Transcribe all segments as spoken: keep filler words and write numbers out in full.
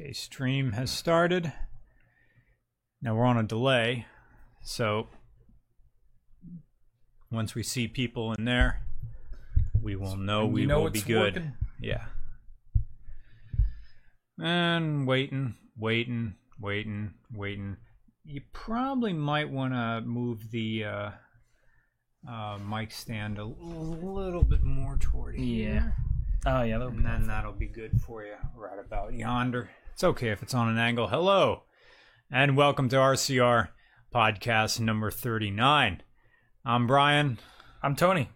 Okay, stream has started. Now we're on a delay, so once we see people in there, we will know we know will be good. Working. Yeah. And waiting, waiting, waiting, waiting. You probably might want to move the uh, uh, mic stand a little bit more toward here. Yeah. Oh yeah, that'll and be then fun. That'll be good for you, right about yonder. It's okay if it's on an angle. Hello, and welcome to R C R podcast number thirty-nine. I'm Brian. I'm Tony,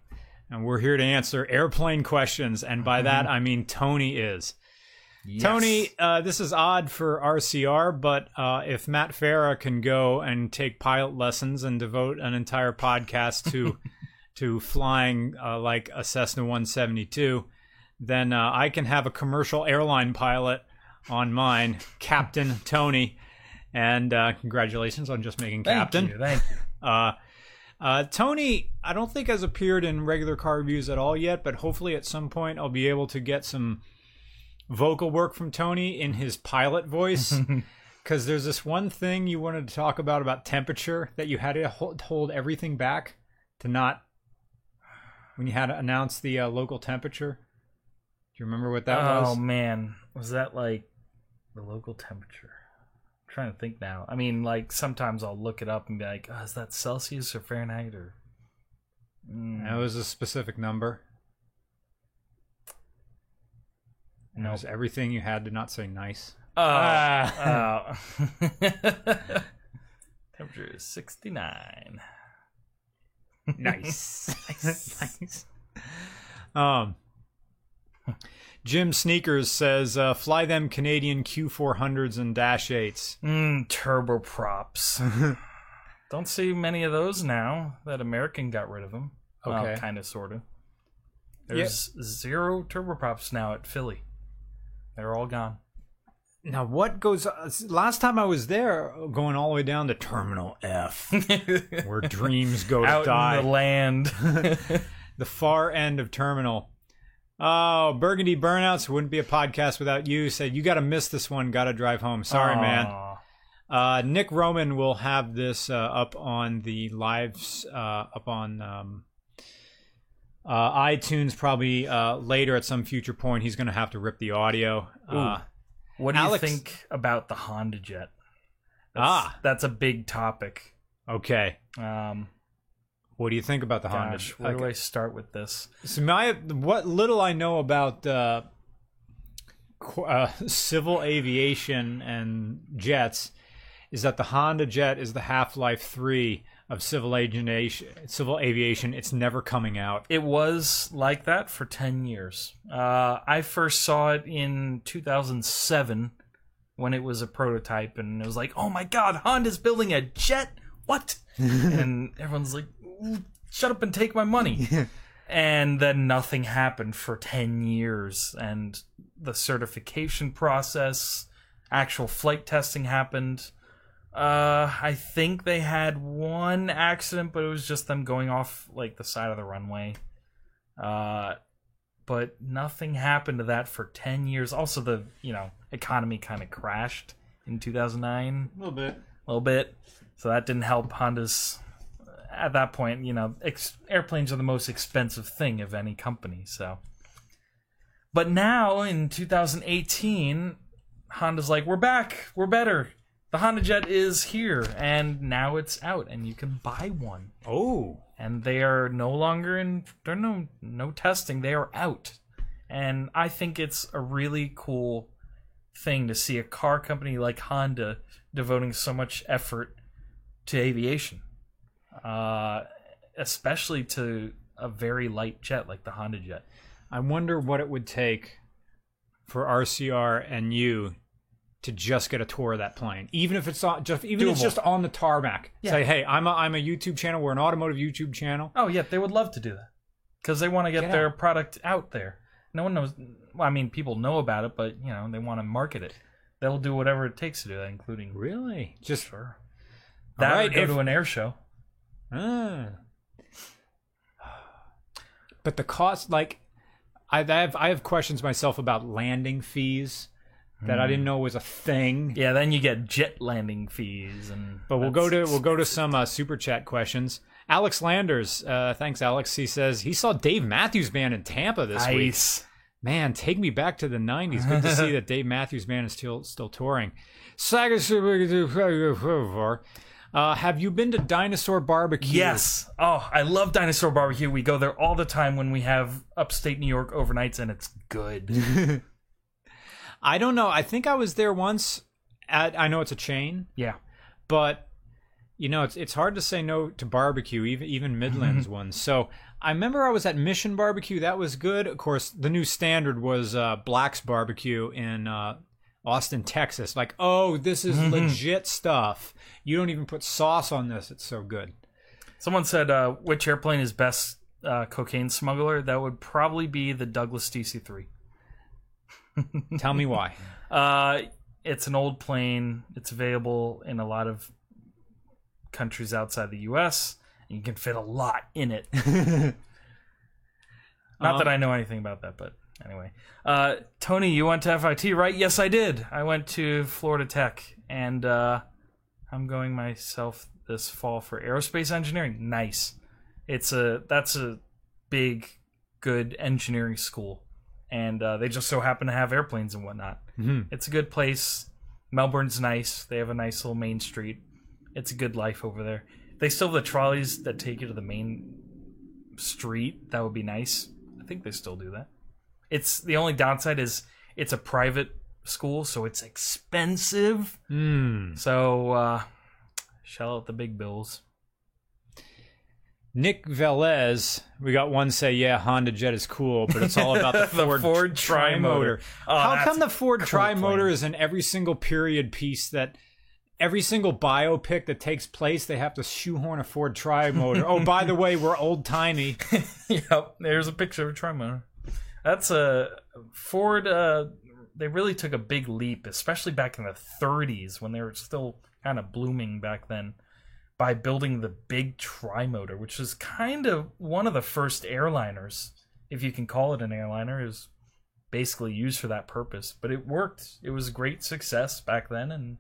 and we're here to answer airplane questions. And by mm-hmm. that, I mean Tony is. Yes. Tony, uh, this is odd for R C R, but uh, if Matt Farah can go and take pilot lessons and devote an entire podcast to to flying uh, like a Cessna one seventy-two, then uh, I can have a commercial airline pilot on mine, Captain Tony. And uh, congratulations on just making captain. Thank you. Thank you. Uh, uh, Tony, I don't think has appeared in regular car reviews at all yet, but hopefully at some point I'll be able to get some vocal work from Tony in his pilot voice, because there's this one thing you wanted to talk about about temperature that you had to hold everything back to not when you had to announce the uh, local temperature. Do you remember what that oh, was? Oh man, was that like the local temperature? I'm trying to think now. I mean, like sometimes I'll look it up and be like, oh, is that Celsius or Fahrenheit or? Mm. That was a specific number. No, nope. Everything you had to not say nice. Oh, uh, oh. Temperature is sixty-nine. Nice, nice, nice. Um, Jim Sneakers says, uh, "Fly them Canadian Q four hundreds and Dash eights." Mm, turboprops. Don't see many of those now. That American got rid of them. Okay, well, kind of, sort of. There's yep. zero turboprops now at Philly. They're all gone. Now what goes... Uh, last time I was there, going all the way down to Terminal F, where dreams go to out die. Out in the land. The far end of Terminal. Oh, Burgundy Burnouts, wouldn't be a podcast without you, said, you gotta miss this one, gotta drive home. Sorry, Aww. man. Uh, Nick Roman will have this uh, up on the lives, uh, up on... Um, Uh, iTunes probably uh, later at some future point. He's going to have to rip the audio. Uh, what do Alex... you think about the Honda Jet? That's, ah, that's a big topic. Okay. Um, what do you think about the gosh, Honda? Where okay. do I start with this? So my what little I know about uh, uh, civil aviation and jets is that the Honda Jet is the Half-Life three of civil aviation. Civil aviation, it's never coming out. It was like that for ten years. Uh, I first saw it in two thousand seven when it was a prototype, and it was like, oh my god, Honda's building a jet? What? And everyone's like, shut up and take my money. And then nothing happened for ten years, and the certification process, actual flight testing happened. Uh, I think they had one accident, but it was just them going off, like, the side of the runway. Uh, but nothing happened to that for ten years. Also, the, you know, economy kind of crashed in two thousand nine. A little bit. A little bit. So that didn't help Honda's... At that point, you know, ex- airplanes are the most expensive thing of any company, so... But now, in two thousand eighteen, Honda's like, we're back! We're better! The Honda Jet is here, and now it's out, and you can buy one. Oh. And they are no longer in... They're no, no testing. They are out. And I think it's a really cool thing to see a car company like Honda devoting so much effort to aviation. Uh, especially to a very light jet like the Honda Jet. I wonder what it would take for R C R and you... to just get a tour of that plane, even if it's on, just even if it's just on the tarmac. Yeah. Say, hey, I'm a I'm a YouTube channel. We're an automotive YouTube channel. Oh yeah, they would love to do that because they want to get, get their out. product out there. No one knows. Well, I mean, people know about it, but you know, they want to market it. They'll do whatever it takes to do that, including really just sure. that right, would go if, to an air show. Uh, but the cost, like, I have I have questions myself about landing fees. that mm. I didn't know was a thing. Yeah, then you get jet landing fees. And but we'll go to expensive. we'll go to some uh, super chat questions. Alex Landers, uh, thanks Alex. He says he saw Dave Matthews Band in Tampa this nice. week. Man, take me back to the nineties. Good to see that Dave Matthews Band is still still touring. Uh, have you been to Dinosaur Barbecue? Yes. Oh, I love Dinosaur Barbecue. We go there all the time when we have upstate New York overnights, and it's good. I don't know. I think I was there once. At, I know it's a chain. Yeah. But, you know, it's it's hard to say no to barbecue, even, even Midland's ones. So I remember I was at Mission Barbecue. That was good. Of course, the new standard was uh, Black's Barbecue in uh, Austin, Texas. Like, oh, this is legit stuff. You don't even put sauce on this. It's so good. Someone said, uh, which airplane is best uh, cocaine smuggler? That would probably be the Douglas D C three. Tell me why. Uh, it's an old plane. It's available in a lot of countries outside the U S, and you can fit a lot in it. Not um, that I know anything about that, but anyway. Uh, Tony, you went to F I T, right? Yes, I did. I went to Florida Tech, and... Uh, I'm going myself this fall for aerospace engineering. Nice. It's a that's a big, good engineering school, and uh, they just so happen to have airplanes and whatnot. Mm-hmm. It's a good place. Melbourne's nice. They have a nice little main street. It's a good life over there. They still have the trolleys that take you to the main street. That would be nice. I think they still do that. It's the only downside is it's a private school, so it's expensive. Mm. So uh shell out the big bills. Nick Velez, we got one say, yeah, Honda Jet is cool, but it's all about the Ford, Ford Tri-Motor. Oh, how come the Ford Tri-Motor is in every single period piece that every single biopic that takes place, they have to shoehorn a Ford Tri-Motor? Oh, by the way, we're old timey. Yep, there's a picture of a Tri-Motor. That's a Ford. uh They really took a big leap, especially back in the thirties when they were still kind of blooming back then, by building the big Tri-Motor, which is kind of one of the first airliners, if you can call it an airliner. It was basically used for that purpose, but it worked. It was a great success back then and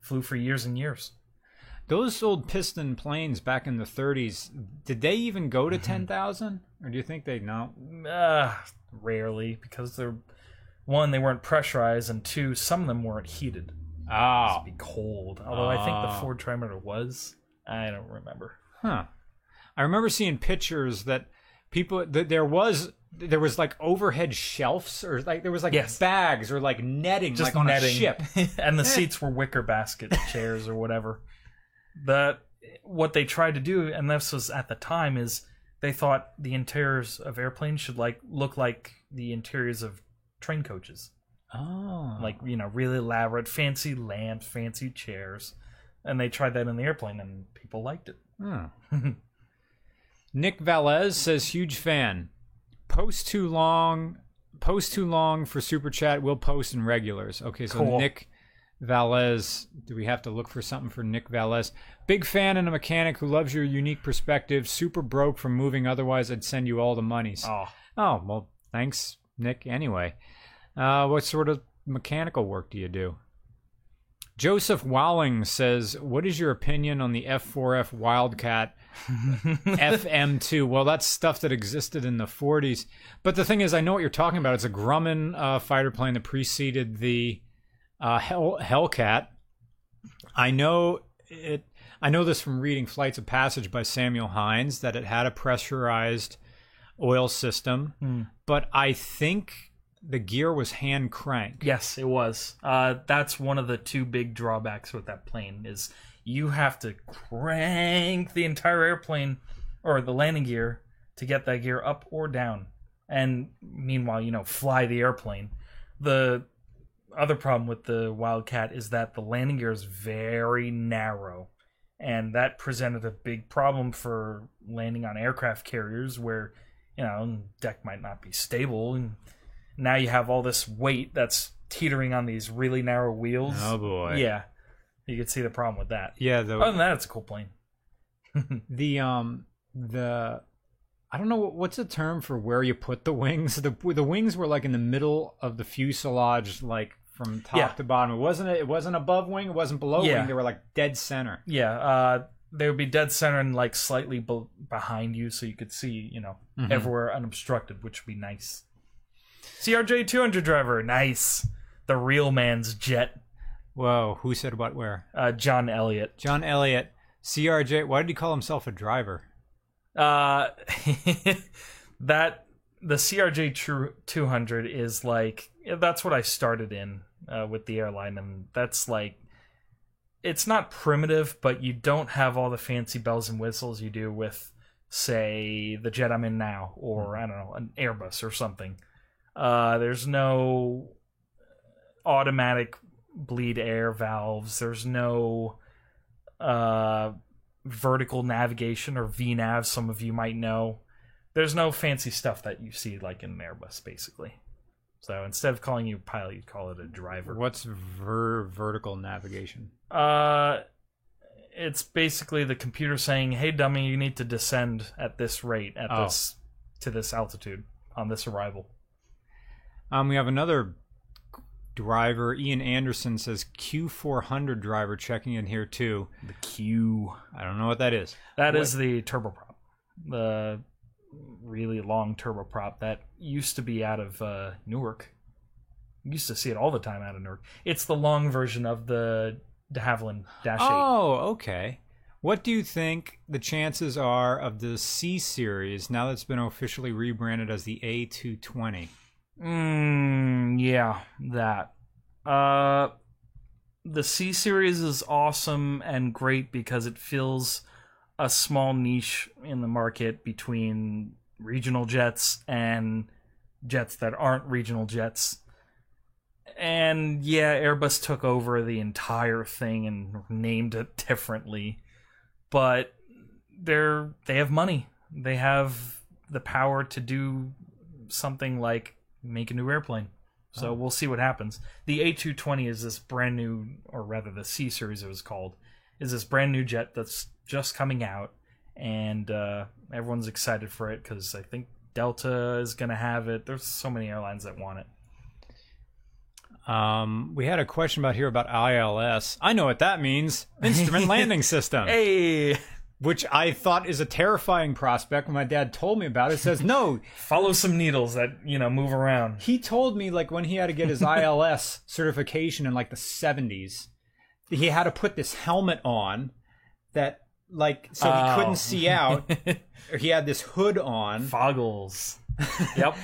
flew for years and years. Those old piston planes back in the thirties, did they even go to mm-hmm. ten thousand? Or do you think they know? Uh, rarely, because they're... One, they weren't pressurized, and two, some of them weren't heated. Ah, oh. It'd be cold. Although oh. I think the Ford Tri-Motor was. I don't remember. Huh. I remember seeing pictures that people that there was there was like overhead shelves, or like there was like yes. bags or like netting, just like on netting. a ship, and the seats were wicker basket chairs or whatever. The what they tried to do, and this was at the time, is they thought the interiors of airplanes should like look like the interiors of train coaches. Oh. Like, you know, really elaborate, fancy lamps, fancy chairs. And they tried that in the airplane and people liked it. Oh. Nick Velez says, huge fan. Post too long. Post too long for Super Chat. We'll post in regulars. Okay, so cool. Nick Velez. Do we have to look for something for Nick Velez? Big fan and a mechanic who loves your unique perspective. Super broke from moving. Otherwise, I'd send you all the monies. Oh, oh well, thanks, Nick. Anyway, uh, what sort of mechanical work do you do? Joseph Walling says, what is your opinion on the F four F Wildcat F M two? Well, that's stuff that existed in the forties. But the thing is, I know what you're talking about. It's a Grumman uh, fighter plane that preceded the uh, Hell- Hellcat. I know it. I know this from reading Flights of Passage by Samuel Hines, that it had a pressurized oil system, mm. but I think the gear was hand crank. Yes, it was. Uh, that's one of the two big drawbacks with that plane is you have to crank the entire airplane or the landing gear to get that gear up or down. And meanwhile, you know, fly the airplane. The other problem with the Wildcat is that the landing gear is very narrow, and that presented a big problem for landing on aircraft carriers where, you know, deck might not be stable, and now you have all this weight that's teetering on these really narrow wheels. Oh boy! Yeah, you can see the problem with that. Yeah. The, Other than that, it's a cool plane. the um the I don't know what's the term for where you put the wings. The the wings were like in the middle of the fuselage, like from top yeah. to bottom. It wasn't it wasn't above wing, it wasn't below yeah. wing. They were like dead center. Yeah, uh, they would be dead center and like slightly be- behind you, so you could see, you know, mm-hmm. everywhere unobstructed, which would be nice. C R J two hundred driver, nice. The real man's jet. Whoa, who said what where? Uh, John Elliott. John Elliott. C R J, why did he call himself a driver? Uh, that the C R J two hundred is like, that's what I started in uh, with the airline, and that's like, it's not primitive, but you don't have all the fancy bells and whistles you do with, say, the jet I'm in now, or I don't know, an Airbus or something. Uh, there's no automatic bleed air valves. There's no uh, vertical navigation, or V NAV, some of you might know. There's no fancy stuff that you see like in an Airbus, basically. So instead of calling you a pilot, you'd call it a driver. What's ver- vertical navigation? Uh, it's basically the computer saying, hey, dummy, you need to descend at this rate, at oh. this to this altitude, on this arrival. Um, we have another driver. Ian Anderson says Q four hundred driver checking in here too. The Q. I don't know what that is. That what? is the turboprop. The really long turboprop that used to be out of uh, Newark. Used to see it all the time out of Newark. It's the long version of the de Havilland Dash eight. Oh, okay. What do you think the chances are of the C series now that's been officially rebranded as the A two twenty? Mm, yeah, that. Uh, the C series is awesome and great because it fills a small niche in the market between regional jets and jets that aren't regional jets. And yeah, Airbus took over the entire thing and named it differently, but they're they have money. They have the power to do something like make a new airplane. So oh. we'll see what happens. The A two twenty is this brand new, or rather the C series it was called, is this brand new jet that's just coming out, and uh, everyone's excited for it because I think Delta is going to have it. There's so many airlines that want it. Um, we had a question about here about I L S. I know what that means. Instrument landing system. Hey! Which I thought is a terrifying prospect when my dad told me about it. It says, no. Follow some needles that, you know, move around. He told me, like, when he had to get his I L S certification in, like, the seventies, he had to put this helmet on that, like, so oh. he couldn't see out. He had this hood on. Foggles. Yep.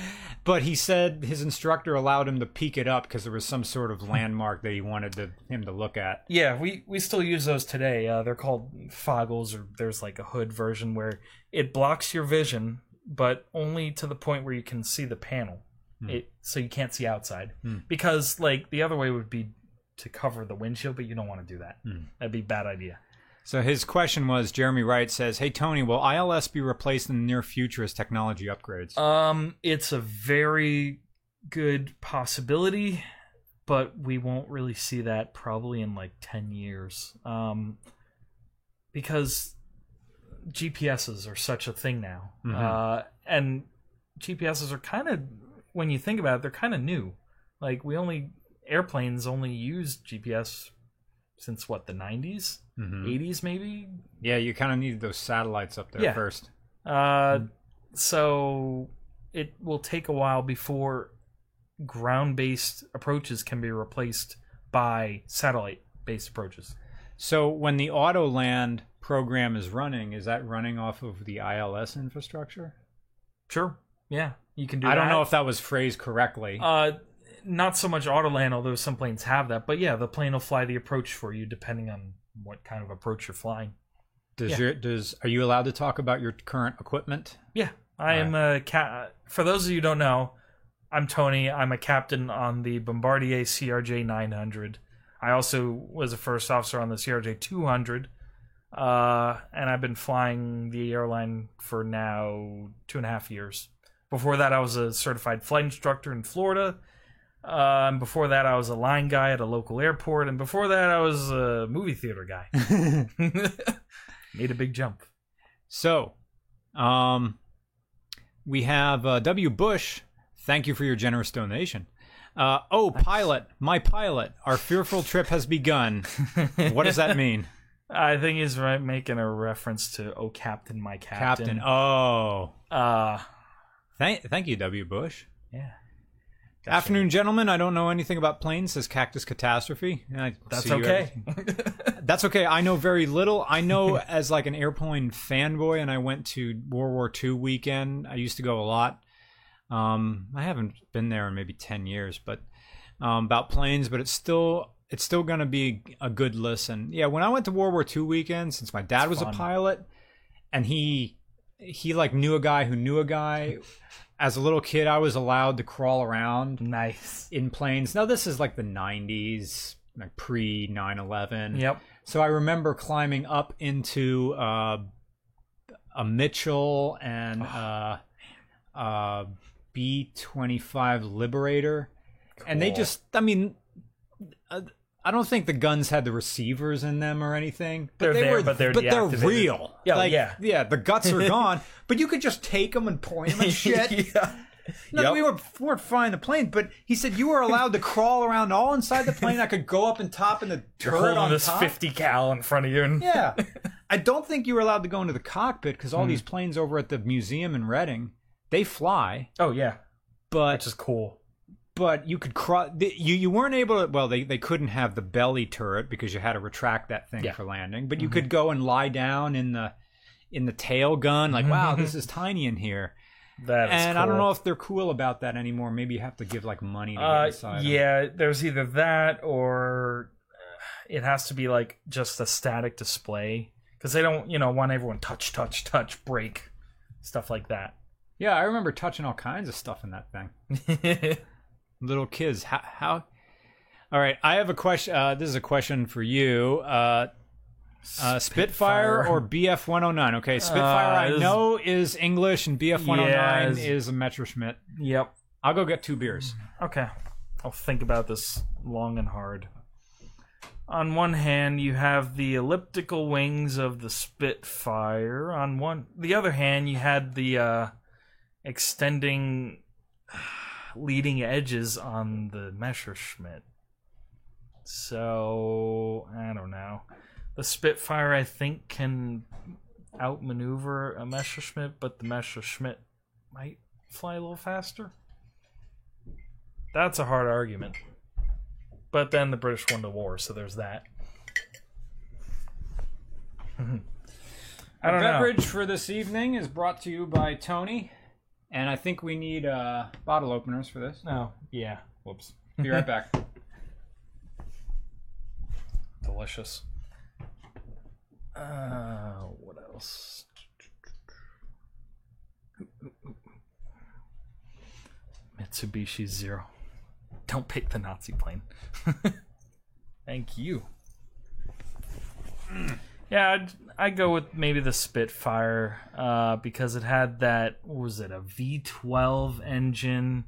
But he said his instructor allowed him to peek it up because there was some sort of landmark that he wanted to, him to look at. Yeah, we, we still use those today. Uh, they're called foggles, or there's like a hood version where it blocks your vision, but only to the point where you can see the panel. Hmm. It so you can't see outside. Hmm. Because like the other way would be to cover the windshield, but you don't want to do that. Hmm. That'd be a bad idea. So his question was, Jeremy Wright says, hey, Tony, will I L S be replaced in the near future as technology upgrades? Um, it's a very good possibility, but we won't really see that probably in like ten years. Um, because G P Ses are such a thing now. Mm-hmm. Uh, and G P Ses are kind of, when you think about it, they're kind of new. Like we only, airplanes only use G P S since what, the nineties? Mm-hmm. eighties maybe? Yeah, you kind of needed those satellites up there yeah. first. Uh, mm-hmm. So it will take a while before ground-based approaches can be replaced by satellite-based approaches. So when the Autoland program is running, is that running off of the I L S infrastructure? Sure, yeah. You can do I that. Don't know if that was phrased correctly. Uh, not so much Autoland, although some planes have that. But yeah, the plane will fly the approach for you depending on what kind of approach you're flying. Does yeah. your does are you allowed to talk about your current equipment? Yeah, I All am right. a cat. For those of you who don't know, I'm Tony. I'm a captain on the Bombardier C R J nine hundred. I also was a first officer on the C R J two hundred, uh, and I've been flying the airline for now two and a half years. Before that, I was a certified flight instructor in Florida. Uh, and before that, I was a line guy at a local airport. And before that, I was a movie theater guy. Made a big jump. So, um, we have uh, W. Bush. Thank you for your generous donation. Uh, oh, pilot, my pilot, our fearful trip has begun. What does that mean? I think he's right, making a reference to "Oh, Captain, my Captain." Captain. Oh. Uh, thank, thank you, W. Bush. Yeah. Gotcha. Afternoon, gentlemen. I don't know anything about planes, says Cactus Catastrophe. I That's okay. That's okay. I know very little. I know as like an airplane fanboy, and I went to World War Two weekend. I used to go a lot. Um, I haven't been there in maybe ten years, but um, about planes, but it's still it's still going to be a good listen. Yeah, when I went to World War Two weekend, since my dad it's was fun. a pilot, and he he like knew a guy who knew a guy. As a little kid, I was allowed to crawl around nice in planes. Now, this is like the nineties, like pre nine eleven. Yep. So I remember climbing up into uh, a Mitchell and oh. uh, uh, B twenty-five Liberator. Cool. And they just, I mean, I don't think the guns had the receivers in them or anything. But they're they there, were, but they're But they're real. Yeah, like, yeah. Yeah, the guts are gone. But you could just take them and point them and shit. Yeah. No, yep. we, were, we weren't flying the plane, but he said you were allowed to crawl around all inside the plane. I could go up and top in the dirt You're on this top. fifty cal in front of you. And yeah. I don't think you were allowed to go into the cockpit because all mm. these planes over at the museum in Reading, they fly. Oh, yeah. But which is cool. But you could cross. You, you weren't able to. Well, they, they couldn't have the belly turret because you had to retract that thing yeah. for landing. But you mm-hmm. could go and lie down in the in the tail gun. Like, wow, this is tiny in here. That is and cool. I don't know if they're cool about that anymore. Maybe you have to give like money to uh, inside. Yeah, them. There's either that or it has to be like just a static display because they don't, you know, want everyone touch, touch, touch, break stuff like that. Yeah, I remember touching all kinds of stuff in that thing. Little kids, how, how? All right, I have a question. Uh, this is a question for you. Uh, uh, Spitfire, Spitfire or B F one oh nine? Okay, Spitfire uh, I know is English and B F one oh nine yes. is a Messerschmitt. Yep. I'll go get two beers. Okay. I'll think about this long and hard. On one hand, you have the elliptical wings of the Spitfire. On one, the other hand, you had the uh, extending... leading edges on the Messerschmitt. So, I don't know. The Spitfire, I think, can outmaneuver a Messerschmitt, but the Messerschmitt might fly a little faster. That's a hard argument. But then the British won the war, so there's that. I don't know. The beverage for this evening is brought to you by Tony. And I think we need uh, bottle openers for this. No. Yeah. Whoops. Be right back. Delicious. Uh, what else? Mitsubishi Zero. Don't pick the Nazi plane. Thank you. Mm. Yeah, I'd, I'd go with maybe the Spitfire uh, because it had that, what was it, a V twelve engine,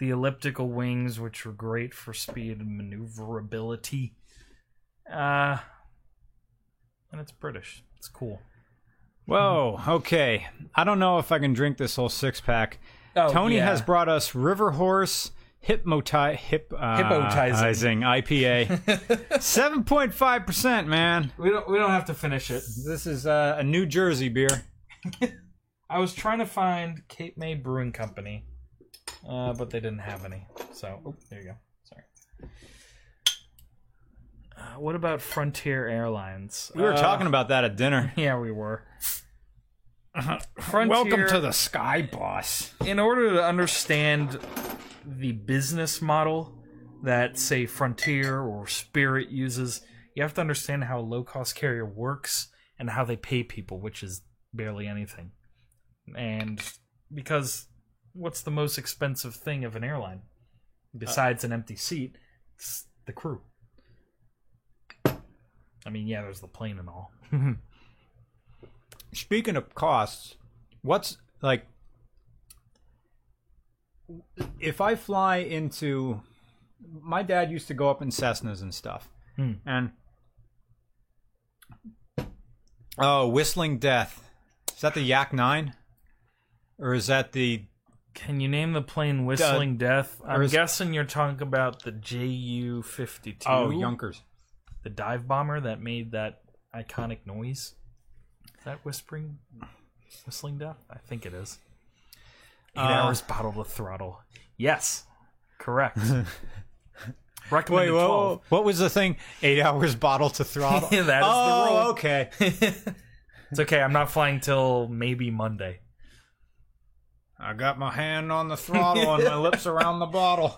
the elliptical wings, which were great for speed and maneuverability. Uh, and it's British. It's cool. Whoa, okay. I don't know if I can drink this whole six-pack. Oh, Tony yeah. has brought us River Horse... Hypnoti- hip, uh, hypnotizing I P A, seven point five percent. Man, we don't we don't have to finish it. This is uh, a New Jersey beer. I was trying to find Cape May Brewing Company, uh, but they didn't have any. So oh, there you go. Sorry. Uh, what about Frontier Airlines? We were uh, talking about that at dinner. Yeah, we were. Uh-huh. Frontier, welcome to the sky, boss. In order to understand the business model that, say, Frontier or Spirit uses, you have to understand how a low-cost carrier works and how they pay people, which is barely anything. And because what's the most expensive thing of an airline? Besides uh, an empty seat, it's the crew. I mean, yeah, there's the plane and all. Speaking of costs, what's, like... If I fly into, my dad used to go up in Cessnas and stuff, hmm. and oh, Whistling Death, is that the Yak Nine, or is that the Can you name the plane Whistling Duh. Death? I'm is... guessing you're talking about the J U fifty-two. Oh, Junkers. The dive bomber that made that iconic noise. Is that whispering, Whistling Death? I think it is. Eight uh, hours bottle to throttle. Yes, correct. Recommended. Wait, whoa, twelve. What was the thing? Eight hours bottle to throttle. That is oh, the rule. Okay. It's okay. I'm not flying till maybe Monday. I got my hand on the throttle and my lips around the bottle.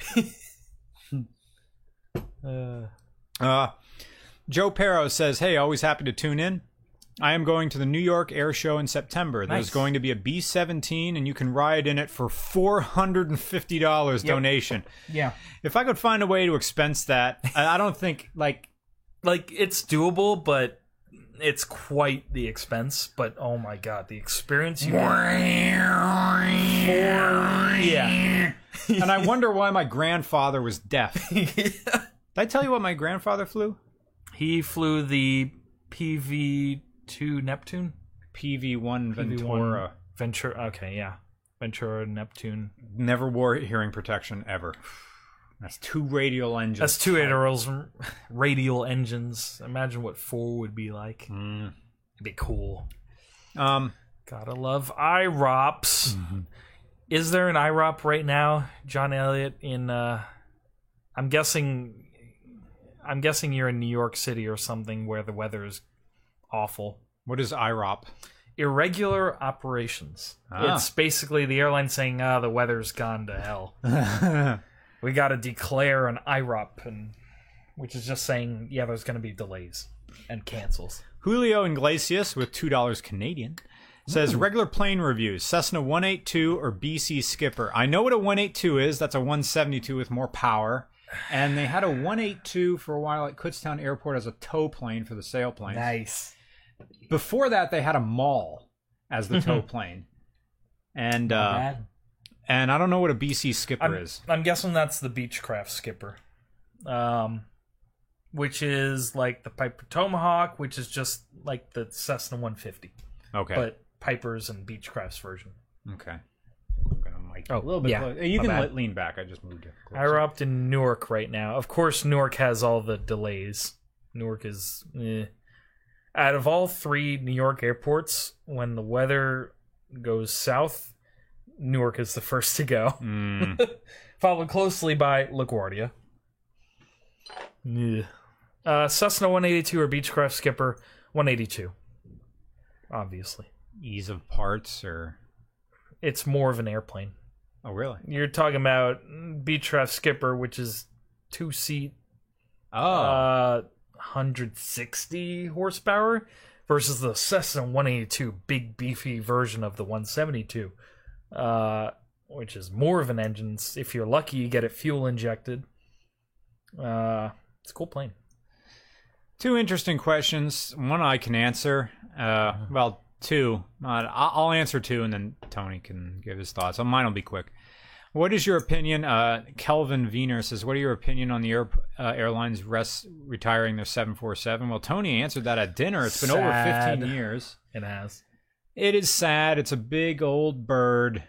uh, uh, Joe Perro says, "Hey, always happy to tune in. I am going to the New York Air Show in September. Nice. There's going to be a B seventeen, and you can ride in it for four hundred fifty dollars yep. donation." Yeah. If I could find a way to expense that, I don't think, like... Like, it's doable, but it's quite the expense. But, oh my God, the experience you get... Yeah. And I wonder why my grandfather was deaf. Yeah. Did I tell you what my grandfather flew? He flew the... P V two Neptune? P V one Ventura. P V one Ventura, okay, yeah. Ventura, Neptune. Never wore hearing protection, ever. That's two radial engines. That's two radials, radial engines. Imagine what four would be like. Mm. It'd be cool. Um, Gotta love I ROPs. Mm-hmm. Is there an I ROP right now, John Elliott, in... Uh, I'm guessing... I'm guessing you're in New York City or something where the weather is awful. What is I ROP? Irregular operations. Ah. It's basically the airline saying, ah, the weather's gone to hell. We got to declare an I ROP, and, which is just saying, yeah, there's going to be delays and cancels. Julio Iglesias with two dollars Canadian says, regular plane reviews, Cessna one eighty-two or B C Skipper. I know what a one eighty-two is. That's a one seventy-two with more power. And they had a one eighty-two for a while at Kutztown Airport as a tow plane for the sail planes. Nice. Before that, they had a Mall as the tow plane. And uh, and I don't know what a B C Skipper I'm, is. I'm guessing that's the Beechcraft Skipper, um, which is like the Piper Tomahawk, which is just like the Cessna one fifty. Okay. But Piper's and Beechcraft's version. Okay. Oh, a little bit. Yeah, you can bad. lean back. I just moved it. I ROP'd in Newark right now. Of course, Newark has all the delays. Newark is... Eh. Out of all three New York airports, when the weather goes south, Newark is the first to go. Mm. Followed closely by LaGuardia. Yeah. Uh, Cessna one eighty-two or Beechcraft Skipper one eighty-two. Obviously. Ease of parts or... It's more of an airplane. Oh, really? You're talking about Beechcraft Skipper, which is two-seat, oh. uh, one hundred sixty horsepower, versus the Cessna one eighty-two, big, beefy version of the one seventy-two, uh, which is more of an engine. If you're lucky, you get it fuel-injected. Uh, it's a cool plane. Two interesting questions. One I can answer. Uh, well... Two. Uh, I'll answer two, and then Tony can give his thoughts. Mine will be quick. What is your opinion? Uh, Kelvin Wiener says, what are your opinion on the air, uh, airlines rest, retiring their seven forty-seven? Well, Tony answered that at dinner. It's been sad. Over fifteen years. It has. It is sad. It's a big old bird,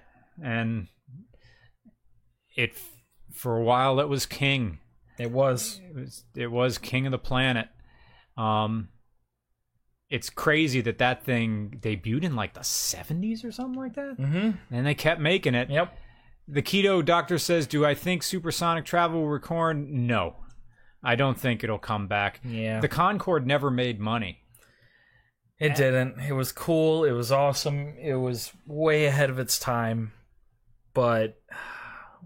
and it for a while it was king. It was. It was, it was king of the planet. Um. It's crazy that that thing debuted in like the seventies or something like that. Mm-hmm. And they kept making it. Yep. The Keto Doctor says, do I think supersonic travel will return? No. I don't think it'll come back. Yeah. The Concorde never made money. It and- didn't. It was cool. It was awesome. It was way ahead of its time. But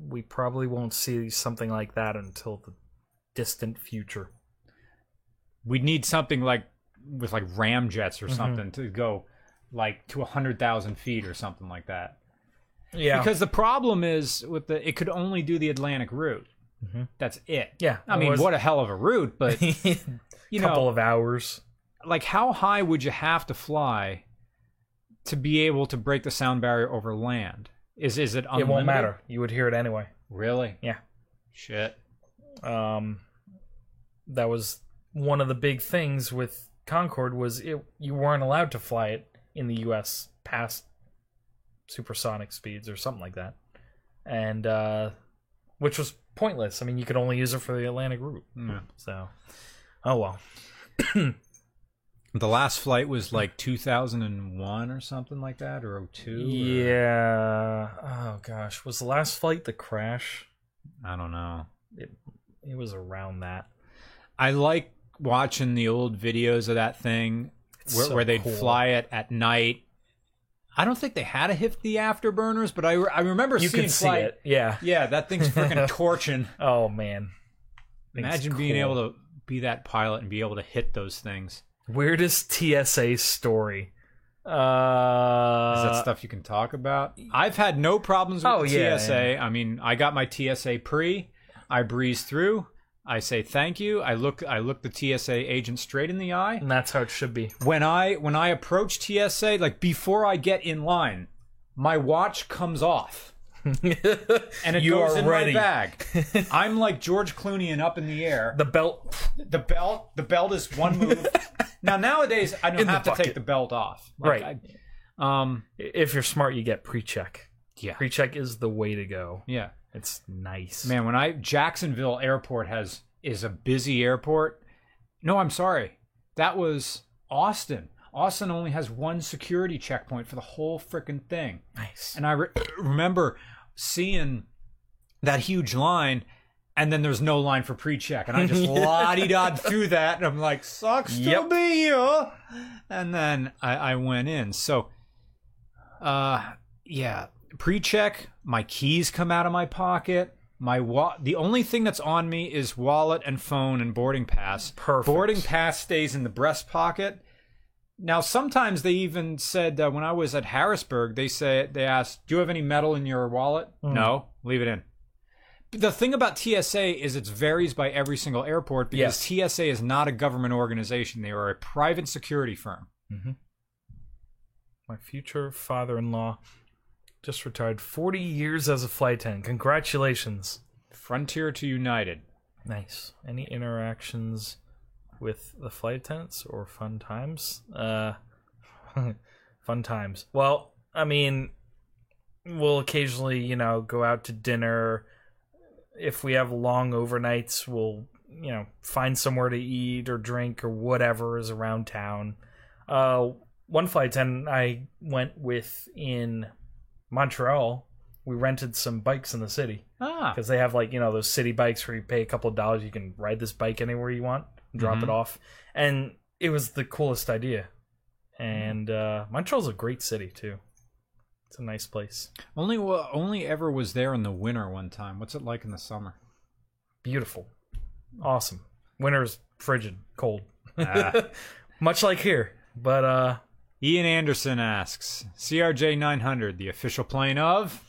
we probably won't see something like that until the distant future. We'd need something like with like ramjets or something mm-hmm. to go like to one hundred thousand feet or something like that. Yeah. Because the problem is with the, it could only do the Atlantic route. Mm-hmm. That's it. Yeah. I mean, was... what a hell of a route, but you know, couple of hours. Like how high would you have to fly to be able to break the sound barrier over land? Is, is it unlimited? It won't matter. You would hear it anyway. Really? Yeah. Shit. Um, that was one of the big things with Concorde was it you weren't allowed to fly it in the U S past supersonic speeds or something like that. and uh, which was pointless. I mean, you could only use it for the Atlantic route. Yeah. So, oh well. The last flight was like two thousand one or something like that, or oh two? Or... Yeah. Oh, gosh. Was the last flight the crash? I don't know. It, it was around that. I like watching the old videos of that thing where, so where they'd cool. fly it at night. I don't think they had a hit the afterburners, but I, I remember you seeing see flight. It. Yeah. Yeah, that thing's freaking torching. Oh, man. Imagine being cool. able to be that pilot and be able to hit those things. Weirdest T S A story. Uh, Is that stuff you can talk about? I've had no problems with oh, yeah, T S A. Yeah. I mean, I got my T S A pre. I breeze through. I say thank you. I look. I look the T S A agent straight in the eye. And that's how it should be. When I when I approach T S A, like before I get in line, my watch comes off, and it you goes in ready. my bag. I'm like George Clooney and Up in the Air. The belt. The belt. The belt is one move. Now, nowadays, I don't in have to take the belt off. Like, right. I, um, if you're smart, you get pre-check. Yeah. Pre-check is the way to go. Yeah. It's nice. Man, when I... Jacksonville Airport has is a busy airport. No, I'm sorry. That was Austin. Austin only has one security checkpoint for the whole freaking thing. Nice. And I re- remember seeing that huge line... And then there's no line for pre-check. And I just la-di-da'd through that. And I'm like, sucks yep. to be you. And then I, I went in. So, uh, yeah, pre-check. My keys come out of my pocket. My wa- The only thing that's on me is wallet and phone and boarding pass. Perfect. Boarding pass stays in the breast pocket. Now, sometimes they even said, uh, when I was at Harrisburg, they said, they asked, do you have any metal in your wallet? Mm. No, leave it in. The thing about T S A is it varies by every single airport because yes. T S A is not a government organization. They are a private security firm. Mm-hmm. My future father-in-law just retired forty years as a flight attendant. Congratulations. Frontier to United. Nice. Any interactions with the flight attendants or fun times? Uh, fun times. Well, I mean, we'll occasionally, you know, go out to dinner. If we have long overnights, we'll, you know, find somewhere to eat or drink or whatever is around town. Uh, one flight attendant I went with in Montreal, we rented some bikes in the city. Ah. Because they have, like, you know, those city bikes where you pay a couple of dollars, you can ride this bike anywhere you want, drop mm-hmm. it off. And it was the coolest idea. And uh, Montreal's a great city, too. It's a nice place. Only only ever was there in the winter one time. What's it like in the summer? Beautiful. Awesome. Winter's frigid, cold. Ah. Much like here. But uh, Ian Anderson asks, C R J nine hundred, the official plane of?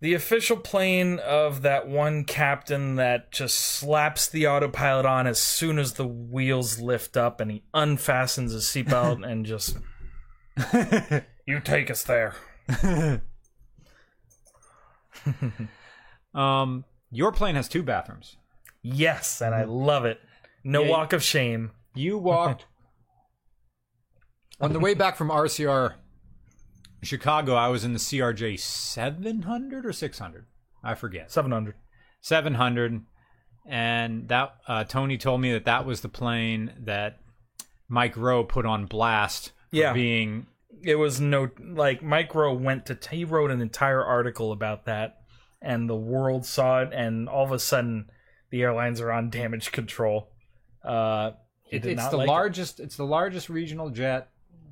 The official plane of that one captain that just slaps the autopilot on as soon as the wheels lift up and he unfastens his seatbelt and just... You take us there. um, your plane has two bathrooms. Yes, and I love it. No yeah, walk of shame. You walked... On the way back from R C R Chicago, I was in the C R J seven hundred or six hundred? I forget. seven hundred. seven hundred. And that uh, Tony told me that that was the plane that Mike Rowe put on blast for yeah. being... It was no, like, Mike Rowe went to, t- he wrote an entire article about that, and the world saw it, and all of a sudden, the airlines are on damage control. Uh, it, it's not the like largest, it. It's the largest regional jet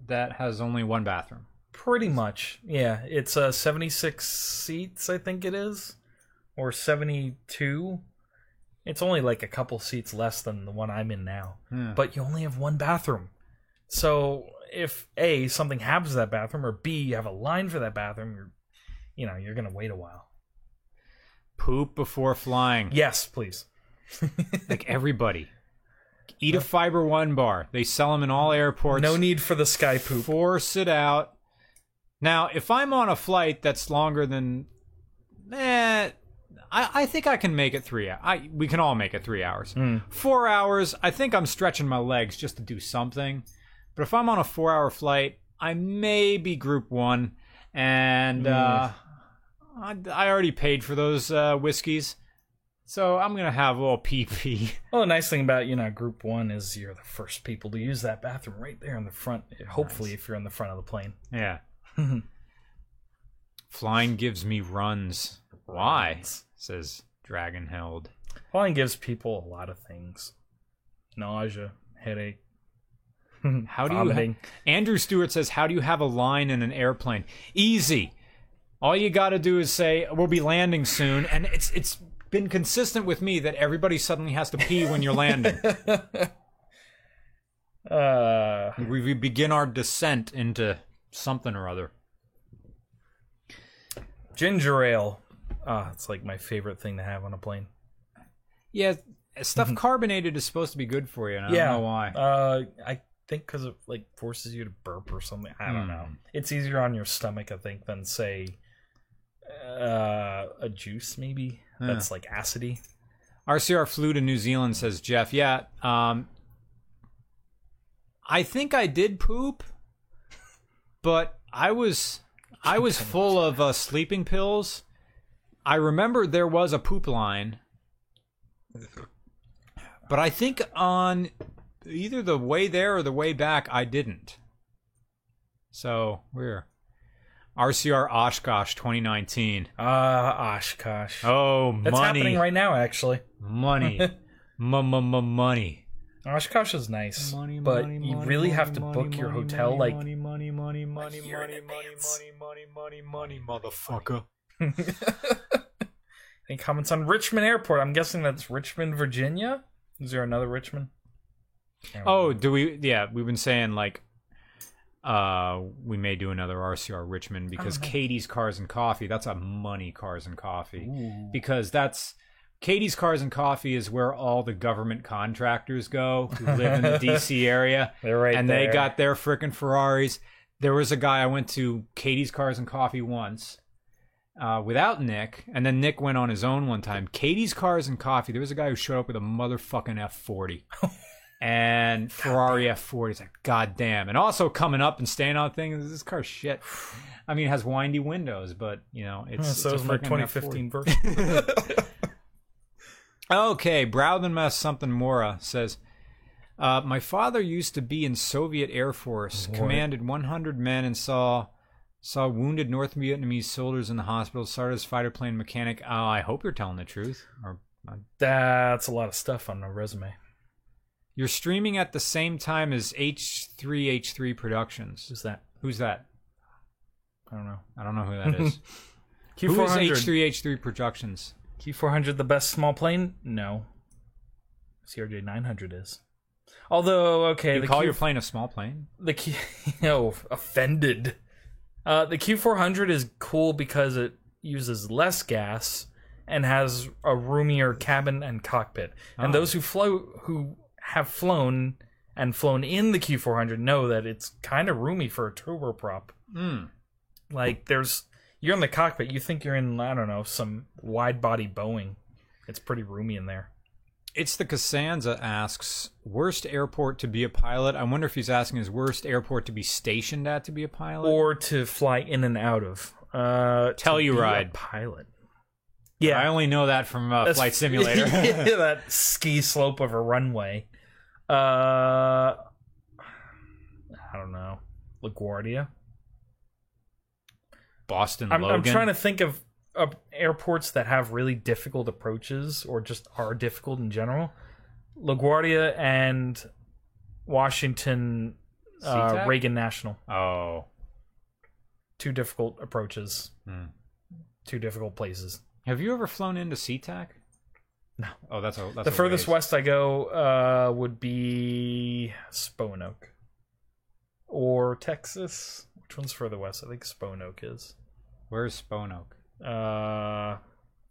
that has only one bathroom. Pretty much, yeah. It's uh, seventy-six seats, I think it is, or seventy-two. It's only, like, a couple seats less than the one I'm in now. Hmm. But you only have one bathroom. So... If A, something happens to that bathroom, or B, you have a line for that bathroom, you're, you know, you're going to wait a while. Poop before flying. Yes, please. Like everybody. Eat a Fiber One bar. They sell them in all airports. No need for the sky poop. Force it out. Now, if I'm on a flight that's longer than, eh, I, I think I can make it three hours. I, we can all make it three hours. Mm. Four hours, I think I'm stretching my legs just to do something. But if I'm on a four-hour flight, I may be group one, and uh, I, I already paid for those uh, whiskeys, so I'm going to have all pee-pee. Well, the nice thing about, you know, Group one is you're the first people to use that bathroom right there in the front, hopefully, nice. If you're in the front of the plane. Yeah. Flying gives me runs. Why? Says Dragonheld. Flying gives people a lot of things. Nausea, headache. How do vomiting. you? Ha- Andrew Stewart says, "How do you have a line in an airplane? Easy. All you got to do is say we'll be landing soon." And it's it's been consistent with me that everybody suddenly has to pee when you're landing. uh, we, we begin our descent into something or other. Ginger ale. Ah, oh, it's like my favorite thing to have on a plane. Yeah. Stuff carbonated is supposed to be good for you, and I yeah. don't know why. Uh, I think because it like forces you to burp or something. I don't mm. know. It's easier on your stomach, I think, than, say, uh, a juice, maybe? Yeah. That's like acidy. R C R flew to New Zealand, says Jeff. Yeah, um, I think I did poop, but I was I was full of uh, sleeping pills. I remember there was a poop line. But I think on either the way there or the way back, I didn't. So, we're R C R Oshkosh twenty nineteen. Ah, uh, Oshkosh. Oh, money. That's happening right now, actually. Money. M-m-m-money. Oshkosh is nice, money, but money, you money, really money, have to money, book money, your hotel money, like... Money, money, money, money, money, money, money, money, money, money, motherfucker. Any comments on Richmond Airport? I'm guessing that's Richmond, Virginia? Is there another Richmond? Oh, do we? Yeah, we've been saying, like, uh, we may do another R C R Richmond because uh-huh. Katie's Cars and Coffee, that's a money Cars and Coffee. Ooh. Because that's, Katie's Cars and Coffee is where all the government contractors go who live in the D C area. They're right and there. And they got their frickin' Ferraris. There was a guy I went to Katie's Cars and Coffee once. Uh, without Nick, and then Nick went on his own one time. Katie's Cars and Coffee, there was a guy who showed up with a motherfucking F forty and Ferrari F forty. It's like, goddamn. And also coming up and staying on things, this car's shit. I mean, it has windy windows, but, you know, it's... Oh, so it's it was my twenty fifteen version. Okay, Browdenmass something Mora says, uh, my father used to be in Soviet Air Force, Lord. Commanded one hundred men and saw... Saw wounded North Vietnamese soldiers in the hospital. Started as fighter plane mechanic. Oh, I hope you're telling the truth. Or uh, that's a lot of stuff on a resume. You're streaming at the same time as H three H three Productions. Who's that? Who's that? I don't know. I don't know who that is. Who is H three H three Productions? Q four hundred, the best small plane? No. C R J nine hundred is. Although, okay. You the call Q- your plane a small plane? The Q... No, offended. Uh, the Q four hundred is cool because it uses less gas and has a roomier cabin and cockpit. And oh. those who flew, who have flown and flown in the Q four hundred know that it's kind of roomy for a turboprop. Mm. Like, there's... You're in the cockpit. You think you're in, I don't know, some wide-body Boeing. It's pretty roomy in there. It's the Cassanza asks, worst airport to be a pilot? I wonder if he's asking his worst airport to be stationed at to be a pilot? Or to fly in and out of. Uh, Telluride. Pilot. Yeah. I only know that from uh, Flight Simulator. Yeah, that ski slope of a runway. Uh, I don't know. LaGuardia? Boston I'm, Logan? I'm trying to think of... Uh, airports that have really difficult approaches or just are difficult in general. LaGuardia and Washington uh, Reagan National. Oh. Two difficult approaches. Hmm. Two difficult places. Have you ever flown into SeaTac? No. Oh, that's a that's The a furthest ways. west I go uh, would be Roanoke. Or Texas. Which one's further west? I think Roanoke is. Where's Roanoke? Uh,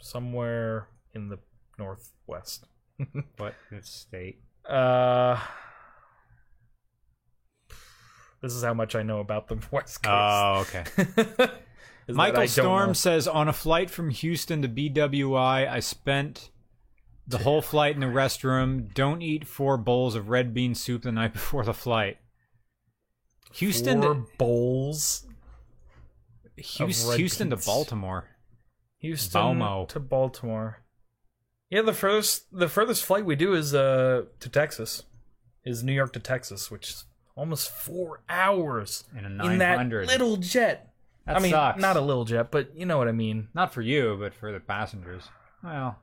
somewhere in the northwest. What state? Uh, this is how much I know about the West Coast. Oh, okay. Michael Storm says, on a flight from Houston to B W I, I spent the whole flight in the restroom. Don't eat four bowls of red bean soup the night before the flight. Houston Four to- bowls? Houston, Houston to Baltimore. Houston Balmo. to Baltimore. Yeah, the furthest the furthest flight we do is uh to Texas, is New York to Texas, which is almost four hours in, a in that little jet. That I mean, sucks. Not a little jet, but you know what I mean. Not for you, but for the passengers. Well,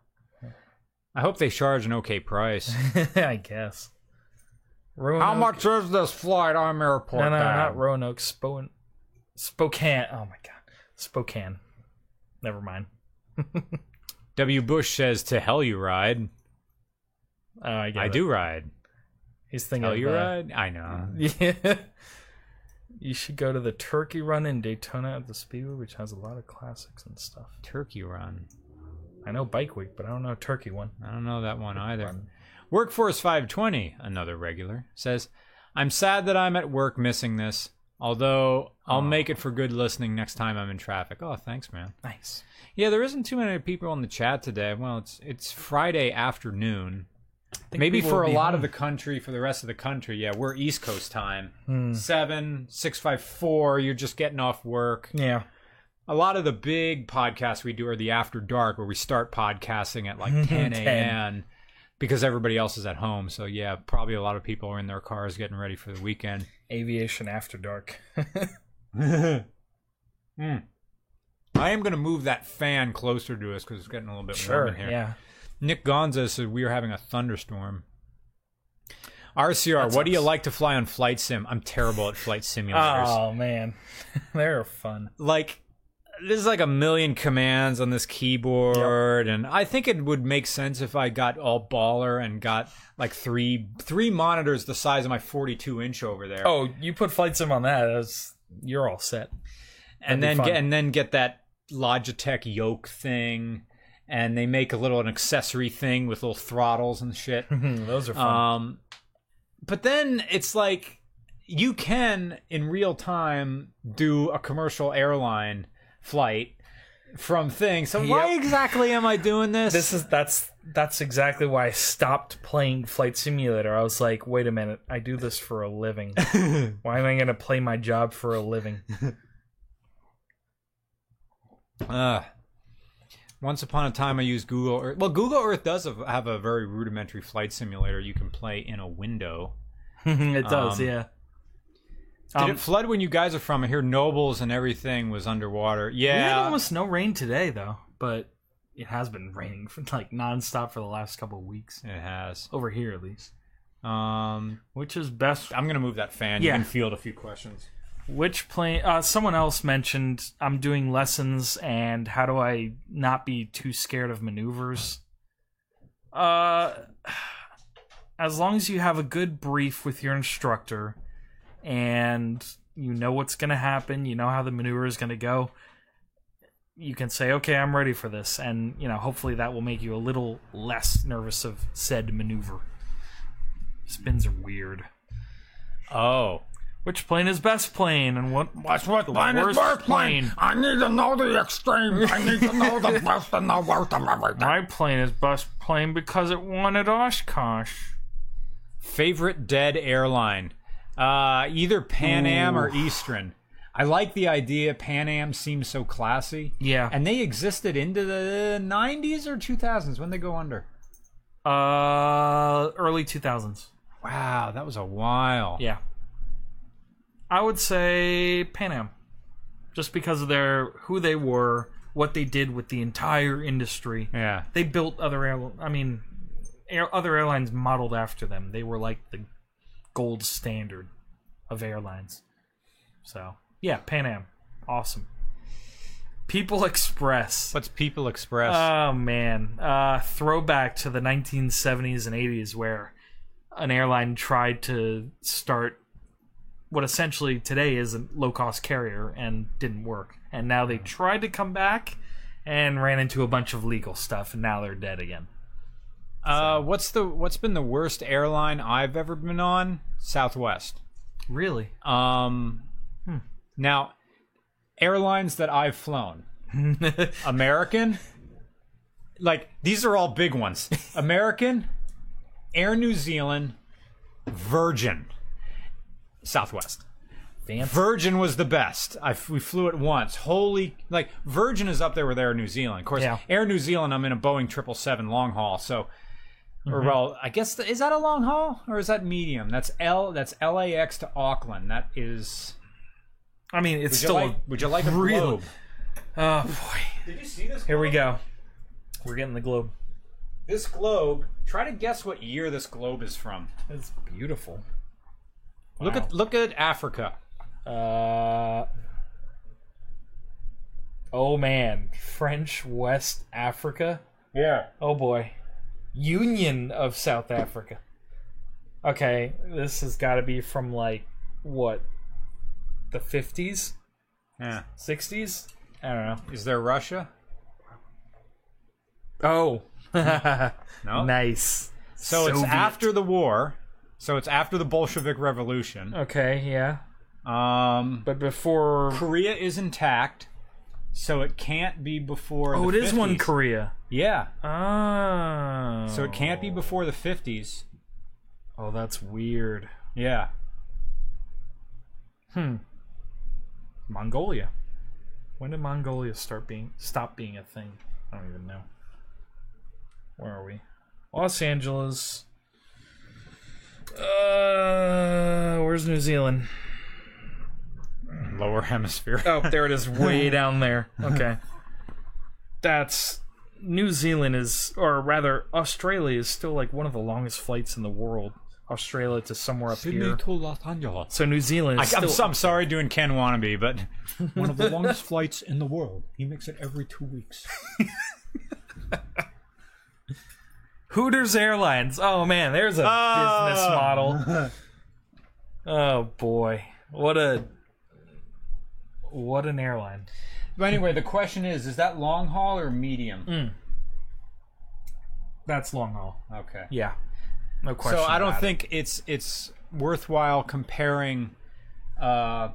I hope they charge an okay price. I guess. Roanoke. How much is this flight on airport? No, no, down? Not Roanoke. Spokane. Spokane. Oh, my God. Spokane. Never mind. W. Bush says, to hell you ride. Oh, I get I it. do ride. He's thinking hell you the... ride? I know. Yeah. You should go to the Turkey Run in Daytona at the Speedway, which has a lot of classics and stuff. Turkey Run. I know Bike Week, but I don't know Turkey one. I don't know that one either. Run. Workforce five twenty, another regular, says, I'm sad that I'm at work missing this, although I'll oh. make it for good listening next time I'm in traffic. Oh, thanks, man. Nice. Yeah, there isn't too many people in the chat today. Well, it's it's Friday afternoon. Maybe for a lot home. of the country, for the rest of the country, yeah, we're East Coast time. Hmm. seven, six five four, you're just getting off work. Yeah. A lot of the big podcasts we do are the after dark, where we start podcasting at like ten a.m. because everybody else is at home. So, yeah, probably a lot of people are in their cars getting ready for the weekend. Aviation after dark. mm. I am going to move that fan closer to us because it's getting a little bit sure, warm in here. Yeah. Nick Gonza said we are having a thunderstorm. R C R, That's what awesome. do you like to fly on Flight Sim? I'm terrible at flight simulators. Oh, man. They're fun. Like... There's like a million commands on this keyboard, yep. and I think it would make sense if I got all baller and got like three three monitors the size of my forty-two inch over there. Oh, you put Flight Sim on that, that's, you're all set. That'd and then get, and then get that Logitech yoke thing, and they make a little an accessory thing with little throttles and shit. Those are fun. Um, but then it's like you can in real time do a commercial airline flight from things. So yep. why exactly am I doing this? This is that's that's exactly why I stopped playing Flight Simulator. I was like, wait a minute, I do this for a living. Why am I going to play my job for a living? Uh, once upon a time, I used Google Earth. Well, Google Earth does have a very rudimentary flight simulator you can play in a window. It does, um, yeah. Did um, it flood when you guys are from? I hear Nobles and everything was underwater. Yeah. We had almost no rain today, though. But it has been raining for, like nonstop for the last couple of weeks. It has. Over here, at least. Um, Which is best... I'm going to move that fan. Yeah. You can field a few questions. Which plane... Uh, someone else mentioned, I'm doing lessons, and how do I not be too scared of maneuvers? Uh, as long as you have a good brief with your instructor... and you know what's going to happen, you know how the maneuver is going to go, you can say, okay, I'm ready for this, and you know, hopefully that will make you a little less nervous of said maneuver. Spins are weird. Oh. Which plane is best plane, and what What's what plane is worst plane? I need to know the extremes. I need to know the best and the worst of everything. My plane is best plane because it won at Oshkosh. Favorite dead airline? Uh, either Pan Am Ooh. or Eastern. I like the idea. Pan Am seems so classy. Yeah. And they existed into the nineties or two thousands. When they go under? Uh, early two thousands. Wow, that was a while. Yeah. I would say Pan Am. Just because of their who they were, what they did with the entire industry. Yeah. They built other air, I mean, air, other airlines modeled after them. They were like the gold standard of airlines. So, yeah, Pan Am. Awesome. People Express. What's People Express? Oh, man. Uh, throwback to the nineteen seventies and eighties where an airline tried to start what essentially today is a low-cost carrier and didn't work. And now they tried to come back and ran into a bunch of legal stuff, and now they're dead again. So. Uh, what's the what's been the worst airline I've ever been on? Southwest. Really? Um, hmm. Now, airlines that I've flown. American. Like, these are all big ones. American, Air New Zealand, Virgin, Southwest. advanced. Virgin was the best. I, we flew it once. Holy, like, Virgin is up there with Air New Zealand. Of course, yeah. Air New Zealand, I'm in a Boeing triple seven long haul, so... Mm-hmm. Or well, I guess the, is that a long haul or is that medium? That's L. That's L A X to Auckland. That is. I mean, it's would still. You like, would you like a real, globe? Oh boy! Did you see this? Globe? Here we go. We're getting the globe. This globe. Try to guess what year this globe is from. It's beautiful. Wow. Look at look at Africa. Uh. Oh man, French West Africa. Yeah. Oh boy. Union of South Africa. Okay, this has got to be from like what, the fifties? Yeah, sixties? I don't know. Is there Russia? Oh, no. Nice. So Soviet. It's after the war. So it's after the Bolshevik Revolution. Okay, yeah. Um, but before Korea is intact. So it can't be before oh, the it fifties. Is one Korea. Yeah. Oh. So it can't be before the fifties. Oh, that's weird. Yeah. Hmm. Mongolia. When did Mongolia start being stop being a thing? I don't even know. Where are we? Los Angeles. Uh, where's New Zealand? Lower hemisphere. Oh, there it is, way down there. Okay. That's... New Zealand is... Or rather, Australia is still like one of the longest flights in the world. Australia to somewhere up Sydney here. To Los Angeles. So New Zealand is I, still... I'm, I'm sorry doing Ken Wannabe, but... One of the longest flights in the world. He makes it every two weeks. Hooters Airlines. Oh, man, there's a oh. business model. Oh, boy. What a... What an airline. But anyway, the question is, is that long haul or medium? Mm. That's long haul. Okay. Yeah. No question. So I don't about think it. it's it's worthwhile comparing uh, a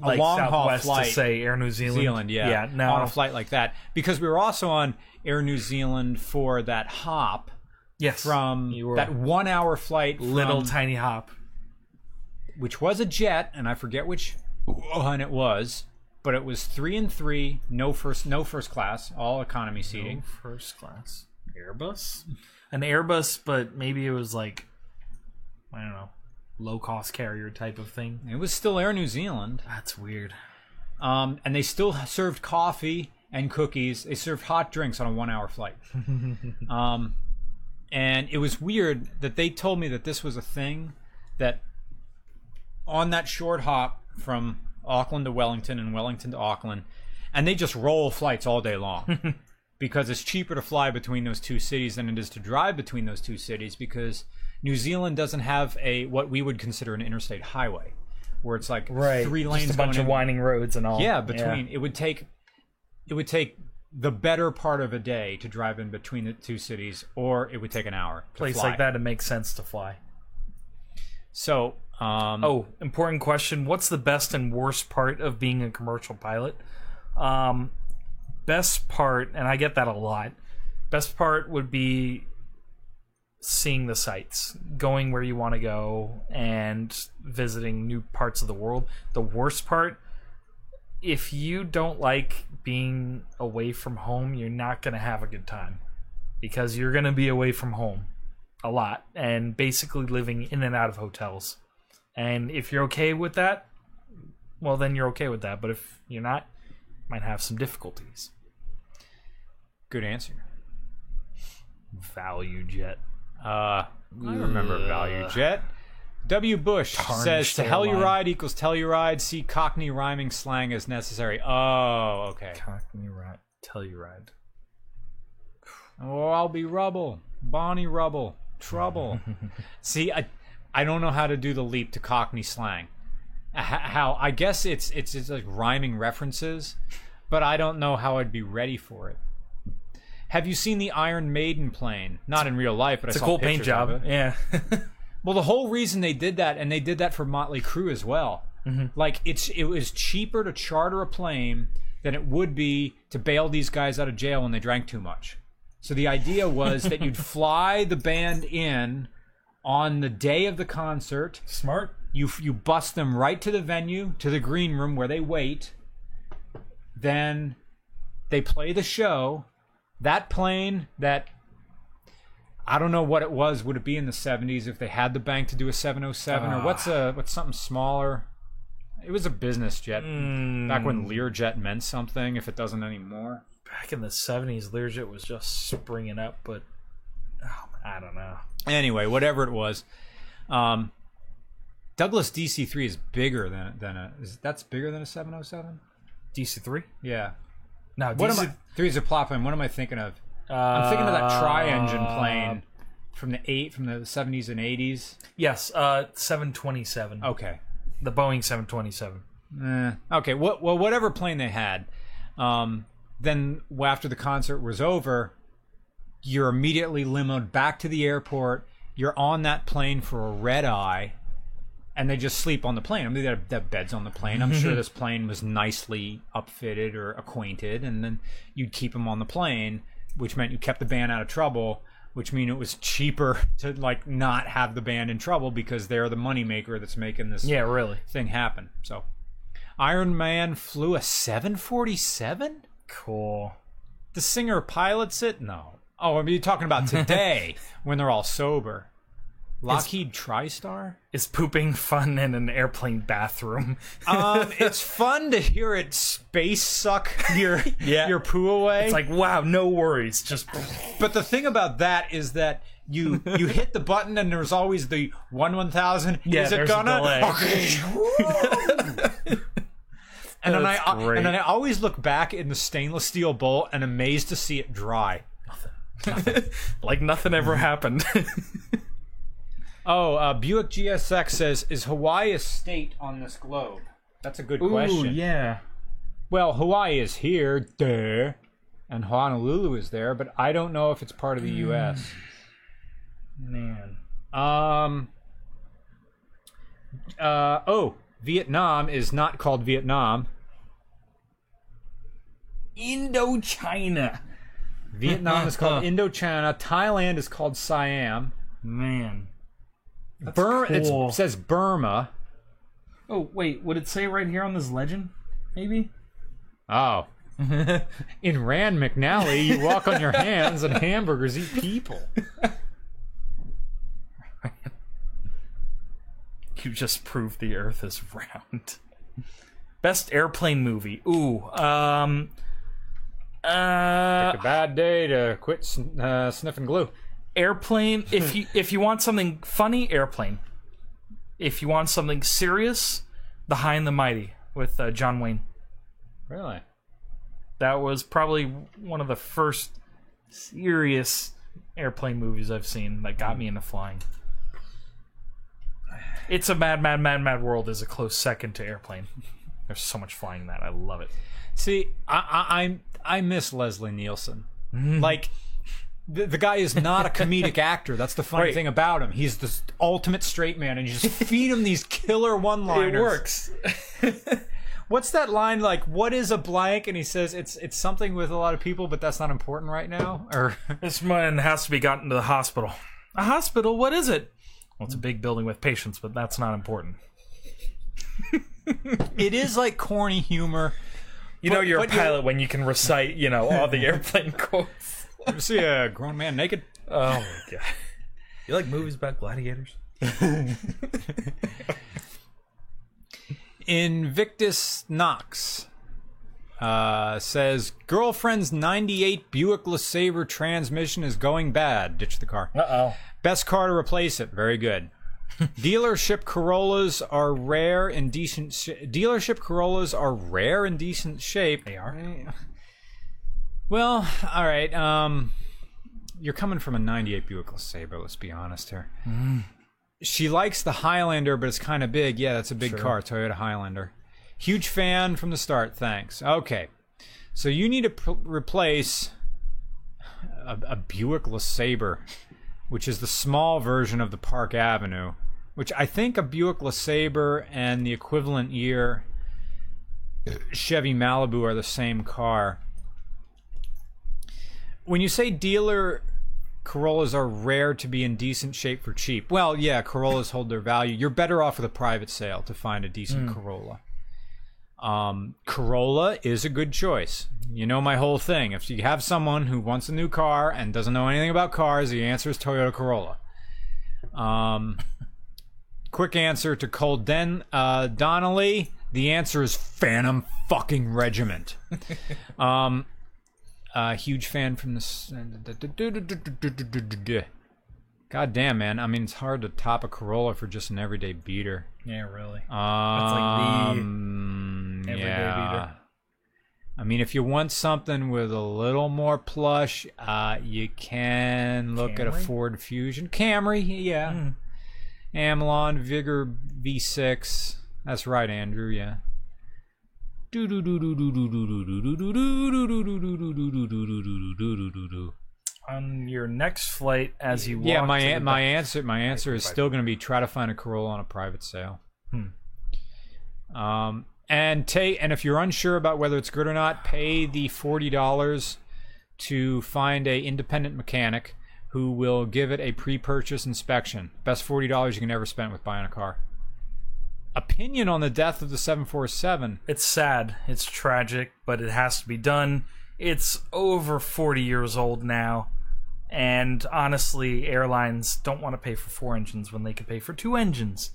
like long haul flight to say Air New Zealand. Zealand yeah. yeah no. On a flight like that. Because we were also on Air New Zealand for that hop. Yes. From that one hour flight. Little from, tiny hop. Which was a jet, and I forget which... Oh, and it was, but it was three and three, no first, no first class, all economy seating. No first class, Airbus, an Airbus, but maybe it was like, I don't know, low cost carrier type of thing. It was still Air New Zealand. That's weird. Um, and they still served coffee and cookies. They served hot drinks on a one hour flight. um, and it was weird that they told me that this was a thing that on that short hop. From Auckland to Wellington and Wellington to Auckland, and they just roll flights all day long because it's cheaper to fly between those two cities than it is to drive between those two cities because New Zealand doesn't have a what we would consider an interstate highway where it's like right. three lanes, just a bunch of in. winding roads and all. Yeah, between yeah. it would take it would take the better part of a day to drive in between the two cities, or it would take an hour. To Place fly. Like that, it makes sense to fly. So. Um, oh, important question. What's the best and worst part of being a commercial pilot? Um, best part, and I get that a lot, best part would be seeing the sights, going where you want to go, and visiting new parts of the world. The worst part, if you don't like being away from home, you're not going to have a good time because you're going to be away from home a lot and basically living in and out of hotels. And if you're okay with that, well, then you're okay with that. But if you're not, you might have some difficulties. Good answer. ValueJet. Uh, I remember uh, ValueJet. W. Bush says, to Telluride equals Telluride. See Cockney rhyming slang as necessary. Oh, okay. Cockney rhyme. Telluride. Oh, I'll be rubble. Bonnie rubble. Trouble. See, I... I don't know how to do the leap to Cockney slang. How I guess it's it's it's like rhyming references, but I don't know how I'd be ready for it. Have you seen the Iron Maiden plane? Not in real life, but it's I saw a cool paint job. Of it. Yeah. Well, the whole reason they did that, and they did that for Motley Crue as well. Mm-hmm. Like it's it was cheaper to charter a plane than it would be to bail these guys out of jail when they drank too much. So the idea was that you'd fly the band in. On the day of the concert, smart, You you bust them right to the venue, to the green room where they wait. Then they play the show. That plane that, I don't know what it was. Would it be in the seventies if they had the bank to do a seven oh seven uh. or what's a what's something smaller? It was a business jet mm. back when Learjet meant something. If it doesn't anymore. Back in the seventies, Learjet was just springing up, but oh, I don't know. Anyway, whatever it was, um, Douglas D C three is bigger than than a. Is, that's bigger than a seven oh seven. D C three? Yeah. No, what D C... am I? Three is a plot plane. What am I thinking of? Uh, I'm thinking of that tri-engine plane from the eight, from the seventies and eighties. Yes, uh, seven twenty-seven. Okay, the Boeing seven twenty-seven. Eh, okay, what? Well, whatever plane they had. Um, then after the concert was over, you're immediately limoed back to the airport. You're on that plane for a red eye, and they just sleep on the plane. I mean, they have, they have beds on the plane. I'm sure this plane was nicely upfitted or acquainted, and then you'd keep them on the plane, which meant you kept the band out of trouble, which mean it was cheaper to like not have the band in trouble because they're the moneymaker that's making this yeah, really. thing happen. So Iron Man flew a seven forty-seven? Cool. The singer pilots it? No. Oh, I mean, you're talking about today when they're all sober. Lockheed is, TriStar? Is pooping fun in an airplane bathroom? um, it's fun to hear it space suck your yeah. your poo away. It's like, wow, no worries. Just. But the thing about that is that you you hit the button and there's always the one one thousand. Yeah, is it gonna? and then I great. and then I always look back in the stainless steel bowl and amazed to see it dry. Nothing. Nothing. Like nothing ever happened. Oh, uh, Buick G S X says, is Hawaii a state on this globe? That's a good Ooh, question. Ooh, yeah. Well, Hawaii is here, duh, and Honolulu is there, but I don't know if it's part of the U S Man. Um. Uh, oh, Vietnam is not called Vietnam. Indochina. Vietnam is called Indochina. Thailand is called Siam. Man. Bur- cool. It says Burma. Oh, wait. Would it say right here on this legend? Maybe? Oh. In Rand McNally, you walk on your hands and hamburgers eat people. You just proved the earth is round. Best airplane movie. Ooh. Um, uh, Take a bad day to quit sn- uh, sniffing glue. Airplane. If you if you want something funny, Airplane. If you want something serious, The High and the Mighty with uh, John Wayne. Really? That was probably one of the first serious airplane movies I've seen that got me into flying. It's a Mad, Mad, Mad, Mad World is a close second to Airplane. There's so much flying in that. I love it. See, I I I miss Leslie Nielsen. Mm. Like. The, the guy is not a comedic actor. That's the funny right. thing about him. He's the ultimate straight man, and you just feed him these killer one-liners. It works. What's that line like? What is a blank? And he says it's it's something with a lot of people, but that's not important right now. Or this man has to be gotten to the hospital. A hospital? What is it? Well, it's a big building with patients, but that's not important. It is like corny humor. You but, know you're a pilot you're... when you can recite, you know, all the airplane quotes. Ever see a grown man naked? Oh my god! You like movies about gladiators? Invictus Knox uh, says girlfriend's ninety-eight Buick LeSabre transmission is going bad. Ditch the car. Uh oh. Best car to replace it. Very good. Dealership Corollas are rare in decent. Sh- Dealership Corollas are rare in decent shape. They are. Well, all right. Um, you're coming from a ninety-eight Buick LeSabre, let's be honest here. Mm. She likes the Highlander, but it's kind of big. Yeah, that's a big sure. car, Toyota Highlander. Huge fan from the start, thanks. Okay. So you need to pr- replace a, a Buick LeSabre, which is the small version of the Park Avenue, which I think a Buick LeSabre and the equivalent year Chevy Malibu are the same car. When you say dealer Corollas are rare to be in decent shape for cheap. Well, yeah, Corollas hold their value. You're better off with a private sale to find a decent mm. Corolla. Um, Corolla is a good choice. You know my whole thing. If you have someone who wants a new car and doesn't know anything about cars, the answer is Toyota Corolla. Um, quick answer to Cole Den, uh, Donnelly. The answer is Phantom fucking Regiment. um, uh, huge fan from the... God damn, man. I mean, it's hard to top a Corolla for just an everyday beater. Yeah, really. Um, That's like the everyday yeah. beater. I mean, if you want something with a little more plush, uh, you can look Camry? at a Ford Fusion. Camry, yeah. Mm. Amelon, Vigor V six. That's right, Andrew, yeah. On your next flight, as you walk yeah, my an- my answer my answer is still going to be try to find a Corolla on a private sale. Hmm. Um, and take and if you're unsure about whether it's good or not, pay the forty dollars to find a independent mechanic who will give it a pre-purchase inspection. Best forty dollars you can ever spend with buying a car. Opinion on the death of the seven forty-seven. It's sad. It's tragic, but it has to be done. It's over forty years old now. And honestly, airlines don't want to pay for four engines when they could pay for two engines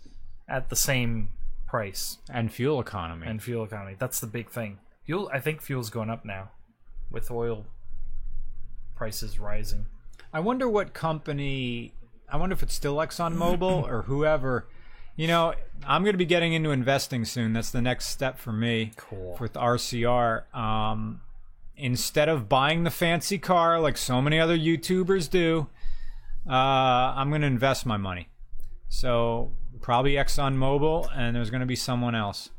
at the same price. And fuel economy. And fuel economy. That's the big thing. Fuel. I think fuel's going up now with oil prices rising. I wonder what company... I wonder if it's still ExxonMobil or whoever... You know, I'm going to be getting into investing soon. That's the next step for me. Cool. With R C R. Um, instead of buying the fancy car like so many other YouTubers do, uh, I'm going to invest my money. So probably ExxonMobil, and there's going to be someone else.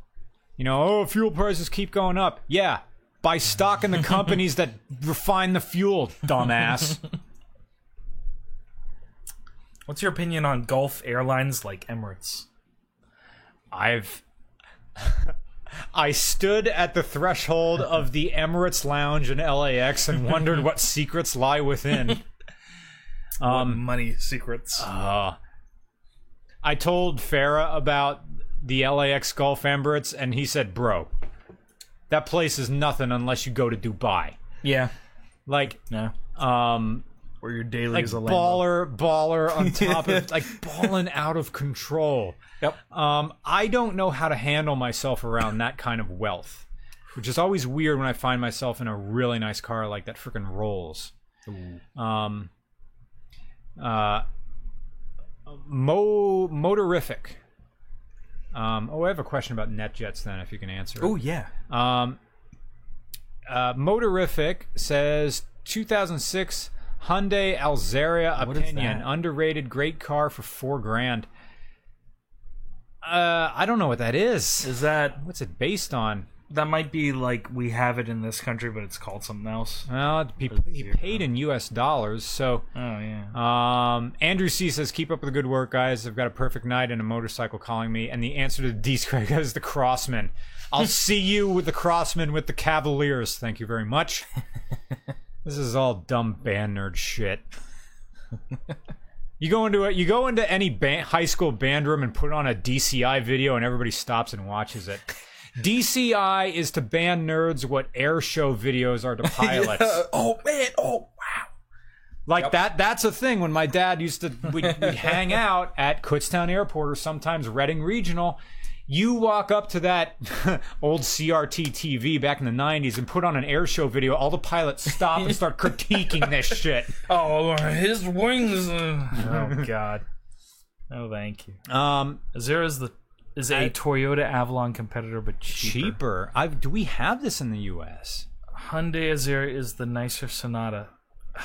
You know, oh, fuel prices keep going up. Yeah, buy stock in the companies that refine the fuel, dumbass. What's your opinion on Gulf Airlines like Emirates? I've I stood at the threshold of the Emirates Lounge in L A X and wondered what secrets lie within. Um, what money secrets. Uh, I told Farah about the L A X Gulf Emirates, and he said, "Bro, that place is nothing unless you go to Dubai." Yeah, like no. Um, or your daily like is a baller, baller on top of like balling out of control. Yep. Um, I don't know how to handle myself around that kind of wealth, which is always weird when I find myself in a really nice car like that freaking Rolls. Ooh. Um. Uh. Mo motorific. Um. Oh, I have a question about NetJets. Then, if you can answer. Oh yeah. Um. Uh, motorific says two thousand six. Hyundai Alzaria opinion, underrated, great car for four grand. Uh, I don't know what that is. Is that what's it based on? That might be like we have it in this country, but it's called something else. Well, he, he paid in U S dollars, so. Oh yeah. Um, Andrew C says, "Keep up with the good work, guys. I've got a perfect night and a motorcycle calling me." And the answer to the D Craig is the Crossman. I'll see you with the Crossman with the Cavaliers. Thank you very much. This is all dumb band nerd shit. you go into a, you go into any band, high school band room and put on a D C I video and everybody stops and watches it. D C I is to band nerds what air show videos are to pilots. Yeah. Oh man! Oh wow! Like yep. that. That's a thing. When my dad used to, we'd, we'd hang out at Kutztown Airport or sometimes Reading Regional. You walk up to that old C R T T V back in the nineties and put on an air show video, all the pilots stop and start critiquing this shit. Oh, his wings. Oh, God. Oh, thank you. Um, Azera is, the, is a I, Toyota Avalon competitor, but cheaper. Cheaper. I've, do we have this in the U S? Hyundai Azera is the nicer Sonata.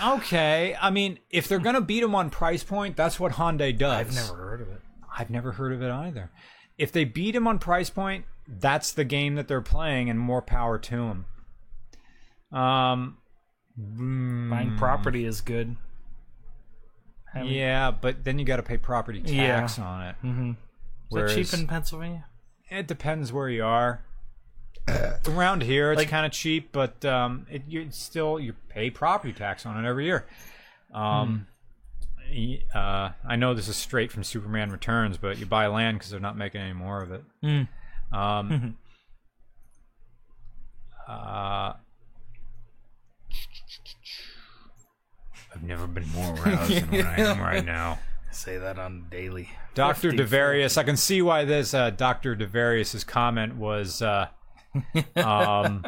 Okay. I mean, if they're going to beat them on price point, that's what Hyundai does. I've never heard of it. I've never heard of it either. If they beat him on price point, that's the game that they're playing, and more power to him. Um, Buying property is good. Having yeah, but then you got to pay property tax yeah. on it. Mm-hmm. Is Whereas, that cheap in Pennsylvania? It depends where you are. Around here, it's like, kind of cheap, but um, it, you still you pay property tax on it every year. Um, uh, I know this is straight from Superman Returns, but you buy land because they're not making any more of it. Mm. Um, uh, I've never been more aroused than when I am right now. I say that on the daily. Doctor DeVarius, I can see why this uh, Doctor DeVarius's comment was uh, um,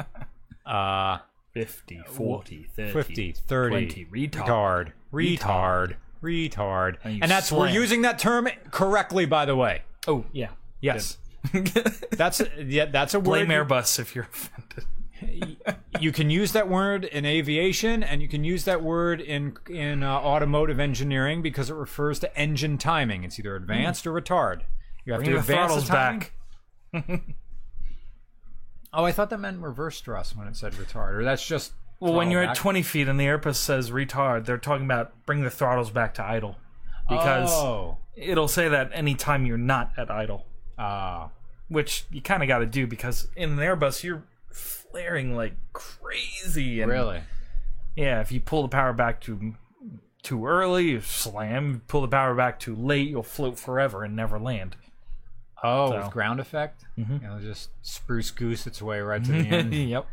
uh, fifty, forty, thirty, fifty, thirty, twenty, retard. Retard. Retard. Retard. And, and that's, slam. We're using that term correctly, by the way. Oh, yeah. Yes. That's a, yeah, that's a word. Blame Airbus if you're offended. You can use that word in aviation, and you can use that word in in uh, automotive engineering because it refers to engine timing. It's either advanced mm. or retard. You have Bring to advance the throttles the back. Oh, I thought that meant reverse thrust when it said retard, or that's just. Well, when you're back. At twenty feet and the Airbus says retard, they're talking about bring the throttles back to idle. Because oh. it'll say that anytime you're not at idle. Uh, which you kind of got to do because in an Airbus, you're flaring like crazy. And, really? Yeah, if you pull the power back too, too early, you slam. You pull the power back too late, you'll float forever and never land. Oh, so. With ground effect? Mm-hmm. It'll just spruce goose its way right to the end. Yep.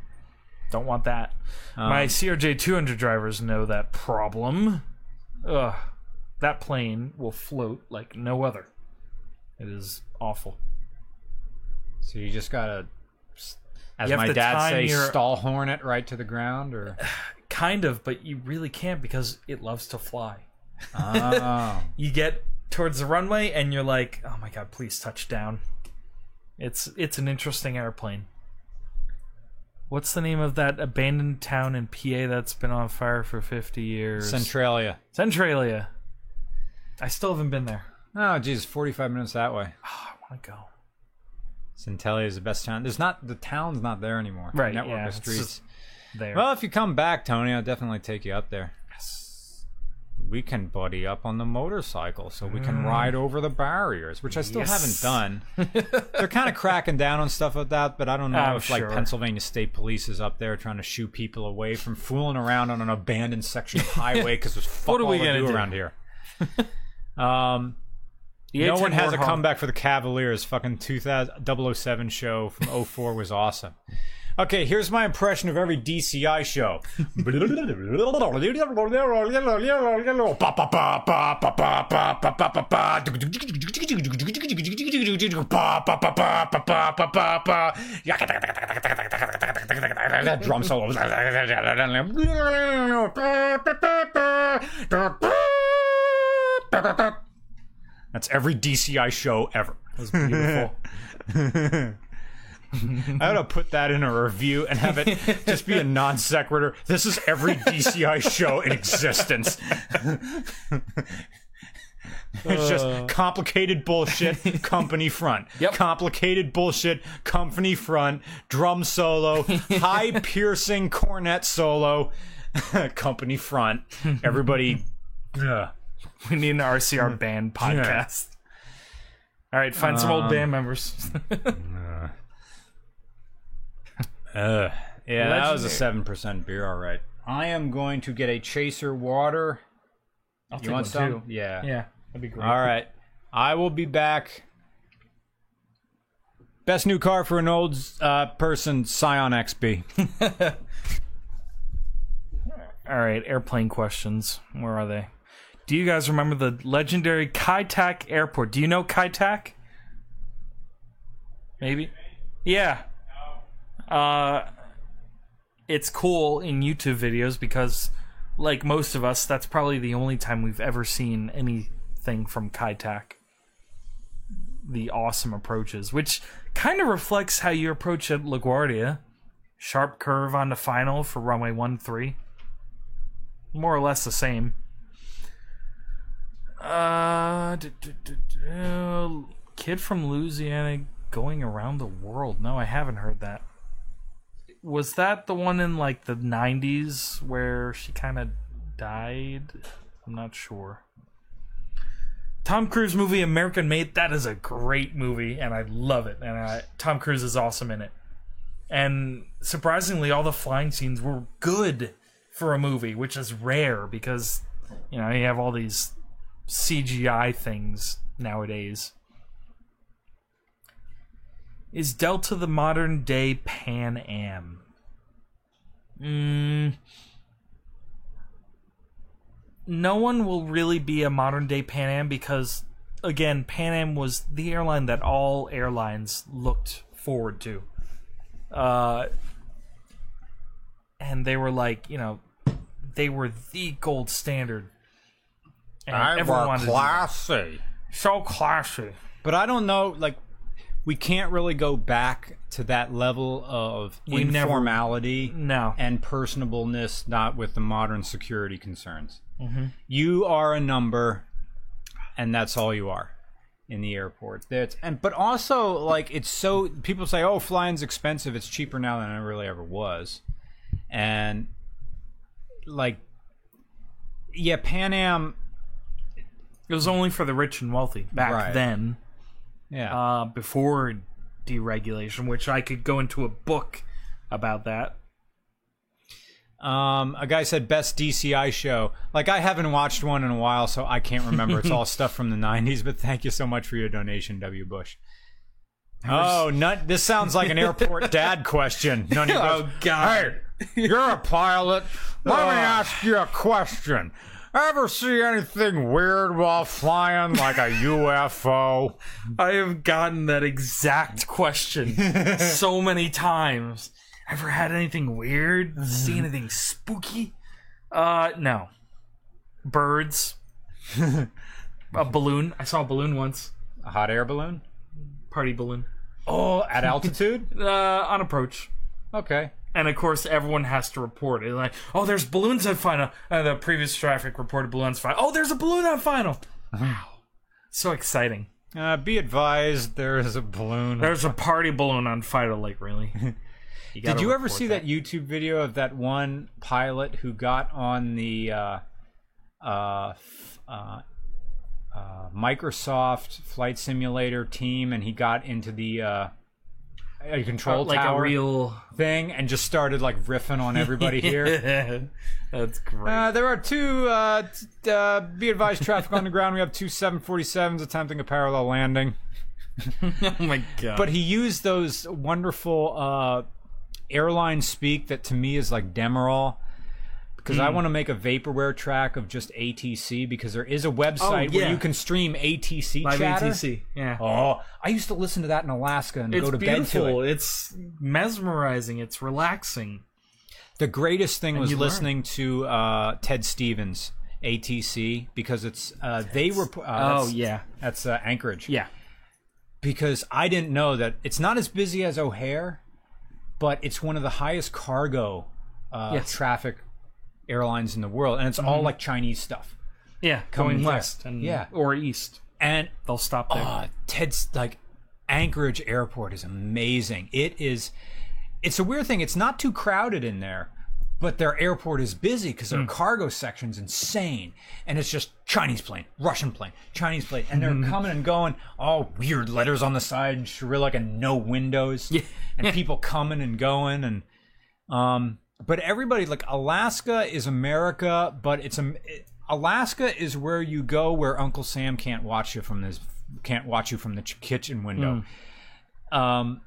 Don't want that. Um, My C R J two hundred drivers know that problem. Ugh. That plane will float like no other. It is awful. So you just gotta, as my dad say, stall horn it right to the ground, or kind of, but you really can't because it loves to fly. Oh. You get towards the runway and you're like, oh my god, please touch down. It's it's an interesting airplane. What's the name of that abandoned town in P A that's been on fire for fifty years? Centralia. Centralia. I still haven't been there. Oh, geez, forty-five minutes that way. Oh, I want to go. Centralia is the best town. There's not the town's not there anymore. Right, the network yeah, of streets. There. Well, if you come back, Tony, I'll definitely take you up there. Yes. We can buddy up on the motorcycle, so we can mm. ride over the barriers, which I still yes. haven't done. They're kind of cracking down on stuff like that, but I don't know I'm if sure. like Pennsylvania State Police is up there trying to shoo people away from fooling around on an abandoned section of highway because there's fuck what all we to do, do around here. um. The no one has Warthog. A comeback for the Cavaliers. Fucking two thousand seven show from oh four was awesome. Okay, here's my impression of every D C I show. Drum solo. That's every D C I show ever. That was beautiful. I ought to put that in a review and have it just be a non sequitur. This is every D C I show in existence. It's just complicated bullshit, company front. Yep. Complicated bullshit, company front, drum solo, high piercing cornet solo, company front. Everybody. Ugh. We need an R C R band podcast. Yeah. All right, find um, some old band members. uh, uh, yeah, legendary. That was a seven percent beer, all right. I am going to get a Chaser water. I'll you take want some? Too. Yeah. Yeah, that'd be great. All right, I will be back. Best new car for an old uh, person, Scion X B. All right, airplane questions. Where are they? Do you guys remember the legendary Kai Tak Airport? Do you know Kai Tak? Maybe? Yeah. Uh, it's cool in YouTube videos because, like most of us, that's probably the only time we've ever seen anything from Kai Tak. The awesome approaches, which kind of reflects how you approach at LaGuardia. Sharp curve on the final for runway one three. More or less the same. Uh, do, do, do, do. Kid from Louisiana going around the world. No, I haven't heard that. Was that the one in like the nineties where she kind of died? I'm not sure. Tom Cruise movie American Made. That is a great movie, and I love it. And I, Tom Cruise is awesome in it. And surprisingly, all the flying scenes were good for a movie, which is rare because you know you have all these C G I things nowadays. Is Delta the modern day Pan Am? Mm. No one will really be a modern day Pan Am because, again, Pan Am was the airline that all airlines looked forward to. Uh, and they were like, you know, they were the gold standard. And they were classy. So classy. But I don't know, like, we can't really go back to that level of we informality never, no. and personableness, not with the modern security concerns. Mm-hmm. You are a number, and that's all you are in the airports. That's, and but also, like, it's so... People say, oh, flying's expensive. It's cheaper now than it really ever was. And, like, yeah, Pan Am... It was only for the rich and wealthy back right. then. Yeah. Uh, before deregulation, which I could go into a book about that. Um, a guy said best D C I show. Like, I haven't watched one in a while, so I can't remember. It's all stuff from the nineties, but thank you so much for your donation, W. Bush. Oh, nut, this sounds like an airport dad question. None of oh, God. Hey, you're a pilot. Let oh. me ask you a question. Ever see anything weird while flying, like a U F O? I have gotten that exact question so many times. Ever had anything weird? Mm-hmm. See anything spooky? Uh, no. Birds. A balloon. I saw a balloon once. A hot air balloon? Party balloon. Oh, at altitude? uh, on approach. Okay. And, of course, everyone has to report it. Like, oh, there's balloons on final. Uh, the previous traffic reported balloons final. Oh, there's a balloon on final. Wow. So exciting. Uh, be advised, there is a balloon. There's a party balloon on Fido Lake, really. You did you ever see that. that YouTube video of that one pilot who got on the uh, uh, uh, uh, Microsoft Flight Simulator team, and he got into the... Uh, a control oh, like tower a real thing and just started like riffing on everybody here? That's great. Uh, there are two uh, t- uh, be advised traffic on the ground. We have two seven forty-sevens attempting a parallel landing. Oh my God. But he used those wonderful uh, airline speak that to me is like Demerol, because mm. I want to make a vaporware track of just A T C, because there is a website oh, yeah. where you can stream A T C live chatter. A T C, yeah. Oh, I used to listen to that in Alaska and it's go to beautiful. bed to it. It's mesmerizing. It's relaxing. The greatest thing and was listening learn. to uh, Ted Stevens A T C, because it's uh, they were. Uh, oh yeah, that's uh, Anchorage. Yeah, because I didn't know that it's not as busy as O'Hare, but it's one of the highest cargo uh, yes. traffic airlines in the world, and it's mm-hmm. all like Chinese stuff. Yeah, going west and yeah. or east, and they'll stop there. Uh, Ted's like Anchorage Airport is amazing. It is. It's a weird thing. It's not too crowded in there, but their airport is busy because their mm. cargo section's insane, and it's just Chinese plane, Russian plane, Chinese plane, and they're mm. coming and going. All weird letters on the side, and Cyrillic, and no windows, yeah. and people coming and going, and um. But everybody, like, Alaska is America, but it's um, Alaska is where you go where Uncle Sam can't watch you from this can't watch you from the ch- kitchen window. Mm. Um,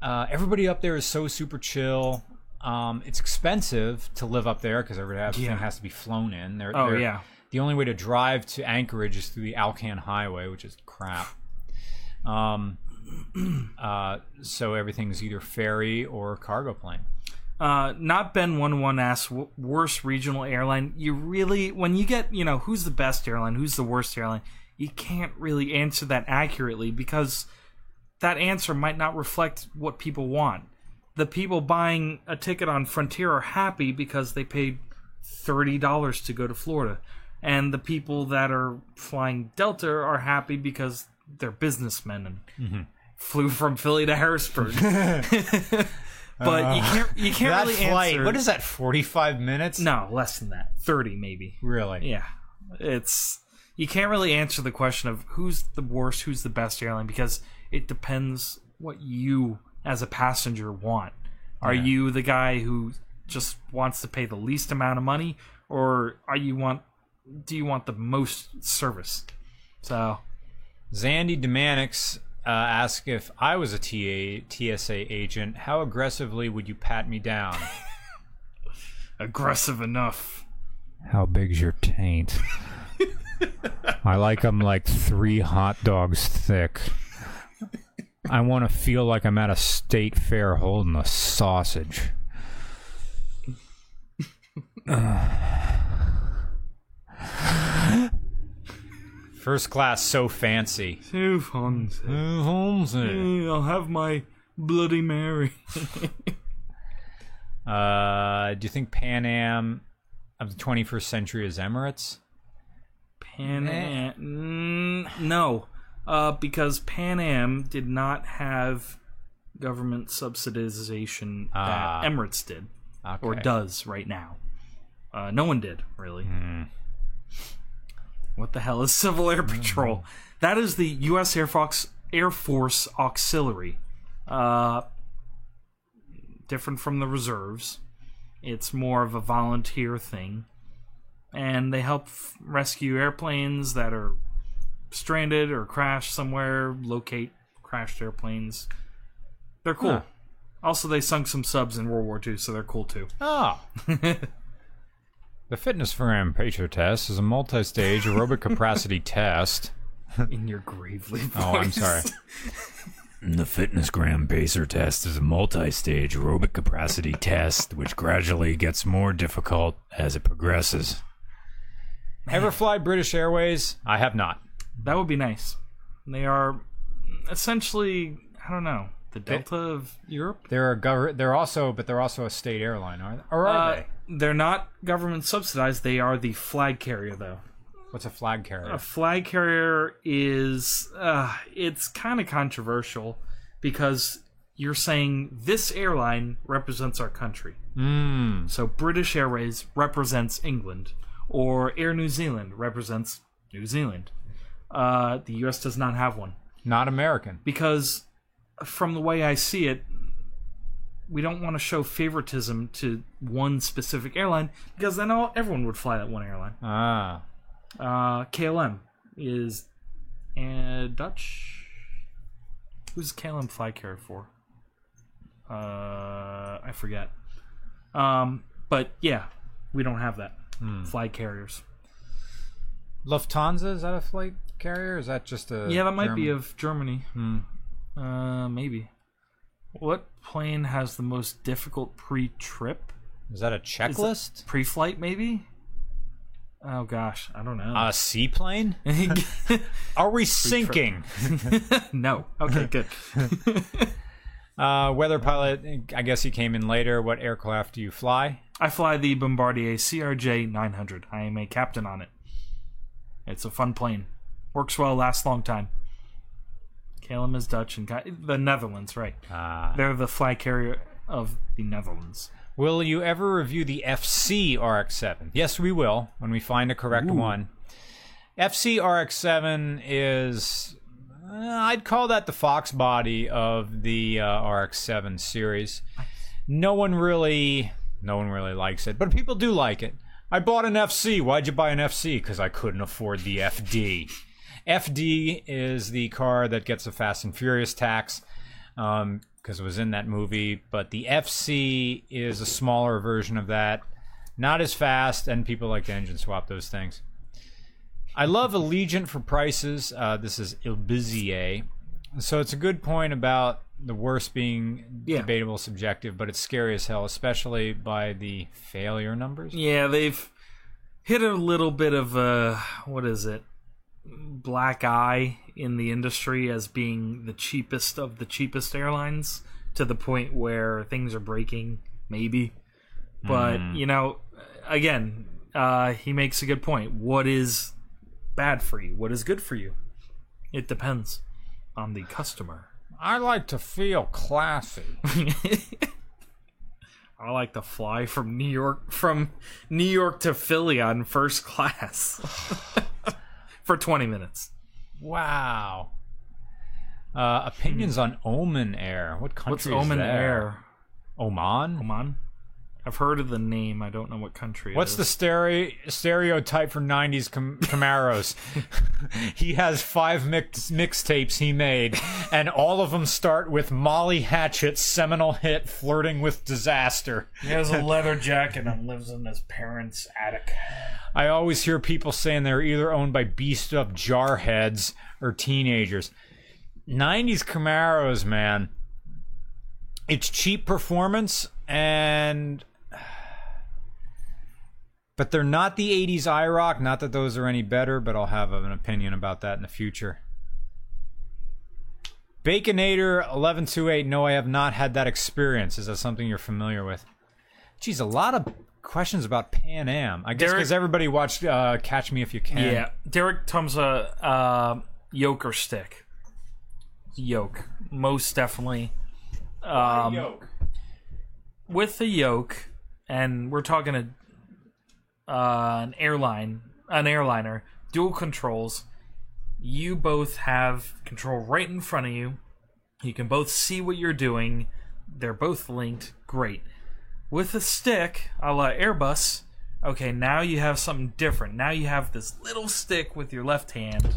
uh, everybody up there is so super chill. Um, it's expensive to live up there because everything yeah. has to be flown in. They're, oh they're, yeah. The only way to drive to Anchorage is through the Alcan Highway, which is crap. Um, uh, so everything's either ferry or cargo plane. Uh, not Ben one one asks, worst regional airline. You really, when you get, you know, who's the best airline, who's the worst airline, you can't really answer that accurately because that answer might not reflect what people want. The people buying a ticket on Frontier are happy because they paid thirty dollars to go to Florida. And the people that are flying Delta are happy because they're businessmen and mm-hmm. flew from Philly to Harrisburg. But uh, you can't you can't that really flight, answer. What is that? forty-five minutes? No, less than that. thirty maybe. Really? Yeah. It's you can't really answer the question of who's the worst, who's the best airline, because it depends what you as a passenger want. Are yeah. you the guy who just wants to pay the least amount of money, or are you want do you want the most service? So, Zandy Demanix uh, asks, if I was a T A, T S A agent, how aggressively would you pat me down? Aggressive enough. How big's your taint? I like them like three hot dogs thick. I want to feel like I'm at a state fair holding a sausage. First class, so fancy. So fancy. So fancy. I'll have my Bloody Mary. uh, do you think Pan Am of the twenty-first century is Emirates? Pan Am... No. Uh, because Pan Am did not have government subsidization that uh, Emirates did. Okay. Or does right now. Uh, no one did, really. Mm. What the hell is Civil Air Patrol? Mm. That is the U S Air Force, Air Force Auxiliary. Uh, different from the reserves. It's more of a volunteer thing. And they help f- rescue airplanes that are stranded or crashed somewhere, locate crashed airplanes. They're cool. Huh. Also, they sunk some subs in World War Two, so they're cool too. Oh. The Fitness for Amateur test is a multi-stage aerobic capacity test. In your gravely voice. Oh, I'm sorry. The Fitness Gram Pacer test is a multi-stage aerobic capacity test, which gradually gets more difficult as it progresses. Ever fly British Airways? I have not. That would be nice. They are essentially, I don't know, the Delta they, of Europe. They're a gov- They're also, but they're also a state airline, aren't they? Or are uh, they? They're not government subsidized. They are the flag carrier, though. What's a flag carrier? A flag carrier is, uh, it's kind of controversial because you're saying this airline represents our country. Mm. So British Airways represents England, or Air New Zealand represents New Zealand. Uh, the U S does not have one. Not American. Because from the way I see it, we don't want to show favoritism to one specific airline, because then all, everyone would fly that one airline. Ah. Uh, K L M is uh, Dutch. Who's K L M flag carrier for? Uh, I forget. Um, but yeah, we don't have that. Hmm. Flag carriers. Lufthansa, is that a flight carrier? Or is that just a? Yeah, that might German? Be of Germany. Hmm. Uh, maybe. What plane has the most difficult pre-trip? Is that a checklist? Pre-flight, maybe. Oh gosh, I don't know. A seaplane? Are we sinking? No. Okay, good. uh, weather pilot. I guess he came in later. What aircraft do you fly? I fly the Bombardier C R J nine hundred. I am a captain on it. It's a fun plane. Works well. Lasts a long time. K L M is Dutch and the Netherlands, right? Uh, They're the flag carrier of the Netherlands. Will you ever review the F C R X seven? Yes, we will, when we find a correct Ooh. one. F C R X seven is... Uh, I'd call that the Fox body of the uh, R X seven series. No one really... No one really likes it, but people do like it. I bought an F C. Why'd you buy an F C? Because I couldn't afford the F D. F D is the car that gets a Fast and Furious tax. Um... because it was in that movie, but the F C is a smaller version of that. Not as fast, and people like to engine swap those things. I love Allegiant for prices. Uh, this is Ilbizier. So it's a good point about the worst being yeah. debatable, subjective, but it's scary as hell, especially by the failure numbers. Yeah, they've hit a little bit of a, what is it, black eye in the industry as being the cheapest of the cheapest airlines, to the point where things are breaking, maybe. But, mm. you know, again, uh, he makes a good point. What is bad for you? What is good for you? It depends on the customer. I like to feel classy. I like to fly from New York from New York to Philly on first class. For twenty minutes. Wow. Uh, opinions hmm. on Oman Air. What country What's is Oman that? Air? Oman? Oman? I've heard of the name. I don't know what country it What's is. What's the stereo, stereotype for nineties Cam- Camaros? He has five mix mixtapes he made, and all of them start with Molly Hatchett's seminal hit, Flirting with Disaster. He has a leather jacket and lives in his parents' attic. I always hear people saying they're either owned by beast-up jarheads or teenagers. nineties Camaros, man. It's cheap performance, and... but they're not the eighties IROC. Not that those are any better, but I'll have an opinion about that in the future. Baconator eleven twenty-eight. No, I have not had that experience. Is that something you're familiar with? Geez, a lot of questions about Pan Am. I guess because everybody watched uh, Catch Me If You Can. Yeah, Derek Tumsa, uh, yoke or stick? Yoke. Most definitely. Um, yoke. With the yoke, and we're talking a... Uh, an airline, an airliner, dual controls. You both have control right in front of you. You can both see what you're doing. They're both linked. Great. With a stick, a la Airbus, okay, now you have something different. Now you have this little stick with your left hand,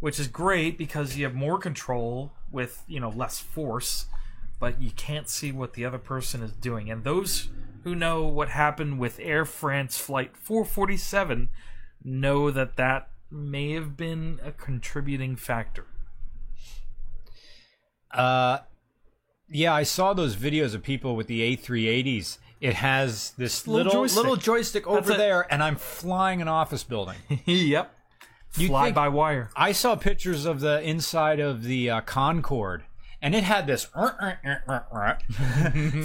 which is great because you have more control with, you know, less force, but you can't see what the other person is doing. And those who know what happened with Air France Flight four forty-seven know that that may have been a contributing factor. Uh, yeah, I saw those videos of people with the A three eighties. It has this little little joystick, little joystick over there, and I'm flying an office building. Yep. You'd Fly by wire. I saw pictures of the inside of the uh, Concorde. And it had this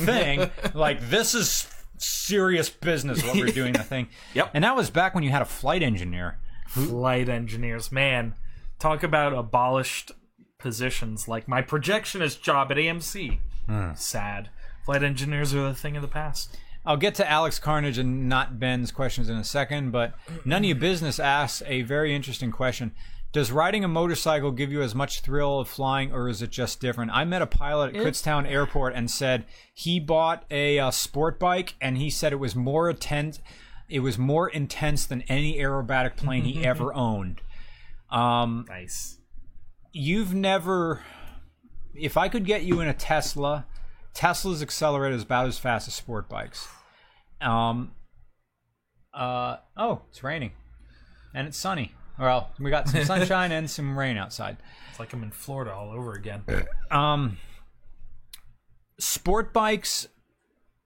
thing, like, this is serious business, what we're doing, the thing. Yep. And that was back when you had a flight engineer. Flight engineers, man. Talk about abolished positions, like my projectionist job at A M C. Mm. Sad. Flight engineers are the thing of the past. I'll get to Alex Carnage and not Ben's questions in a second, but None of Your Business asks a very interesting question. Does riding a motorcycle give you as much thrill of flying, or is it just different? I met a pilot at it's- Kutztown Airport and said he bought a uh, sport bike, and he said it was more intense. It was more intense than any aerobatic plane he ever owned. Um, nice. You've never. If I could get you in a Tesla, Tesla's accelerator is about as fast as sport bikes. Um. Uh oh, it's raining, and it's sunny. Well, we got some sunshine and some rain outside. It's like I'm in Florida all over again. Um, sport bikes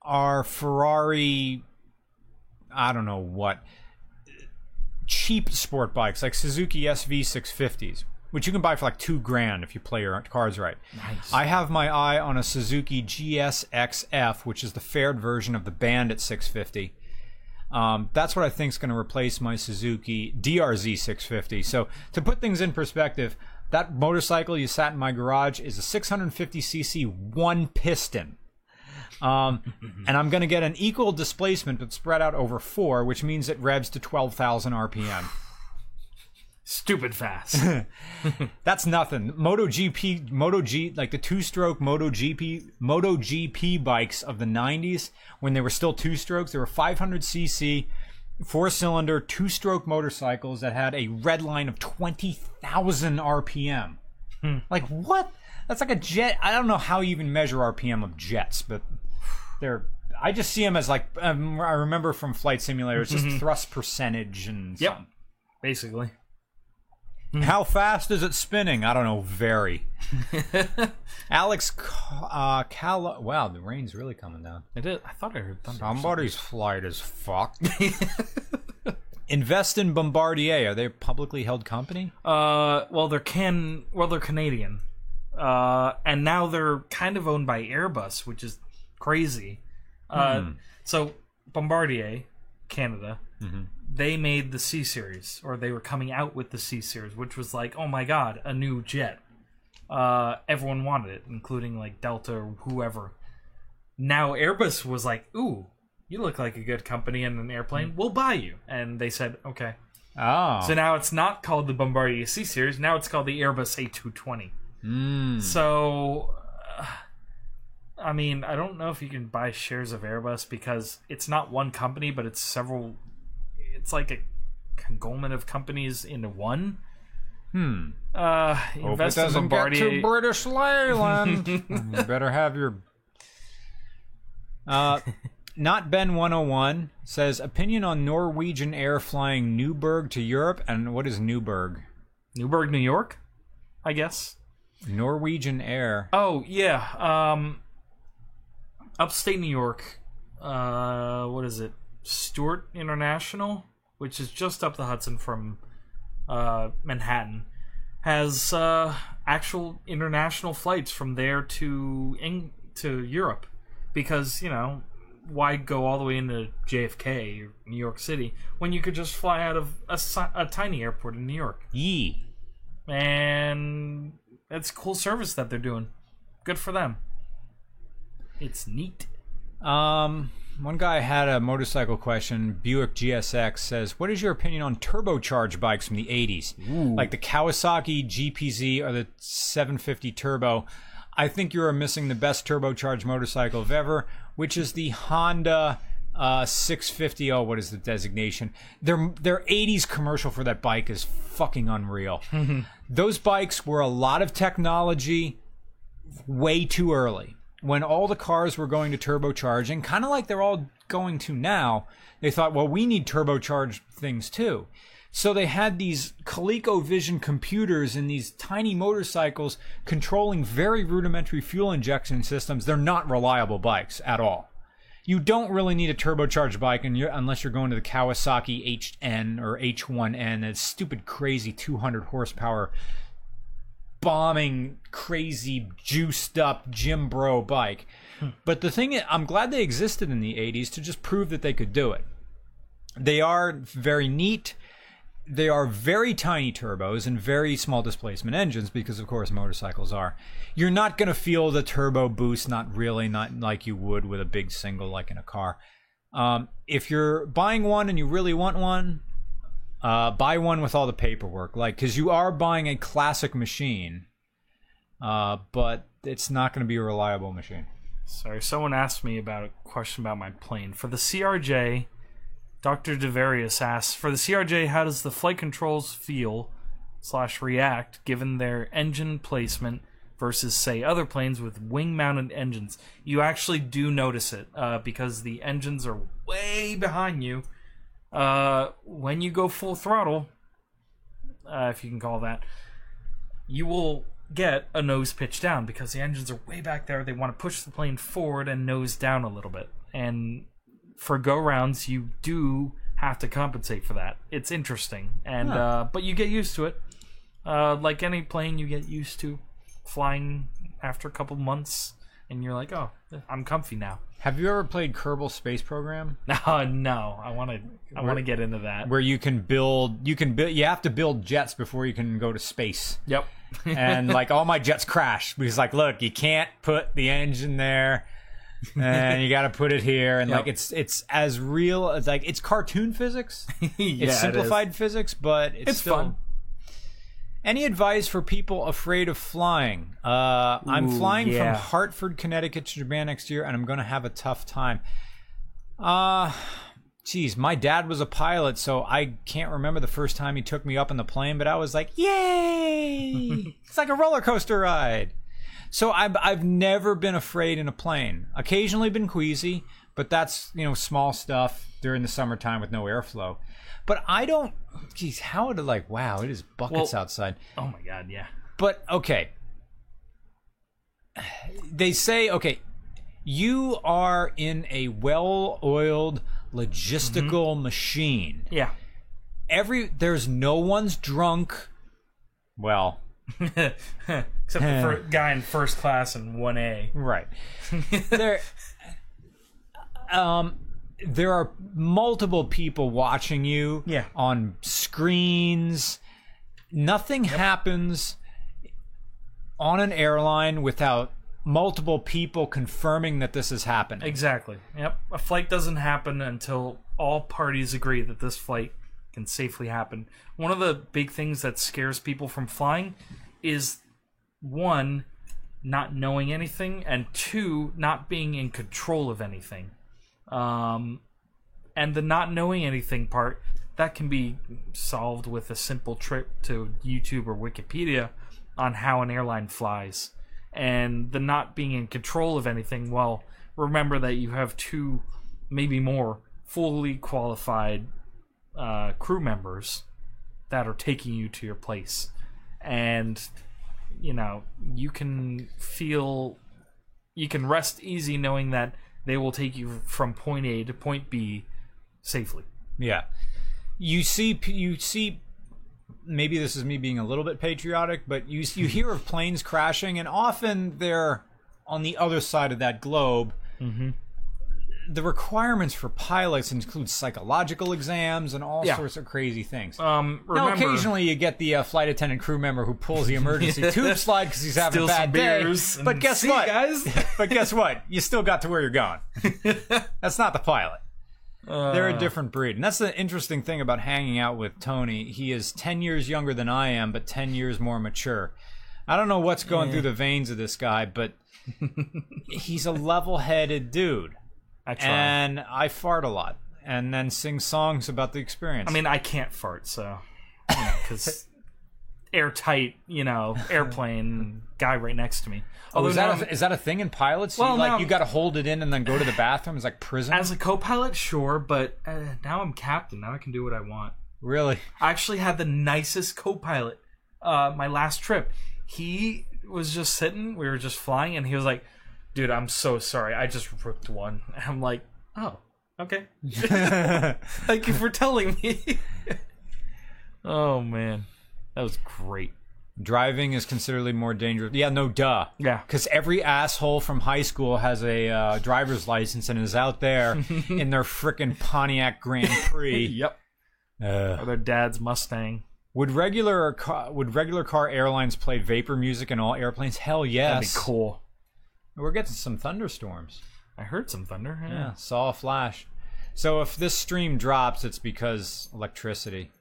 are Ferrari, I don't know what, cheap sport bikes, like Suzuki S V six fifties, which you can buy for like two grand if you play your cards right. Nice. I have my eye on a Suzuki G S X F, which is the fared version of the Bandit six fifty. Um, that's what I think is going to replace my Suzuki D R Z six fifty. So to put things in perspective, that motorcycle you sat in my garage is a six fifty c c one piston. Um, and I'm going to get an equal displacement but spread out over four, which means it revs to twelve thousand R P M. Stupid fast. That's nothing. MotoGP, Moto G, like the two-stroke MotoGP, MotoGP bikes of the nineties, when they were still two-strokes, they were five hundred c c, four-cylinder, two-stroke motorcycles that had a red line of twenty thousand R P M. Hmm. Like, what? That's like a jet. I don't know how you even measure R P M of jets, but they're... I just see them as like... Um, I remember from Flight Simulator, it's just mm-hmm. thrust percentage and yep. something. Basically. How fast is it spinning? I don't know. Very. Alex uh, Calla. Wow, the rain's really coming down. It is. I thought I heard thunder. Somebody's flight is fucked. Invest in Bombardier. Are they a publicly held company? Uh, well, they're can. Well, they're Canadian, uh, and now they're kind of owned by Airbus, which is crazy. Uh, hmm. So Bombardier, Canada. Mm-hmm. They made the C-Series, or they were coming out with the C-Series, which was like, oh my god, a new jet. Uh, everyone wanted it, including like Delta or whoever. Now Airbus was like, ooh, you look like a good company in an airplane. We'll buy you. And they said, okay. Oh. So now it's not called the Bombardier C-Series. Now it's called the Airbus A two twenty. Mm. So... Uh, I mean, I don't know if you can buy shares of Airbus because it's not one company, but it's several. It's like a conglomerate of companies into one. Hmm. Uh, invest Hope it doesn't in Bombardier. Get to British Leyland. You better have your. Uh, not Ben one oh one says opinion on Norwegian Air flying Newburgh to Europe, and what is Newburgh? Newburgh, New York, I guess. Norwegian Air. Oh yeah. Um, upstate New York. Uh, what is it? Stewart International, which is just up the Hudson from uh, Manhattan, has uh, actual international flights from there to Eng- to Europe. Because, you know, why go all the way into J F K or New York City when you could just fly out of a, a tiny airport in New York? Yee. And that's cool service that they're doing. Good for them. It's neat. Um, one guy had a motorcycle question. Buick G S X says, what is your opinion on turbocharged bikes from the eighties? Ooh. Like the Kawasaki G P Z or the seven fifty Turbo. I think you are missing the best turbocharged motorcycle of ever, which is the Honda uh, six fifty. Oh, what is the designation? Their their eighties commercial for that bike is fucking unreal. Those bikes were a lot of technology way too early. When all the cars were going to turbocharging, kind of like they're all going to now, they thought, well, we need turbocharged things too. So they had these ColecoVision computers and these tiny motorcycles controlling very rudimentary fuel injection systems. They're not reliable bikes at all. You don't really need a turbocharged bike unless you're going to the Kawasaki H N or H one N, that stupid, crazy two hundred horsepower, bombing, crazy, juiced-up Jim Bro bike. Hmm. But the thing is, I'm glad they existed in the eighties to just prove that they could do it. They are very neat. They are very tiny turbos and very small displacement engines because, of course, motorcycles are. You're not going to feel the turbo boost, not really, not like you would with a big single like in a car. Um, if you're buying one and you really want one, uh, buy one with all the paperwork. Like, because you are buying a classic machine, uh, but it's not going to be a reliable machine. Sorry, someone asked me about a question about my plane. For the C R J... Doctor DeVarius asks, for the C R J, how does the flight controls feel slash react given their engine placement versus, say, other planes with wing-mounted engines? You actually do notice it uh, because the engines are way behind you. Uh, when you go full throttle, uh, if you can call that, you will get a nose pitch down because the engines are way back there. They want to push the plane forward and nose down a little bit. And for go-rounds, you do have to compensate for that. It's interesting, and huh. uh, but you get used to it. Uh, like any plane, you get used to flying after a couple months, and you're like, oh, I'm comfy now. Have you ever played Kerbal Space Program? No, no. I want to. I want to get into that. Where you can build, you can build. You have to build jets before you can go to space. Yep. And like all my jets crash because, like, look, you can't put the engine there. And you got to put it here, and yep. like it's it's as real as like it's cartoon physics. yeah, it's simplified it physics, but it's, it's still fun. Any advice for people afraid of flying? Uh, Ooh, I'm flying yeah. from Hartford, Connecticut to Japan next year, and I'm going to have a tough time. Uh, geez, my dad was a pilot, so I can't remember the first time he took me up in the plane, but I was like, yay! It's like a roller coaster ride. So I've, I've never been afraid in a plane. Occasionally been queasy, but that's, you know, small stuff during the summertime with no airflow. But I don't... Geez, how would it like... Wow, it is buckets well, outside. Oh my God, yeah. But, okay. They say, okay, you are in a well-oiled logistical mm-hmm. machine. Yeah. Every... There's no one's drunk. Well... Except the guy in first class in one A. Right. there, um, there are multiple people watching you yeah. on screens. Nothing yep. happens on an airline without multiple people confirming that this is happening. Exactly. Yep. A flight doesn't happen until all parties agree that this flight can safely happen. One of the big things that scares people from flying is, one, not knowing anything, and two, not being in control of anything. Um, and the not knowing anything part, that can be solved with a simple trip to YouTube or Wikipedia on how an airline flies. And the not being in control of anything, well, remember that you have two, maybe more, fully qualified uh, crew members that are taking you to your place. And, you know, you can feel, you can rest easy knowing that they will take you from point A to point B safely. Yeah. You see, you see, maybe this is me being a little bit patriotic, but you you hear of planes crashing, and often they're on the other side of that globe. Mm-hmm. The requirements for pilots include psychological exams and all yeah. sorts of crazy things. Um, remember, now, occasionally you get the uh, flight attendant crew member who pulls the emergency tube slide because he's having a bad day. But guess what, guys? But guess what? You still got to where you're going. That's not the pilot. Uh, They're a different breed. And that's the interesting thing about hanging out with Tony. He is ten years younger than I am, but ten years more mature. I don't know what's going yeah. through the veins of this guy, but he's a level-headed dude. I try. And I fart a lot and then sing songs about the experience. I mean, I can't fart, so, you know, because airtight, you know, airplane guy right next to me. Although oh, is that, a, is that a thing in pilots? Well, you, like, now, you got to hold it in and then go to the bathroom? It's like prison? As a co-pilot, sure, but uh, now I'm captain. Now I can do what I want. Really? I actually had the nicest co-pilot uh, my last trip. He was just sitting. We were just flying, and he was like, dude, I'm so sorry. I just ripped one. And I'm like, oh, okay. Thank you for telling me. Oh, man. That was great. Driving is considerably more dangerous. Yeah, no duh. Yeah. Because every asshole from high school has a uh, driver's license and is out there in their frickin' Pontiac Grand Prix. Yep. Uh, or their dad's Mustang. Would regular car, would regular car airlines play vapor music in all airplanes? Hell yes. That'd be cool. We're getting some thunderstorms. I heard some thunder. Yeah. yeah, saw a flash. So if this stream drops, it's because electricity.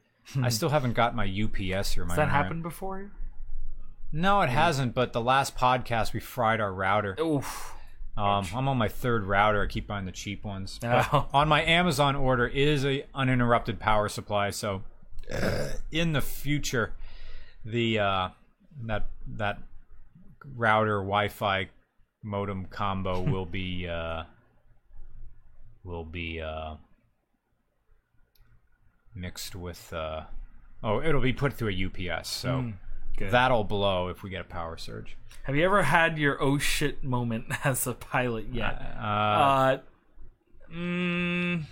I still haven't got my U P S or my. Has that happened before? No, it yeah. hasn't. But the last podcast, we fried our router. Oof. Um, I'm on my third router. I keep buying the cheap ones. Oh. On my Amazon order, it is a uninterrupted power supply. So, in the future, the uh, that that router Wi-Fi modem combo will be uh, will be. Uh, mixed with uh oh it'll be put through a U P S, so mm, that'll blow if we get a power surge. Have you ever had your oh shit moment as a pilot yet? uh, uh, uh mm,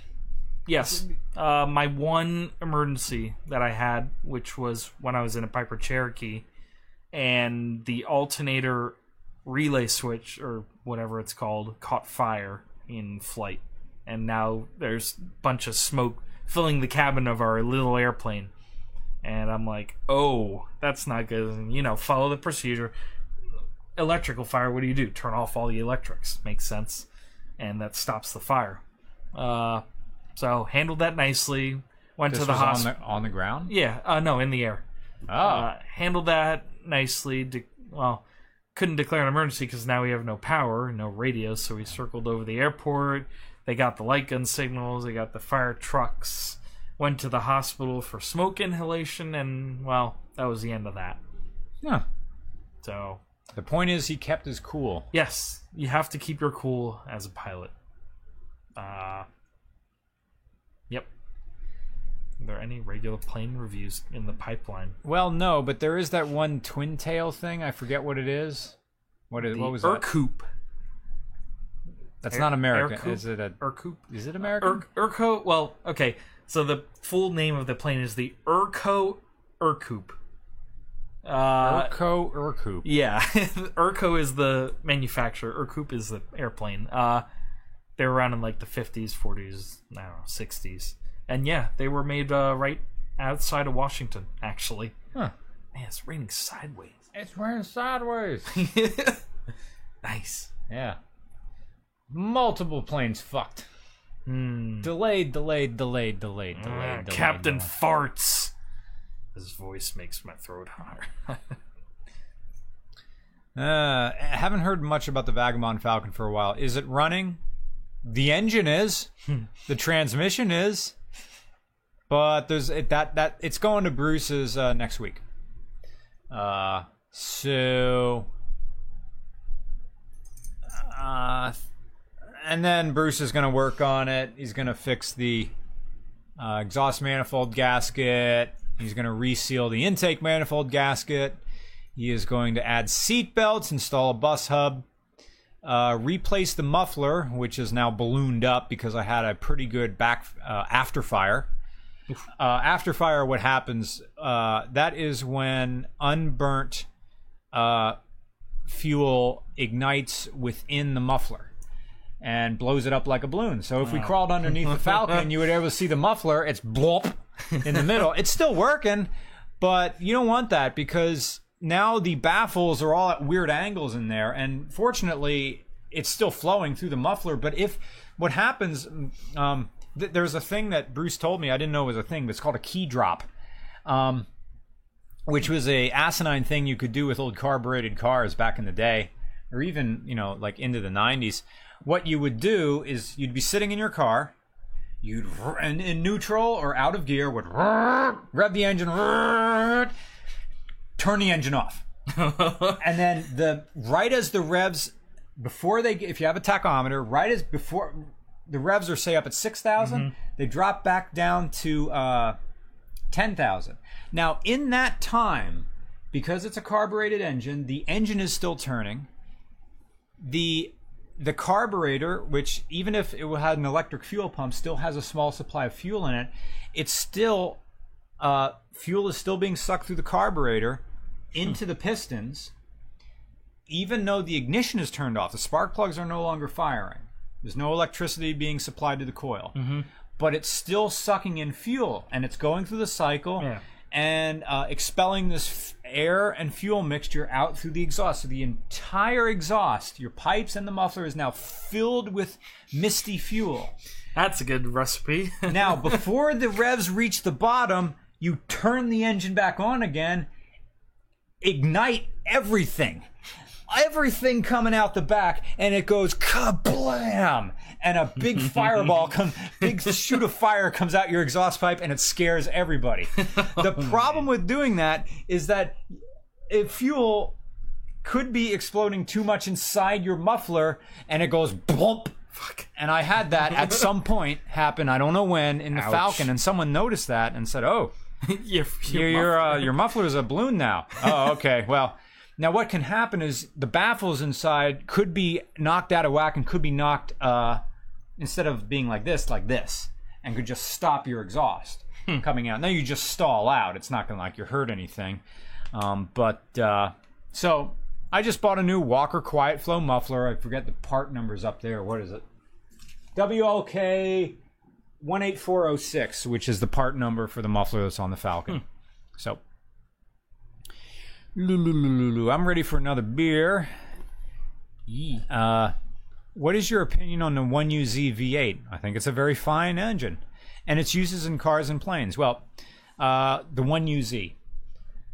yes uh my one emergency that I had, which was when I was in a Piper Cherokee, and the alternator relay switch or whatever it's called caught fire in flight, and now there's a bunch of smoke filling the cabin of our little airplane. And I'm like, oh, that's not good. And, you know, follow the procedure. Electrical fire, what do you do? Turn off all the electrics. Makes sense. And that stops the fire. Uh, so handled that nicely. Went this to the hospital. On, on the ground? Yeah. Uh, no, in the air. Oh. Uh, handled that nicely. De- well, couldn't declare an emergency because now we have no power, no radio. So we circled over the airport. They got the light gun signals, they got the fire trucks, went to the hospital for smoke inhalation, and, well, that was the end of that. Yeah. So. The point is, he kept his cool. Yes. You have to keep your cool as a pilot. Uh, yep. Are there any regular plane reviews in the pipeline? Well, no, but there is that one twin tail thing. I forget what it is. What, is, what was that? Ercoup. That's Air, not American. Aircoup? Is it a Ercoup? Is it American? Erco. Well, okay. So the full name of the plane is the Erco Ercoup. Uh, Erco Ercoup. Yeah, Erco is the manufacturer. Ercoup is the airplane. Uh, they were around in like the fifties, forties, I don't know, sixties, and yeah, they were made uh, right outside of Washington, actually. Huh. Man, it's raining sideways. It's raining sideways. Nice. Yeah. Multiple planes fucked. Mm. Delayed, delayed, delayed, delayed, delayed, uh, delayed. Captain delayed. Farts. His voice makes my throat hot. Uh, I haven't heard much about the Vagabond Falcon for a while. Is it running? The engine is. The transmission is. But there's it, that that it's going to Bruce's uh, next week. Uh, so, uh, and then Bruce is going to work on it. He's going to fix the uh, exhaust manifold gasket. He's going to reseal the intake manifold gasket. He is going to add seat belts, install a bus hub, uh, replace the muffler, which is now ballooned up because I had a pretty good back uh, after fire. Uh, after fire, what happens, uh, that is when unburnt uh, fuel ignites within the muffler and blows it up like a balloon. So if we oh. crawled underneath the Falcon, you would ever see the muffler. It's blop in the middle. It's still working, but you don't want that because now the baffles are all at weird angles in there. And fortunately, it's still flowing through the muffler. But if what happens... Um, there's a thing that Bruce told me. I didn't know it was a thing, but it's called a key drop, um, which was a asinine thing you could do with old carbureted cars back in the day, or even, you know, like into the nineties. What you would do is you'd be sitting in your car, you'd in, in neutral or out of gear, would rev the engine, turn the engine off, and then the right as the revs before they, if you have a tachometer, right as before. The revs are, say, up at six thousand. Mm-hmm. They drop back down to uh, ten thousand. Now, in that time, because it's a carbureted engine, the engine is still turning. The the carburetor, which even if it had an electric fuel pump, still has a small supply of fuel in it, it's still, uh, fuel is still being sucked through the carburetor into the pistons, even though the ignition is turned off. The spark plugs are no longer firing. There's no electricity being supplied to the coil. Mm-hmm. But it's still sucking in fuel, and it's going through the cycle yeah. and uh, expelling this f- air and fuel mixture out through the exhaust. So the entire exhaust, your pipes and the muffler, is now filled with misty fuel. That's a good recipe. Now, before the revs reach the bottom, you turn the engine back on again, ignite everything. Everything coming out the back, and it goes kablam, and a big fireball comes, big shoot of fire comes out your exhaust pipe, and it scares everybody. The problem with doing that is that if fuel could be exploding too much inside your muffler, and it goes blump. Fuck. And I had that at some point happen. I don't know when in the Ouch. Falcon, and someone noticed that and said, "Oh, your your your, uh, your muffler is a balloon now." Oh, okay. Well. Now, what can happen is the baffles inside could be knocked out of whack and could be knocked, uh, instead of being like this, like this, and could just stop your exhaust hmm. coming out. Now you just stall out. It's not going to like you hurt anything. Um, but uh, so I just bought a new Walker Quiet Flow muffler. I forget the part numbers up there. What is it? W L K one eight four oh six, which is the part number for the muffler that's on the Falcon. Hmm. So. Lulululu. I'm ready for another beer. Uh, what is your opinion on the one U Z V eight? I think it's a very fine engine, and its uses in cars and planes. Well, uh, the one U Z.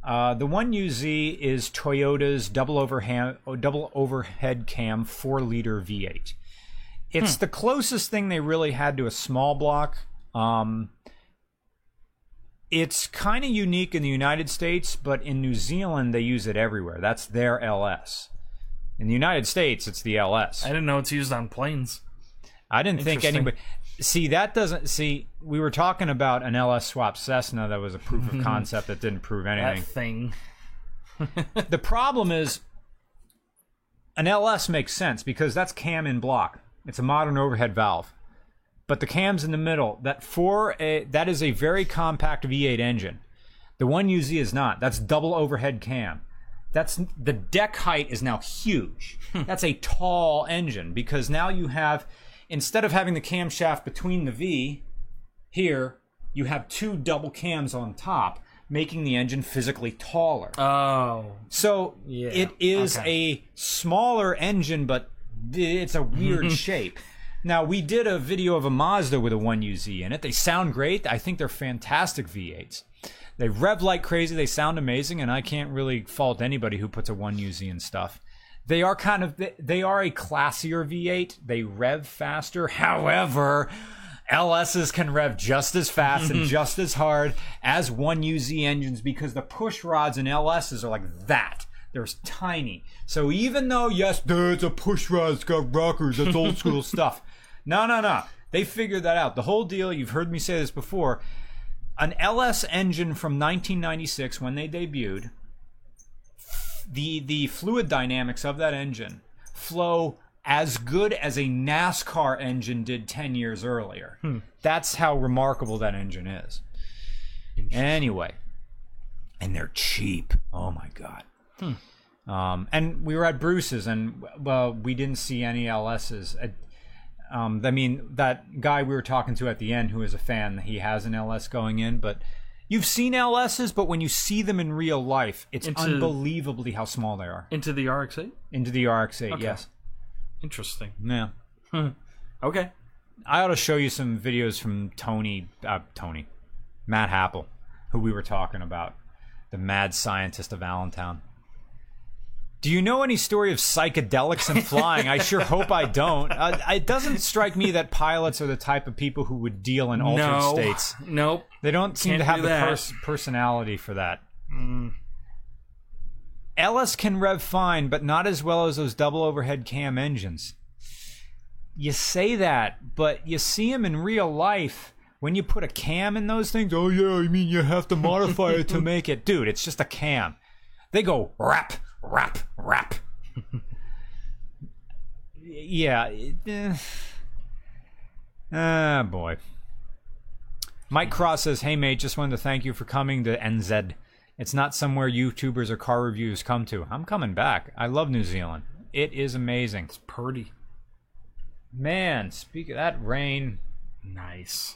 Uh, the one U Z is Toyota's double, overhand, double overhead cam four liter V eight. It's hmm. the closest thing they really had to a small block. Um... It's kind of unique in the United States, but in New Zealand, they use it everywhere. That's their L S. In the United States, it's the L S. I didn't know it's used on planes. I didn't think anybody... See, that doesn't... See, we were talking about an L S swap Cessna that was a proof of concept that didn't prove anything. That thing. The problem is, an L S makes sense because that's cam in block. It's a modern overhead valve. But the cam's in the middle. That for a, that is a very compact V eight engine. The one U Z is not. That's double overhead cam. That's the deck height is now huge. That's a tall engine because now you have, instead of having the camshaft between the V here, you have two double cams on top, making the engine physically taller. Oh. So yeah. it is okay. a smaller engine, but it's a weird shape. Now, we did a video of a Mazda with a one U Z in it. They sound great. I think they're fantastic V eights. They rev like crazy. They sound amazing, and I can't really fault anybody who puts a one U Z in stuff. They are kind of, they are a classier V eight. They rev faster. However, L S's can rev just as fast mm-hmm. and just as hard as one U Z engines because the push rods in L S's are like that. They're tiny. So even though, yes, there's a push rod, it's got rockers, that's old school stuff. No, no, no. They figured that out. The whole deal, you've heard me say this before, an L S engine from nineteen ninety-six when they debuted, the the fluid dynamics of that engine flow as good as a NASCAR engine did ten years earlier. Hmm. That's how remarkable that engine is. Anyway, and they're cheap. Oh, my God. Hmm. Um, and we were at Bruce's, and well, we didn't see any L S's. Um, I mean, that guy we were talking to at the end who is a fan, he has an L S going in, but you've seen L S's, but when you see them in real life, it's into, unbelievably how small they are. Into the R X eight? Into the R X eight, okay. Yes. Interesting. Yeah. Hmm. Okay. I ought to show you some videos from Tony, uh, Tony, Matt Happel, who we were talking about, the mad scientist of Allentown. Do you know any story of psychedelics and flying? I sure hope I don't. Uh, it doesn't strike me that pilots are the type of people who would deal in altered no. states. Nope. They don't seem Can't to have do the pers- personality for that. Mm. L S can rev fine, but not as well as those double overhead cam engines. You say that, but you see them in real life. When you put a cam in those things, oh yeah, I mean you have to modify it to make it. Dude, it's just a cam. They go rap. Rap, rap. yeah. Ah, uh, boy. Mike Cross says, hey, mate, just wanted to thank you for coming to N Z. It's not somewhere YouTubers or car reviews come to. I'm coming back. I love New Zealand. It is amazing. It's purdy. Man, speak of that rain. Nice.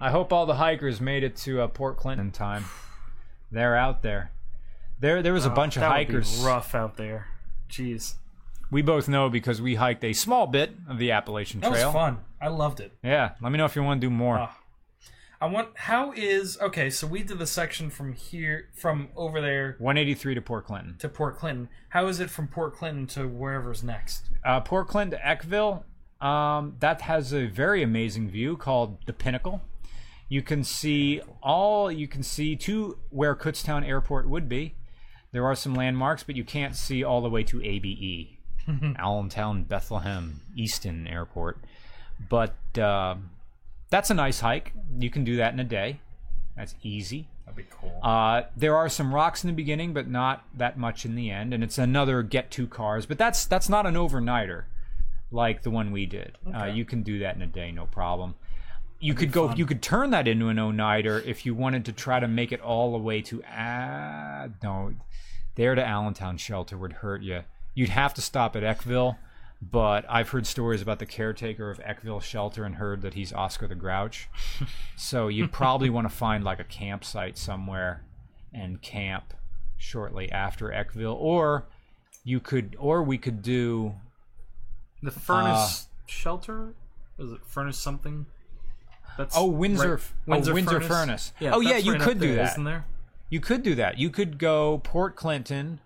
I hope all the hikers made it to uh, Port Clinton in time. They're out there. There there was a oh, bunch of hikers. That would be rough out there. Jeez. We both know because we hiked a small bit of the Appalachian Trail. That was fun. I loved it. Yeah. Let me know if you want to do more. Oh. I want... How is... Okay, so we did the section from here... From over there... one eighty-three to Port Clinton. To Port Clinton. How is it from Port Clinton to wherever's next? Uh, Port Clinton to Eckville. Um, that has a very amazing view called The Pinnacle. You can see all... You can see to where Kutztown Airport would be. There are some landmarks, but you can't see all the way to A B E, Allentown, Bethlehem, Easton Airport. But uh, that's a nice hike. You can do that in a day. That's easy. That'd be cool. Uh, there are some rocks in the beginning, but not that much in the end. And it's another get two cars. But that's that's not an overnighter like the one we did. Okay. Uh, you can do that in a day, no problem. You That'd could go. Fun. You could turn that into an oh-nighter if you wanted to try to make it all the way to ah no, there to Allentown Shelter would hurt you. You'd have to stop at Eckville, but I've heard stories about the caretaker of Eckville Shelter and heard that he's Oscar the Grouch. So you probably want to find like a campsite somewhere and camp shortly after Eckville, or you could, or we could do the Furnace uh, Shelter. Was it Furnace something? That's oh, Windsor, right. Windsor, oh, Windsor Furnace. Furnace. Yeah, oh, yeah, you right could do there, that. Isn't there? You could do that. You could go Port Clinton,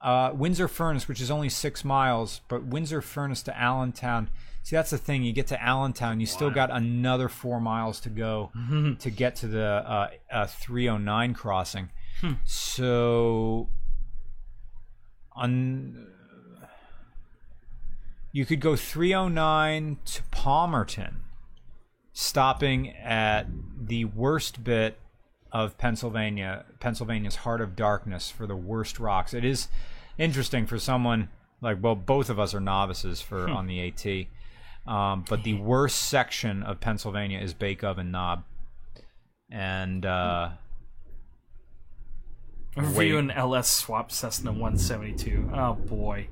uh, Windsor Furnace, which is only six miles, but Windsor Furnace to Allentown. See, that's the thing. You get to Allentown, you wow. still got another four miles to go mm-hmm. to get to the uh, uh, three oh nine crossing. Hmm. So, on, you could go three oh nine to Palmerton, stopping at the worst bit of Pennsylvania, Pennsylvania's heart of darkness for the worst rocks. It is interesting for someone like, well, both of us are novices for hmm. on the AT, um, but the worst section of Pennsylvania is Bake Oven Knob. And uh, review an L S swap Cessna one seventy-two. Oh boy.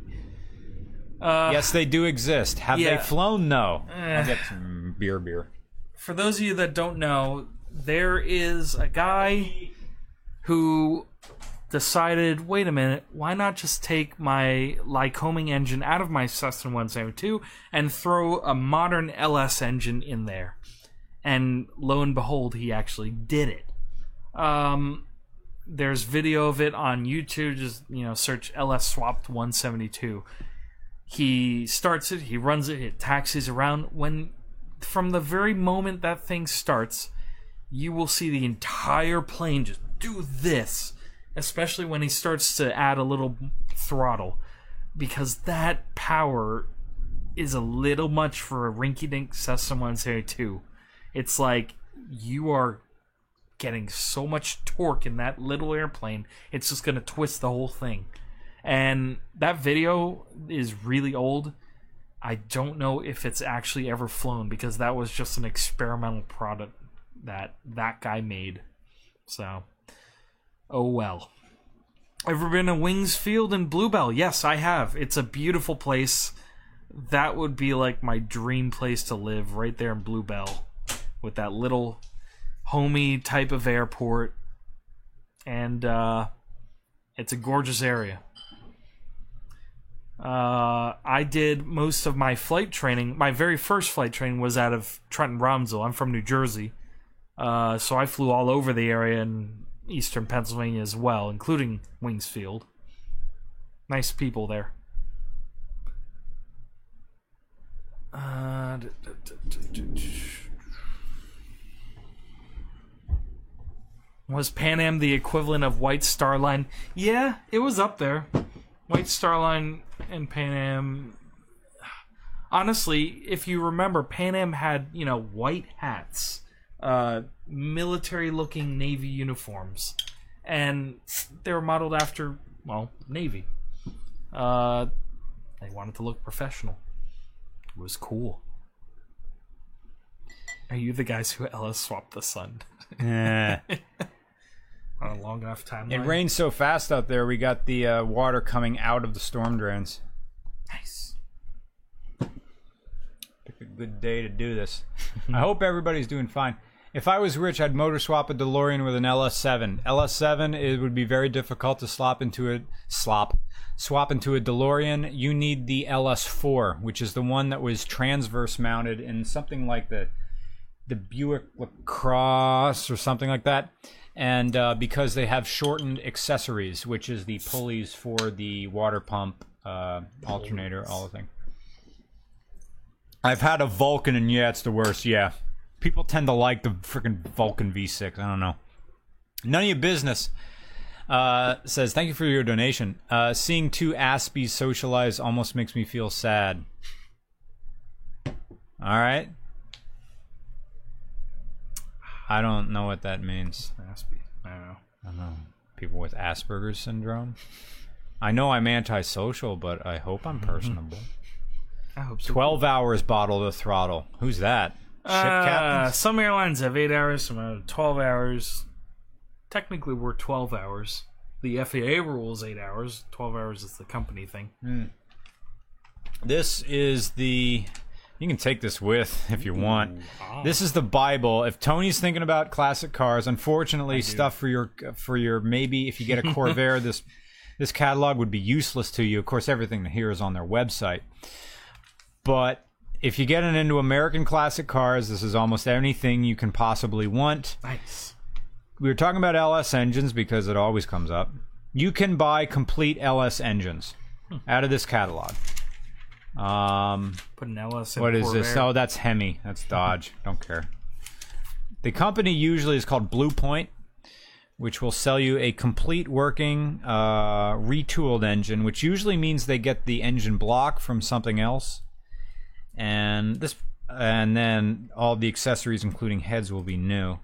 Uh, yes, they do exist. Have yeah. they flown? No. Eh. I'll get some beer, beer. For those of you that don't know, there is a guy who decided, wait a minute, why not just take my Lycoming engine out of my Cessna one seventy-two and throw a modern L S engine in there? And lo and behold, he actually did it. Um, There's video of it on YouTube. Just, you know, search L S swapped one seventy-two. He starts it. He runs it. It taxis around. When, from the very moment that thing starts, you will see the entire plane just do this. Especially when he starts to add a little throttle. Because that power is a little much for a rinky-dink Cessna one seventy-two. It's like, you are getting so much torque in that little airplane, it's just going to twist the whole thing. And that video is really old. I don't know if it's actually ever flown, because that was just an experimental product that that guy made. So, oh well. Ever been to Wings Field in Bluebell? Yes, I have. It's a beautiful place. That would be like my dream place to live, right there in Bluebell, with that little homey type of airport. And uh, it's a gorgeous area. Uh, I did most of my flight training. My very first flight training was out of Trenton-Romsdale. I'm from New Jersey. Uh, so I flew all over the area in eastern Pennsylvania as well, including Wings Field. Nice people there. Uh, was Pan Am the equivalent of White Star Line? Yeah, it was up there. White Star Line and Pan Am. Honestly, if you remember, Pan Am had, you know, white hats, uh, military-looking Navy uniforms, and they were modeled after, well, Navy. Uh, they wanted to look professional. It was cool. Are you the guys who L S swapped the sun? Yeah. On a long enough timeline. It rained so fast out there, we got the uh, water coming out of the storm drains. Nice. Took a good day to do this. I hope everybody's doing fine. If I was rich, I'd motor swap a DeLorean with an L S seven. L S seven, it would be very difficult to slop into a slop. Swap into a DeLorean. You need the L S four, which is the one that was transverse mounted in something like the the Buick LaCrosse or something like that. And uh, because they have shortened accessories, which is the pulleys for the water pump, uh, alternator, all the thing. I've had a Vulcan, and yeah, it's the worst. Yeah. People tend to like the freaking Vulcan V six. I don't know. None of your business. Uh, says, thank you for your donation. Uh, seeing two Aspies socialize almost makes me feel sad. All right. I don't know what that means. Aspie. I don't know. I don't know. People with Asperger's syndrome. I know I'm antisocial, but I hope I'm personable. I hope so. Twelve hours bottle to throttle. Who's that? Ship uh, captains? Some airlines have eight hours, some have twelve hours. Technically, we're twelve hours. The F A A rule is eight hours. Twelve hours is the company thing. Mm. This is the... You can take this with if you want. Oh. This is the Bible. If Tony's thinking about classic cars, unfortunately, stuff for your for your maybe if you get a Corvair, this this catalog would be useless to you. Of course, everything here is on their website. But if you get into American classic cars, this is almost anything you can possibly want. Nice. We were talking about L S engines because it always comes up. You can buy complete L S engines hmm. out of this catalog. Um, Put an L S in what is this? Oh, that's Hemi. That's Dodge. Don't care. The company usually is called Blue Point, which will sell you a complete working uh, retooled engine, which usually means they get the engine block from something else. And this, and then all the accessories, including heads, will be new.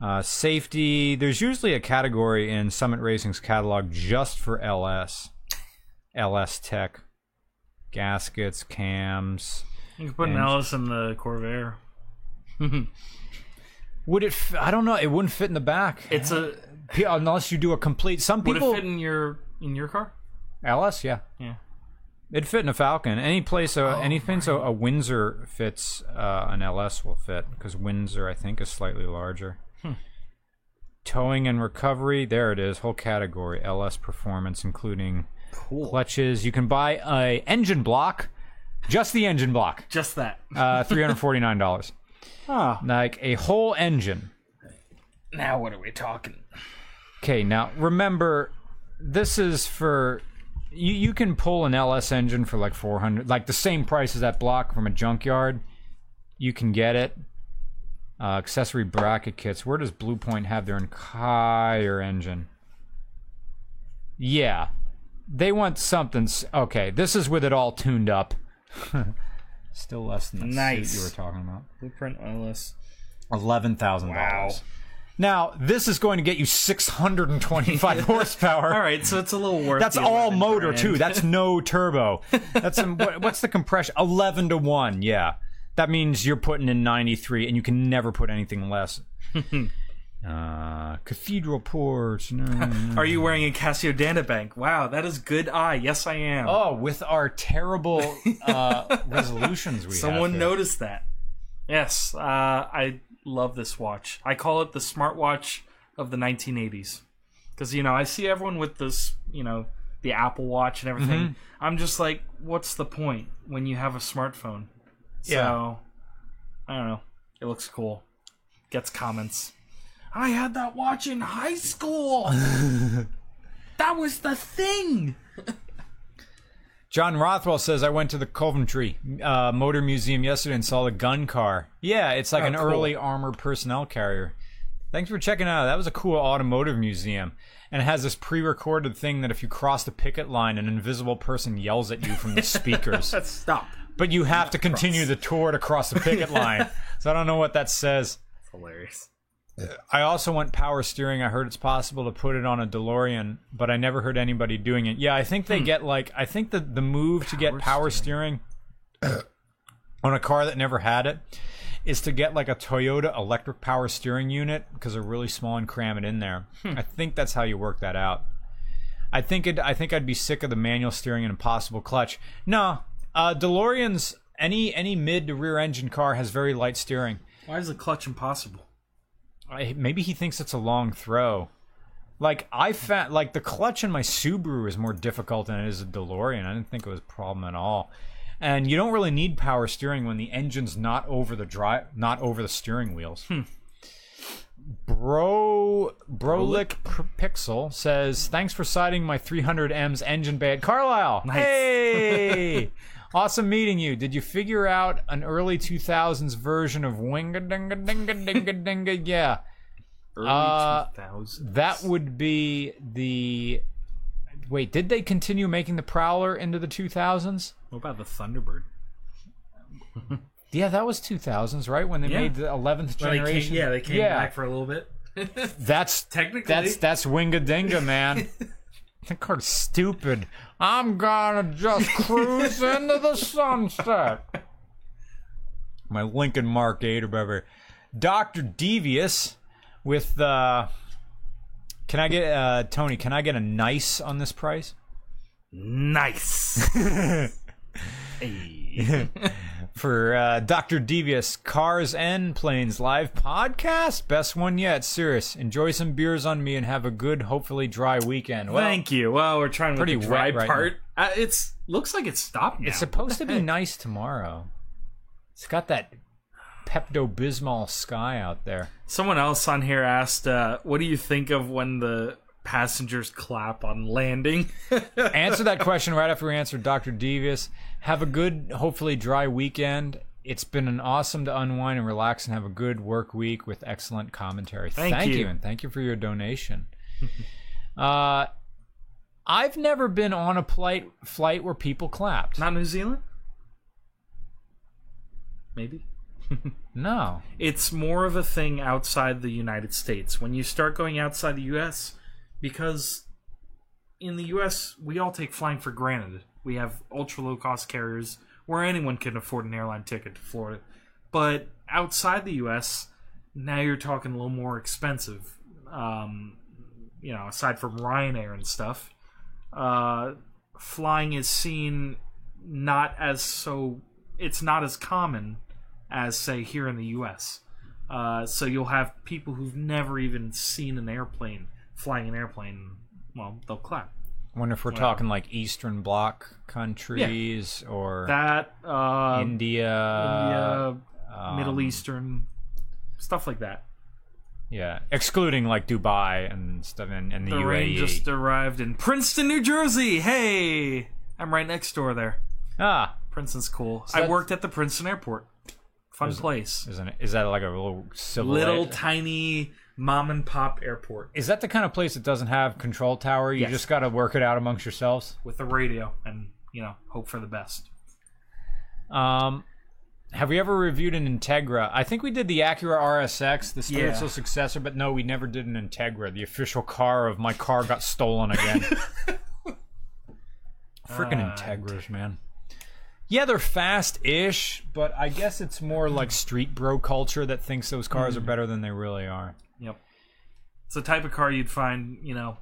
Uh, safety. There's usually a category in Summit Racing's catalog just for L S. L S Tech. Gaskets, cams. You can put an Alice in the Corvair. Would it? F- I don't know. It wouldn't fit in the back. It's a unless you do a complete. Some people would it fit in your in your car. Alice, yeah, yeah. It'd fit in a Falcon. Any place, uh, oh, anything. My. So a Windsor fits. Uh, an L S will fit because Windsor, I think, is slightly larger. Hmm. Towing and recovery. There it is. Whole category. L S performance, including. Cool. Clutches. You can buy a engine block, just the engine block, just that. uh, three hundred forty nine dollars. Oh. Like a whole engine. Now what are we talking? Okay, now remember, this is for you. You can pull an L S engine for like four hundred, like the same price as that block from a junkyard. You can get it. Uh, accessory bracket kits. Where does Blue Point have their entire engine? Yeah, they want something. Okay, this is with it all tuned up. Still less than the nice suit you were talking about. Blueprint L S, eleven thousand dollars. Wow. Now this is going to get you six hundred and twenty-five horsepower. All right, so it's a little worth. That's all motor grand. Too. That's no turbo. That's some, what, what's the compression? Eleven to one. Yeah, that means you're putting in ninety-three, and you can never put anything less. Uh, Cathedral Porch. No, no, no. Are you wearing a Casio Danabank? Wow, that is good eye. Yes, I am. Oh, with our terrible uh, resolutions we Someone have noticed that. Yes, uh, I love this watch. I call it the smartwatch of the nineteen eighties. Because, you know, I see everyone with this, you know, the Apple Watch and everything. Mm-hmm. I'm just like, what's the point when you have a smartphone? So, yeah. I don't know. It looks cool. Gets comments. I had that watch in high school. That was the thing. John Rothwell says, I went to the Coventry uh, Motor Museum yesterday and saw the gun car. Yeah, it's like oh, an cool. early armored personnel carrier. Thanks for checking out. That was a cool automotive museum. And it has this pre-recorded thing that if you cross the picket line, an invisible person yells at you from the speakers. Stop. But you have to continue cross. the tour to cross the picket line. So I don't know what that says. It's hilarious. I also want power steering. I heard it's possible to put it on a DeLorean, but I never heard anybody doing it. Yeah, I think they hmm. get like... I think the, the move power to get power steering, steering on a car that never had it is to get like a Toyota electric power steering unit because they're really small and cram it in there. Hmm. I think that's how you work that out. I think it, I think I'd be sick of the manual steering and impossible clutch. No, uh, DeLoreans, any any mid to rear engine car has very light steering. Why is the clutch impossible? I, maybe he thinks it's a long throw. Like I found, like the clutch in my Subaru is more difficult than it is a DeLorean. I didn't think it was a problem at all. And you don't really need power steering when the engine's not over the drive, not over the steering wheels. Hmm. Bro, Brolic Pixel says, "Thanks for citing my three hundred M's engine bay at Carlisle." Nice. Hey. Awesome meeting you. Did you figure out an early two thousands version of Winga Dinga Dinga Dinga Dinga? Yeah. Early uh, two thousands. That would be the... Wait, did they continue making the Prowler into the two thousands? What about the Thunderbird? Yeah, that was two thousands, right? When they yeah. made the eleventh generation? They came, yeah, they came yeah. back for a little bit. That's... Technically. That's, that's Winga Dinga, man. That card's stupid. I'm gonna just cruise into the sunset. My Lincoln Mark eight or whatever. Doctor Devious with uh can I get uh Tony, can I get a nice on this price? Nice. Hey. For uh Doctor Devious, Cars and Planes live podcast, best one yet, serious. Enjoy some beers on me and have a good, hopefully dry weekend. Well, thank you. Well, we're trying to pretty the dry right part. Uh, it's looks like it's stopped now. It's supposed to be nice tomorrow. It's got that Pepto-Bismol sky out there. Someone else on here asked, uh, what do you think of when the passengers clap on landing? Answer that question right after we answer Doctor Devious. Have a good, hopefully dry weekend. It's been an awesome to unwind and relax and have a good work week with excellent commentary. Thank, thank you. you. And thank you for your donation. uh, I've never been on a flight, flight where people clapped. Not New Zealand? Maybe. No. It's more of a thing outside the United States. When you start going outside the U S, because in the U S, we all take flying for granted. We have ultra-low-cost carriers where anyone can afford an airline ticket to Florida. But outside the U S, now you're talking a little more expensive. Um, you know, aside from Ryanair and stuff, uh, flying is seen not as so... It's not as common as, say, here in the U S. Uh, so you'll have people who've never even seen an airplane, flying an airplane, well, they'll clap. I wonder if we're Whatever. talking like Eastern Bloc countries yeah. or that uh, India, India um, Middle Eastern, stuff like that. Yeah, excluding like Dubai and stuff, and, and the, the U A E. The rain just arrived in Princeton, New Jersey. Hey, I'm right next door there. Ah, Princeton's cool. So I worked at the Princeton Airport. Fun is, place. Is, an, is that like a little civil little aid? Tiny mom and pop airport? Is that the kind of place that doesn't have control tower? You yes. just got to work it out amongst yourselves with the radio, and you know, hope for the best. Um. Have we ever reviewed an Integra? I think we did the Acura R S X, the spiritual yeah. successor, but no, we never did an Integra, the official car of my car got stolen again. Freaking uh, Integras, man. Yeah, they're fast-ish, but I guess it's more like street bro culture that thinks those cars are better than they really are. Yep. It's the type of car you'd find, you know,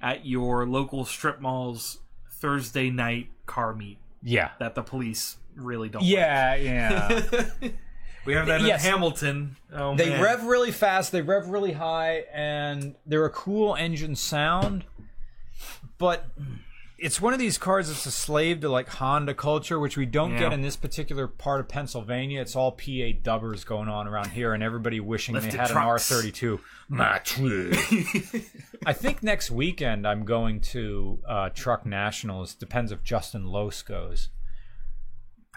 at your local strip mall's Thursday night car meet. Yeah. That the police... really don't yeah like. yeah we have that in yes. Hamilton. Oh, they man. rev really fast, they rev really high, and they're a cool engine sound, but it's one of these cars that's a slave to like Honda culture, which we don't yeah. get in this particular part of Pennsylvania. It's all P A dubbers going on around here, and everybody wishing Lifted they had trucks. An R thirty-two. My truck. I think next weekend I'm going to uh Truck Nationals. Depends if Justin Lose goes.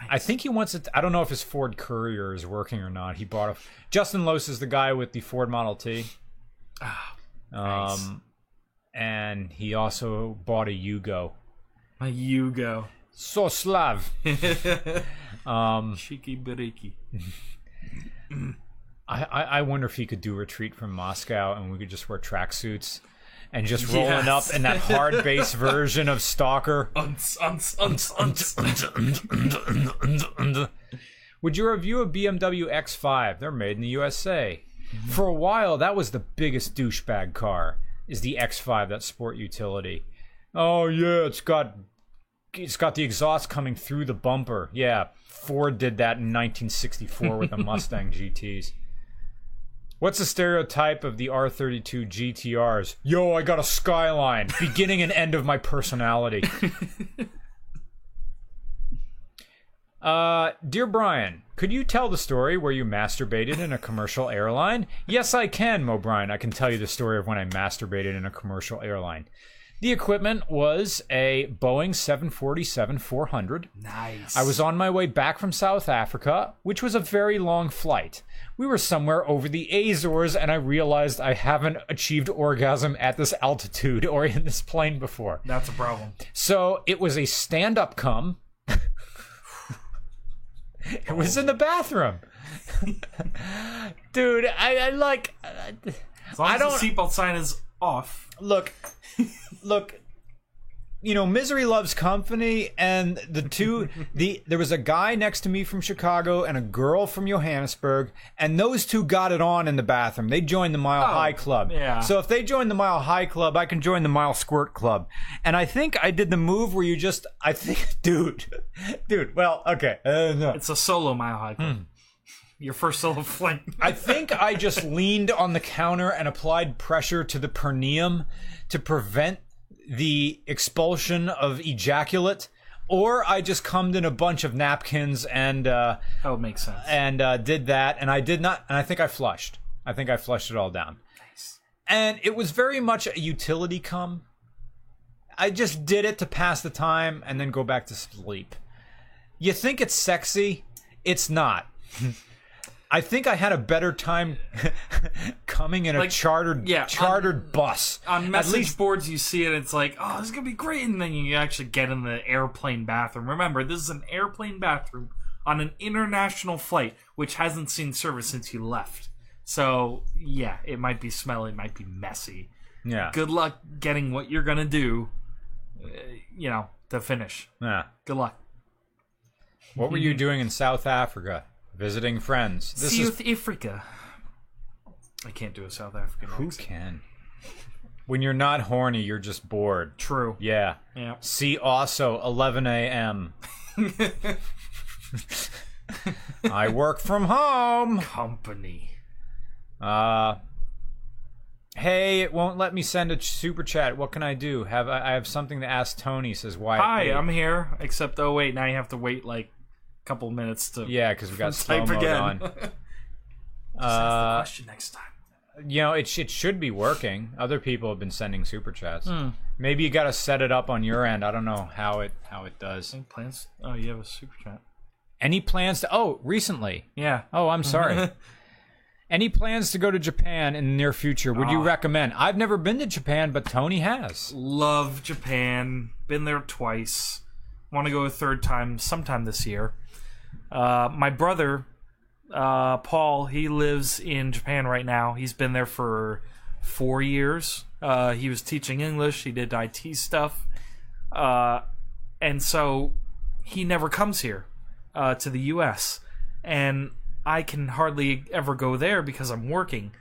I think he wants it. I don't know if his Ford Courier is working or not. He bought a. Justin Lose is the guy with the Ford Model T. Ah, oh, nice. Um, and he also bought a Yugo. A Yugo. So Slav. um, Cheeky beriki. I, I, I wonder if he could do retreat from Moscow and we could just wear tracksuits. And just rolling yes. up in that hard bass version of Stalker. Would you review a B M W X five? They're made in the U S A. Mm-hmm. For a while, that was the biggest douchebag car, is the X five, that sport utility. Oh, yeah, it's got it's got the exhaust coming through the bumper. Yeah, Ford did that in nineteen sixty-four with the Mustang G Ts. What's the stereotype of the R thirty-two G T Rs? Yo, I got a skyline. Beginning and end of my personality. uh, Dear Brian, could you tell the story where you masturbated in a commercial airline? Yes, I can, Mo Brian. I can tell you the story of when I masturbated in a commercial airline. The equipment was a Boeing seven forty-seven four hundred. Nice. I was on my way back from South Africa, which was a very long flight. We were somewhere over the Azores, and I realized I haven't achieved orgasm at this altitude or in this plane before. That's a problem. So it was a stand-up cum. It was in the bathroom. Dude, I, I like... I, as long as I don't, the seatbelt sign is off. Look... Look, you know, misery loves company, and the two, the there was a guy next to me from Chicago and a girl from Johannesburg, and those two got it on in the bathroom. They joined the Mile oh, High Club. Yeah. So if they join the Mile High Club, I can join the Mile Squirt Club. And I think I did the move where you just, I think, dude, dude, well, okay. Uh, no. It's a solo Mile High Club. Mm. Your first solo flight. I think I just leaned on the counter and applied pressure to the perineum to prevent the expulsion of ejaculate, or I just cummed in a bunch of napkins and uh oh, makes sense. And uh did that, and I did not, and I think I flushed. I think I flushed it all down. Nice. And it was very much a utility cum. I just did it to pass the time and then go back to sleep. You think it's sexy? It's not. I think I had a better time coming in like, a chartered yeah, chartered on, bus. On message At least, boards, you see it, it's like, oh, this is going to be great. And then you actually get in the airplane bathroom. Remember, this is an airplane bathroom on an international flight, which hasn't seen service since you left. So, yeah, it might be smelly, it might be messy. Yeah. Good luck getting what you're going to do, uh, you know, to finish. Yeah. Good luck. What were you doing in South Africa? Visiting friends. This South is... Africa. I can't do a South African accent. Who can? When you're not horny, you're just bored. True. Yeah. Yeah. See also eleven a.m. I work from home. Company. Uh. Hey, it won't let me send a super chat. What can I do? Have I, I have something to ask Tony? Says why. Hi, I'm here. Except oh wait, now you have to wait like. Couple minutes to yeah, because we got slow mode on. Just uh, ask the question next time. you know, it, it should be working. Other people have been sending super chats. Mm. Maybe you got to set it up on your end. I don't know how it how it does. Any plans? Oh, you have a super chat. Any plans to? Oh, recently. Yeah. Oh, I'm sorry. Any plans to go to Japan in the near future? Would oh. you recommend? I've never been to Japan, but Tony has. Love Japan. Been there twice. Want to go a third time sometime this year. Uh, my brother, uh, Paul, he lives in Japan right now. He's been there for four years. Uh, he was teaching English. He did I T stuff. Uh, and so he never comes here uh, to the U S And I can hardly ever go there because I'm working.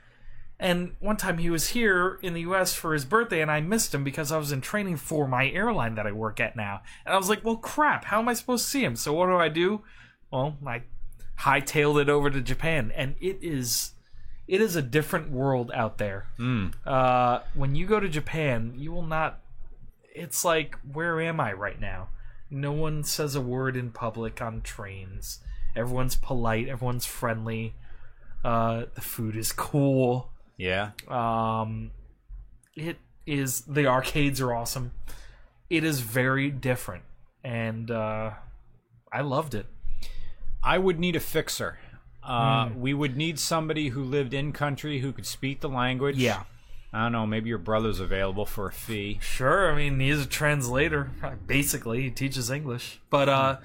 And one time he was here in the U S for his birthday, and I missed him because I was in training for my airline that I work at now. And I was like, well, crap, how am I supposed to see him? So what do I do? Well, I hightailed it over to Japan, and it is it is a different world out there. Mm. Uh, when you go to Japan, you will not... It's like, where am I right now? No one says a word in public on trains. Everyone's polite. Everyone's friendly. Uh, the food is cool. Yeah. Um, it is... The arcades are awesome. It is very different. And uh, I loved it. I would need a fixer. Uh, mm. We would need somebody who lived in-country who could speak the language. Yeah. I don't know. Maybe your brother's available for a fee. Sure. I mean, he's a translator. Basically, he teaches English. But uh,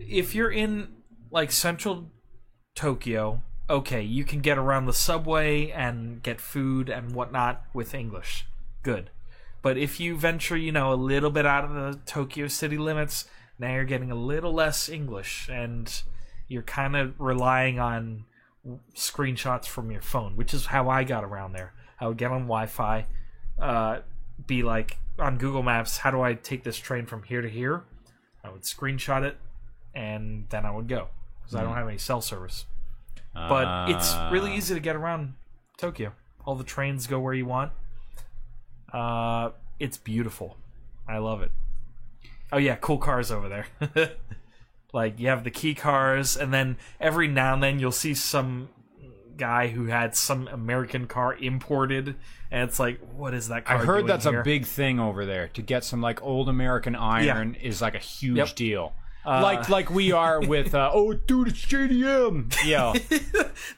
if you're in... like central Tokyo, okay, you can get around the subway and get food and whatnot with English. Good. But if you venture, you know, a little bit out of the Tokyo city limits, now you're getting a little less English and you're kind of relying on screenshots from your phone, which is how I got around there. I would get on Wi-Fi, uh, be like on Google Maps, how do I take this train from here to here? I would screenshot it and then I would go. Because I don't have any cell service. But uh, it's really easy to get around Tokyo. All the trains go where you want. Uh, it's beautiful. I love it. Oh yeah, cool cars over there. Like, you have the key cars, and then every now and then you'll see some guy who had some American car imported, and it's like, what is that car doing here? I heard that's a big thing over there, to get some like old American iron yeah. is like a huge yep. deal. Uh, like like we are with, uh, oh, dude, it's J D M. Yeah.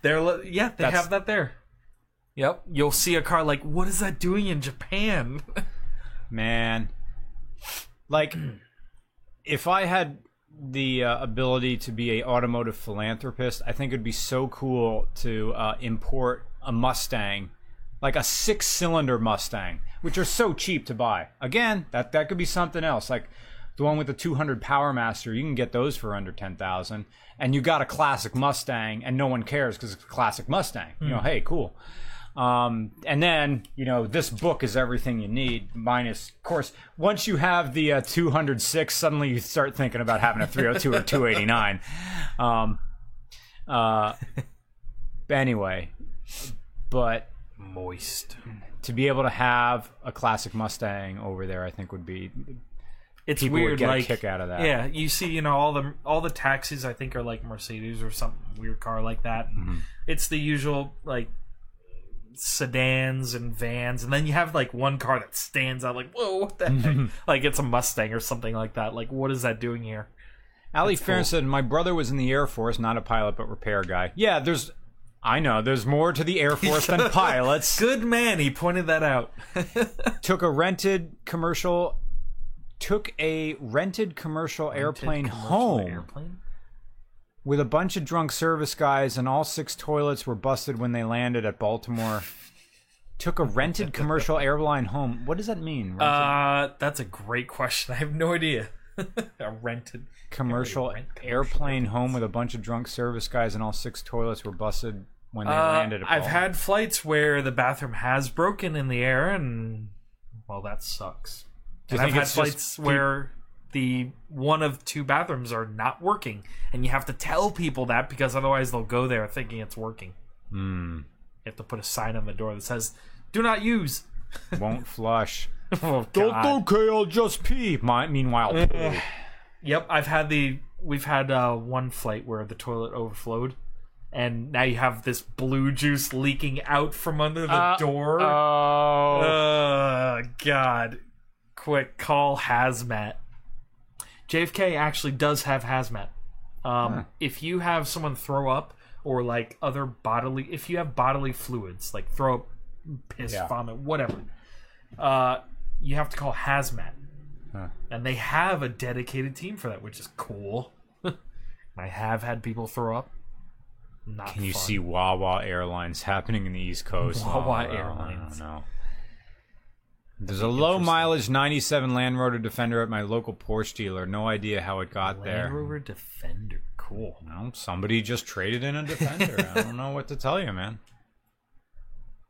They're, yeah, they That's, have that there. Yep. You'll see a car like, what is that doing in Japan? Man. Like, if I had the uh, ability to be an automotive philanthropist, I think it would be so cool to uh, import a Mustang, like a six-cylinder Mustang, which are so cheap to buy. Again, that, that could be something else. Like... the one with the two hundred Power Master, you can get those for under ten thousand dollars. And you got a classic Mustang, and no one cares because it's a classic Mustang. Mm. You know, hey, cool. Um, and then, you know, this book is everything you need, minus, of course, once you have the uh, two hundred six, suddenly you start thinking about having a three oh two or two eighty-nine. Um, uh, anyway, but... moist. To be able to have a classic Mustang over there, I think would be... it's people weird, would get like a kick out of that. Yeah, you see, you know, all the all the taxis I think are like Mercedes or some weird car like that. Mm-hmm. It's the usual like sedans and vans, and then you have like one car that stands out like, whoa, what the heck? Like it's a Mustang or something like that. Like, what is that doing here? Ali Farron cool. said, "My brother was in the Air Force, not a pilot, but repair guy." Yeah, there's, I know, there's more to the Air Force than pilots. Good man, he pointed that out. Took a rented commercial. Took a rented commercial rented airplane commercial home airplane? With a bunch of drunk service guys, and all six toilets were busted when they landed at Baltimore. Took a rented commercial airline home. What does that mean? Rented? Uh, that's a great question. I have no idea. A rented commercial rent airplane commercial home with a bunch of drunk service guys, and all six toilets were busted when they uh, landed at Baltimore. I've had flights where the bathroom has broken in the air, and well, that sucks. And I've had flights where the one of two bathrooms are not working, and you have to tell people that because otherwise they'll go there thinking it's working. Mm. You have to put a sign on the door that says, "Do not use." Won't flush. Oh, God. Okay, I'll just pee. My, meanwhile, uh, yep, I've had the we've had uh, one flight where the toilet overflowed, and now you have this blue juice leaking out from under the uh, door. Oh. Uh, God. Quick, call hazmat. J F K actually does have hazmat. Um, huh. If you have someone throw up or, like, other bodily... If you have bodily fluids, like throw up, piss, yeah. vomit, whatever, uh, you have to call hazmat. Huh. And they have a dedicated team for that, which is cool. I have had people throw up. Not Can fun. You see Wawa Airlines happening in the East Coast? Wawa oh, Airlines. I don't know. There's a low-mileage ninety-seven Land Rover Defender at my local Porsche dealer. No idea how it got Land there. Land Rover Defender. Cool. Well, somebody just traded in a Defender. I don't know what to tell you, man.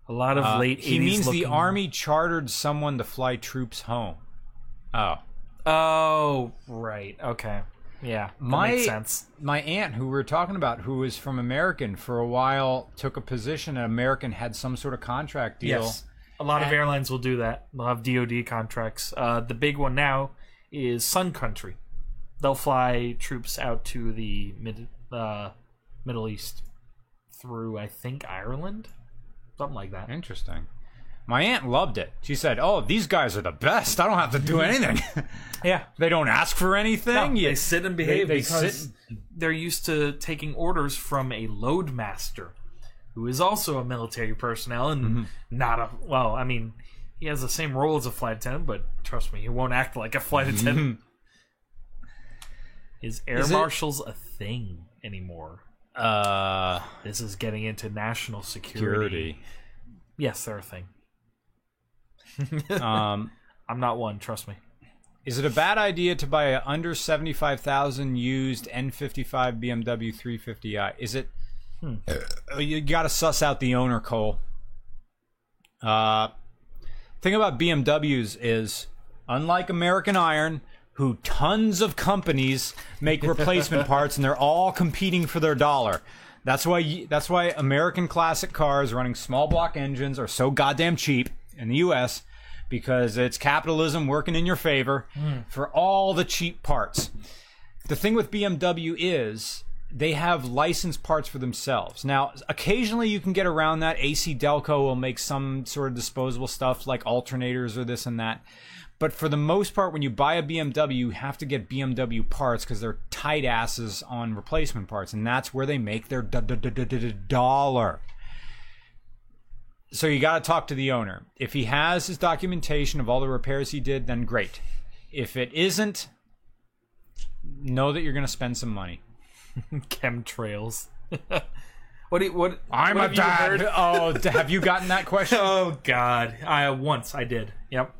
A lot of uh, late eighties He means looking... the Army chartered someone to fly troops home. Oh. Oh, right. Okay. Yeah, that my, makes sense. My aunt, who we were talking about, who was from American for a while, took a position at American, had some sort of contract deal. Yes, a lot and, of airlines will do that. They'll have D O D contracts. Uh, the big one now is Sun Country. They'll fly troops out to the mid, uh, Middle East through, I think, Ireland? Something like that. Interesting. My aunt loved it. She said, oh, these guys are the best. I don't have to do anything. Yeah. They don't ask for anything. No, you, they sit and behave they, they because sit. They're used to taking orders from a loadmaster, who is also a military personnel and mm-hmm. not a... Well, I mean, he has the same role as a flight attendant, but trust me, he won't act like a flight attendant. Is air is marshal's it? a thing anymore? Uh, This is getting into national security. security. Yes, they're a thing. um, I'm not one, trust me. Is it a bad idea to buy an under seventy-five thousand used N fifty-five B M W three fifty i? Is it? Hmm. You gotta suss out the owner, Cole. Uh, thing about B M Ws is, unlike American Iron, who tons of companies make replacement parts and they're all competing for their dollar. That's why. That's why American classic cars running small block engines are so goddamn cheap. In the U S, because it's capitalism working in your favor mm. for all the cheap parts. The thing with B M W is they have licensed parts for themselves. Now, occasionally you can get around that. A C Delco will make some sort of disposable stuff like alternators or this and that. But for the most part, when you buy a B M W, you have to get B M W parts because they're tight asses on replacement parts. And that's where they make their dollar. So you got to talk to the owner. If he has his documentation of all the repairs he did, then great. If it isn't, know that you're going to spend some money. Chemtrails. What do you, what? I'm what a dad. Oh, have you gotten that question? Oh God, I once I did. Yep.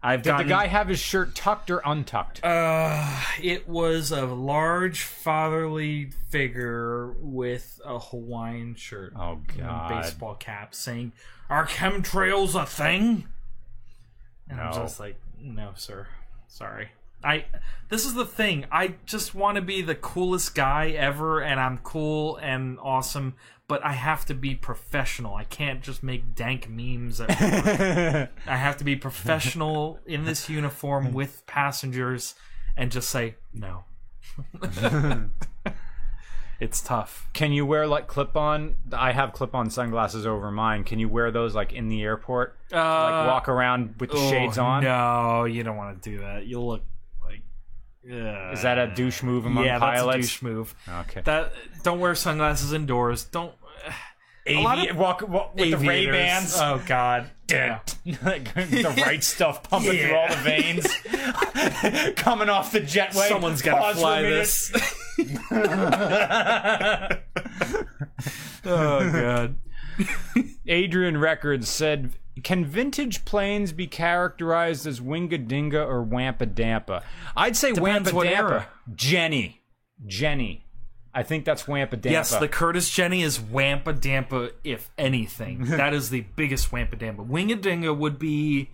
I've did gotten, the guy have his shirt tucked or untucked? Uh, it was a large fatherly figure with a Hawaiian shirt, oh god, and a baseball cap, saying, "Are chemtrails a thing?" And no. I'm just like, "No, sir. Sorry." I. This is the thing. I just want to be the coolest guy ever, and I'm cool and awesome, but I have to be professional. I can't just make dank memes at work. I have to be professional in this uniform with passengers and just say, no. It's tough. Can you wear, like, clip-on? I have clip-on sunglasses over mine. Can you wear those, like, in the airport? Uh, like, walk around with the oh, shades on? No, you don't want to do that. You'll look... Uh, Is that a douche move among yeah, pilots? Yeah, that's a douche move. Okay. That, don't wear sunglasses indoors. Don't... Uh, Avi- a lot of, walk, walk with aviators. The Ray-Bans. Oh, God. Yeah. The right stuff pumping yeah. through all the veins. Coming off the jetway. Someone's got to fly this. Oh, God. Adrian Records said... Can vintage planes be characterized as wingadinga or wampadampa? I'd say Depends wampadampa. Jenny. Jenny. I think that's wampadampa. Yes, the Curtiss Jenny is wampadampa, if anything. That is the biggest wampadampa. Wingadinga would be...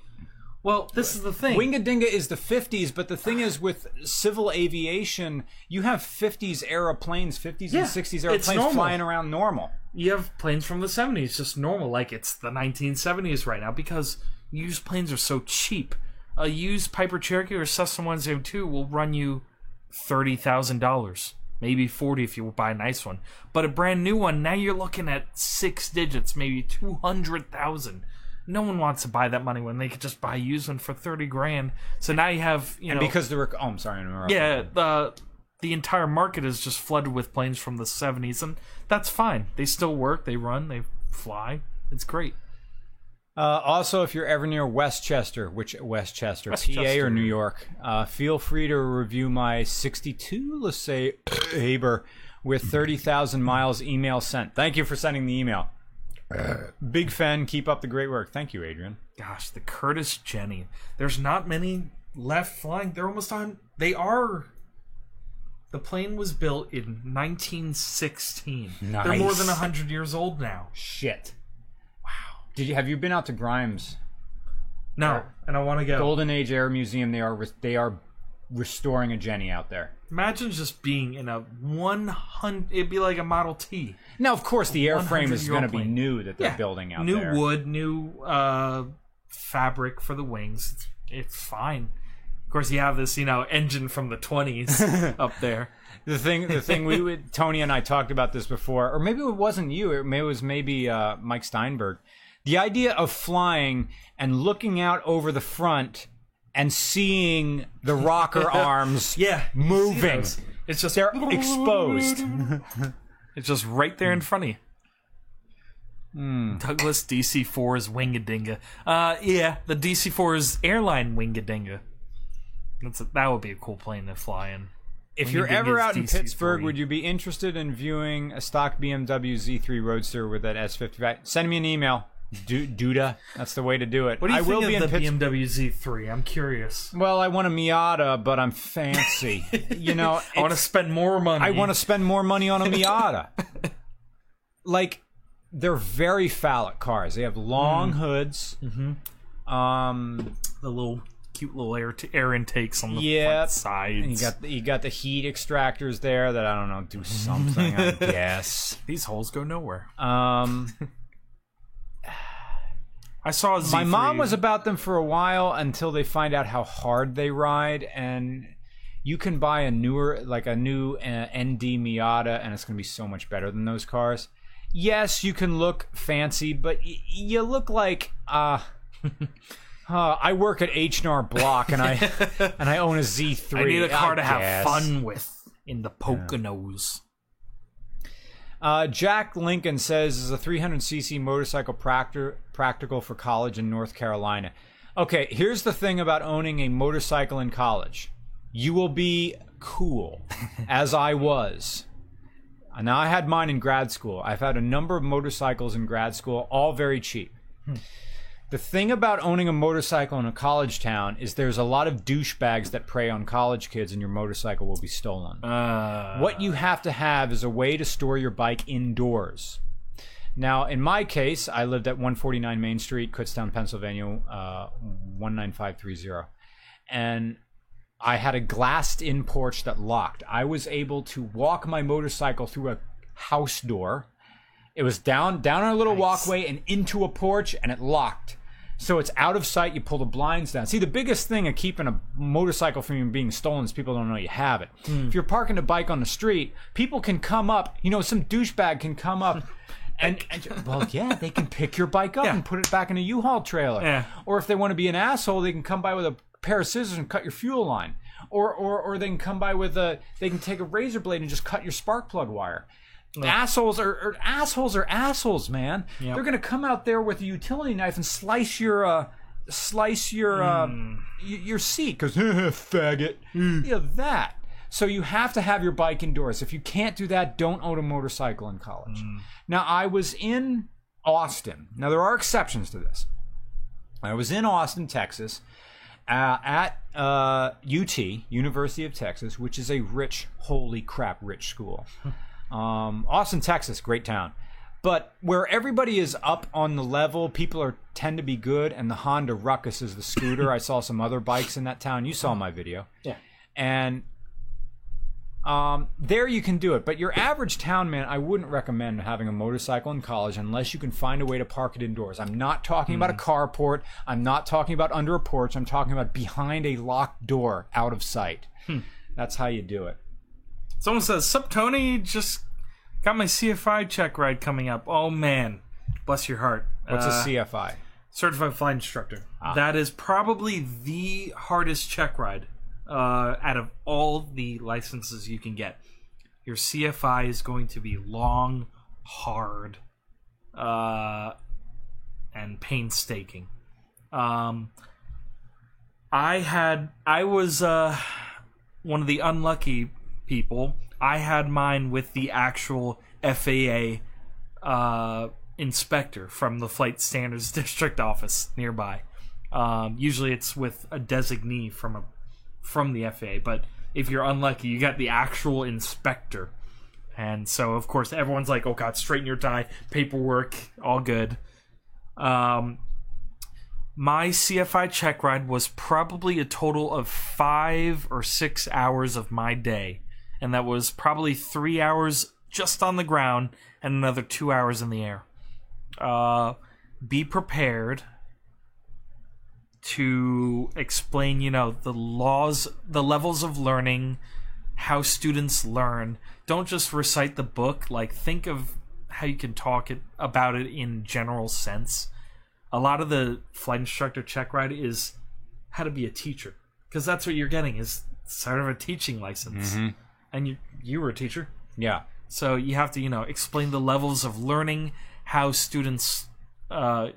Well, this is the thing. Wingadinga is the fifties, but the thing is with civil aviation, you have fifties-era planes, fifties yeah, and sixties-era planes normal. flying around normal. You have planes from the seventies, just normal, like it's the nineteen seventies right now, because used planes are so cheap. A used Piper Cherokee or Cessna one oh two will run you thirty thousand dollars. maybe forty if you buy a nice one. But a brand new one, now you're looking at six digits, maybe two hundred thousand. No one wants to buy that money when they could just buy a used one for thirty grand. So now you have, you know, and because the rec- oh, I'm sorry, I'm interrupting. Yeah, the uh, the entire market is just flooded with planes from the seventies, and that's fine. They still work, they run, they fly. It's great. Uh, also, if you're ever near Westchester, which Westchester, Westchester. P A or New York, uh, feel free to review my sixty-two, let's say, Haber with thirty thousand miles email sent. Thank you for sending the email. Big fan. Keep up the great work. Thank you, Adrian. Gosh, the Curtiss Jenny. There's not many left flying. They're almost on. They are. The plane was built in nineteen sixteen. Nice. They're more than one hundred years old now. Shit. Did you have you been out to Grimes? No, or, and I want to go. Golden Age Air Museum. They are they are restoring a Jenny out there. Imagine just being in a one hundred. It'd be like a Model T. Now, of course, the airframe is going to be new that they're yeah, building out new there. New wood, new uh, fabric for the wings. It's fine. Of course, you have this, you know, engine from the twenties up there. The thing, the thing we would Tony and I talked about this before, or maybe it wasn't you. It was maybe uh, Mike Steinberg. The idea of flying and looking out over the front and seeing the rocker arms yeah, moving. It's just they're exposed. It's just right there in front of you. Mm. Douglas D C four's Wingadinga. Uh, yeah, the D C four's airline Wingadinga. That's a, that would be a cool plane to fly in. If you're ever out in Pittsburgh, would you be interested in viewing a stock B M W Z three Roadster with that S fifty-five? Send me an email. Du- Duda, that's the way to do it. What do you I think will of be the in B M W Z three? I'm curious. Well, I want a Miata, but I'm fancy. You know, I want to spend more money. I want to spend more money on a Miata. Like, they're very phallic cars. They have long mm. hoods. Mm-hmm. Um, the little cute little air t- air intakes on the yeah, front sides. And you got the, you got the heat extractors there that I don't know do something. I guess these holes go nowhere. Um. I saw a Z three. My mom was about them for a while until they find out how hard they ride, and you can buy a newer, like a new uh, N D Miata, and it's going to be so much better than those cars. Yes, you can look fancy, but y- you look like uh, uh, I work at H and R Block, and I and I own a Z three. I need a car I to guess. have fun with in the Poconos. Yeah. Uh, Jack Lincoln says, is a three hundred c c motorcycle practi- practical for college in North Carolina? Okay, here's the thing about owning a motorcycle in college. You will be cool, as I was. Now, I had mine in grad school. I've had a number of motorcycles in grad school, all very cheap. Hmm. The thing about owning a motorcycle in a college town is there's a lot of douchebags that prey on college kids, and your motorcycle will be stolen. Uh. What you have to have is a way to store your bike indoors. Now, in my case, I lived at one forty-nine Main Street, Kutztown, Pennsylvania, uh, one nine five three zero. And I had a glassed-in porch that locked. I was able to walk my motorcycle through a house door. It was down down our little nice. walkway and into a porch, and it locked. So it's out of sight. You pull the blinds down. See, the biggest thing of keeping a motorcycle from being stolen is people don't know you have it. Mm. If you're parking a bike on the street, people can come up. You know, some douchebag can come up and, and well, yeah, they can pick your bike up yeah. and put it back in a U-Haul trailer. Yeah. Or if they want to be an asshole, they can come by with a pair of scissors and cut your fuel line. Or, or, or they can come by with a, they can take a razor blade and just cut your spark plug wire. Like, assholes are, are assholes are assholes, man. Yep. They're gonna come out there with a utility knife and slice your, uh, slice your, uh, mm. y- your seat because faggot. Mm. You know, that. So you have to have your bike indoors. If you can't do that, don't own a motorcycle in college. Mm. Now I was in Austin. Now there are exceptions to this. I was in Austin, Texas, uh, at uh, U T, University of Texas, which is a rich, holy crap, rich school. Um, Austin, Texas, great town, but where everybody is up on the level, people are tend to be good, and the Honda Ruckus is the scooter. I saw some other bikes in that town. You saw my video, yeah. And um, there you can do it. But your average town man, I wouldn't recommend having a motorcycle in college unless you can find a way to park it indoors. I'm not talking mm. about a carport. I'm not talking about under a porch. I'm talking about behind a locked door, out of sight. Hmm. That's how you do it. Someone says, Sup Tony, just got my C F I check ride coming up. Oh man, bless your heart. What's uh, a C F I? Certified Flight Instructor. Ah. That is probably the hardest check ride uh, out of all the licenses you can get. Your C F I is going to be long, hard, uh, and painstaking. Um, I had, I was uh, one of the unlucky people. I had mine with the actual F A A uh, inspector from the Flight Standards District office nearby. Um, usually it's with a designee from a from the F A A, but if you're unlucky, you got the actual inspector. And so, of course, everyone's like, oh, God, straighten your tie, paperwork, all good. Um, my C F I check ride was probably a total of five or six hours of my day. And that was probably three hours just on the ground and another two hours in the air. Uh, be prepared to explain, you know, the laws, the levels of learning, how students learn. Don't just recite the book. Like, think of how you can talk it, about it in general sense. A lot of the flight instructor check ride is how to be a teacher, because that's what you're getting, is sort of a teaching license. Mm-hmm. And you you were a teacher. Yeah. So you have to, you know, explain the levels of learning, how students uh,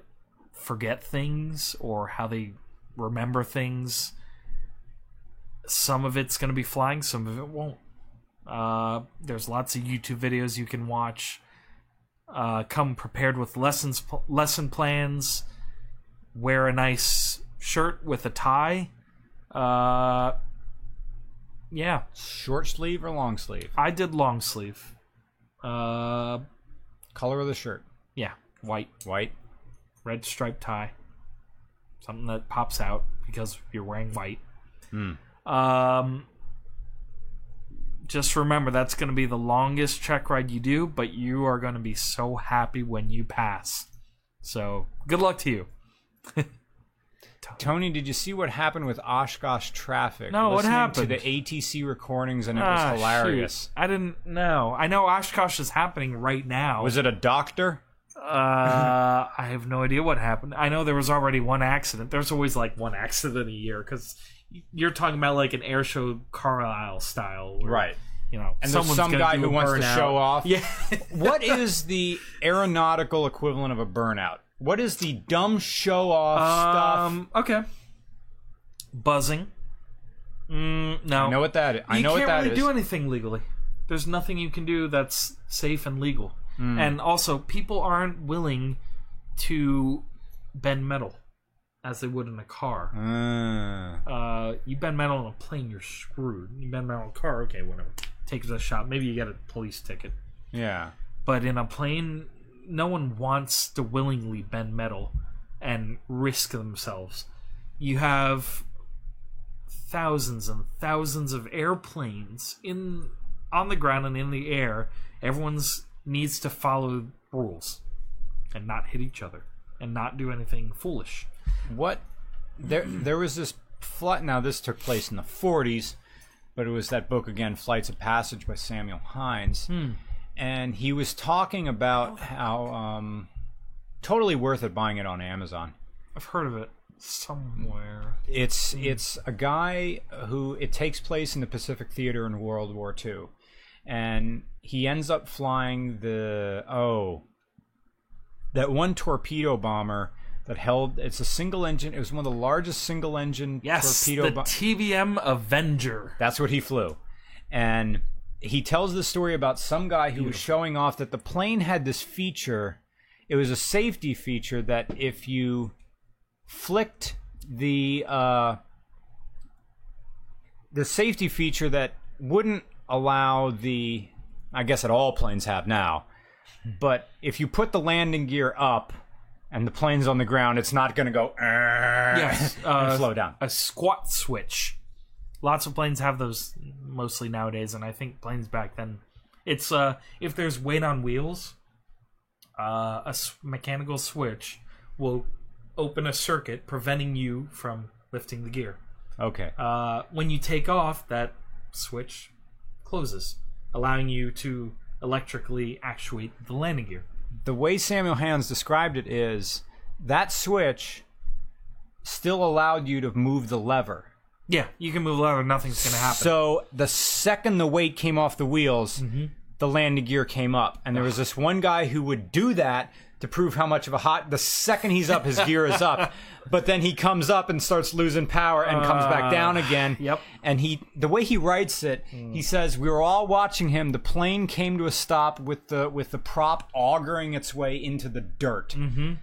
forget things or how they remember things. Some of it's going to be flying, some of it won't. Uh, there's lots of YouTube videos you can watch. Uh, come prepared with lessons, lesson plans. Wear a nice shirt with a tie. Uh, yeah. Short sleeve or long sleeve? I did long sleeve. Uh, color of the shirt? Yeah, white. White. Red striped tie. Something that pops out because you're wearing white. Mm. Um, just remember, that's going to be the longest check ride you do, but you are going to be so happy when you pass. So, good luck to you. Tony, did you see what happened with Oshkosh traffic? No, what happened? To the A T C recordings, and it ah, was hilarious. Shoot. I didn't know. I know Oshkosh is happening right now. Was it a doctor? Uh, I have no idea what happened. I know there was already one accident. There's always like one accident a year, because you're talking about like an air show Carlisle style. Where, right. You know, and there's some guy who wants burnout. to show off. Yeah. What is the aeronautical equivalent of a burnout? What is the dumb show-off um, stuff? Okay. Buzzing. Mm, no. I know what that is. I you know what that really is. You can't really do anything legally. There's nothing you can do that's safe and legal. Mm. And also, people aren't willing to bend metal as they would in a car. Uh. Uh, you bend metal on a plane, you're screwed. You bend metal on a car, okay, whatever. Take it to the shop. Maybe you get a police ticket. Yeah. But in a plane, no one wants to willingly bend metal and risk themselves. You have thousands and thousands of airplanes in on the ground and in the air. Everyone's needs to follow rules and not hit each other and not do anything foolish. What there there was this flight. Now this took place in the forties, but it was that book again, Flights of Passage by Samuel Hines. Hmm. And he was talking about how um, totally worth it buying it on Amazon. I've heard of it somewhere. It's mm. it's a guy who, it takes place in the Pacific Theater in World War Two. And he ends up flying the, oh, that one torpedo bomber that held, it's a single engine, it was one of the largest single engine yes, torpedo bombers. Yes, the bo- T B M Avenger. That's what he flew. And he tells the story about some guy who Beautiful. was showing off that the plane had this feature. It was a safety feature that if you flicked the uh, the safety feature that wouldn't allow the, I guess that all planes have now, but if you put the landing gear up and the plane's on the ground, it's not going to go yes, and uh, slow down. A squat switch. Lots of planes have those mostly nowadays, and I think planes back then, it's uh, if there's weight on wheels, uh, a s- mechanical switch will open a circuit preventing you from lifting the gear. Okay. Uh, when you take off, that switch closes. allowing you to electrically actuate the landing gear. The way Samuel Hans described it is that switch still allowed you to move the lever. Yeah, you can move the lever, nothing's going to happen. So the second the weight came off the wheels, mm-hmm. the landing gear came up. And there was this one guy who would do that to prove how much of a hot... The second he's up, his gear is up. But then he comes up and starts losing power and comes uh, back down again. Yep. And he, the way he writes it, mm. he says, we were all watching him. The plane came to a stop with the with the prop augering its way into the dirt. Mm-hmm.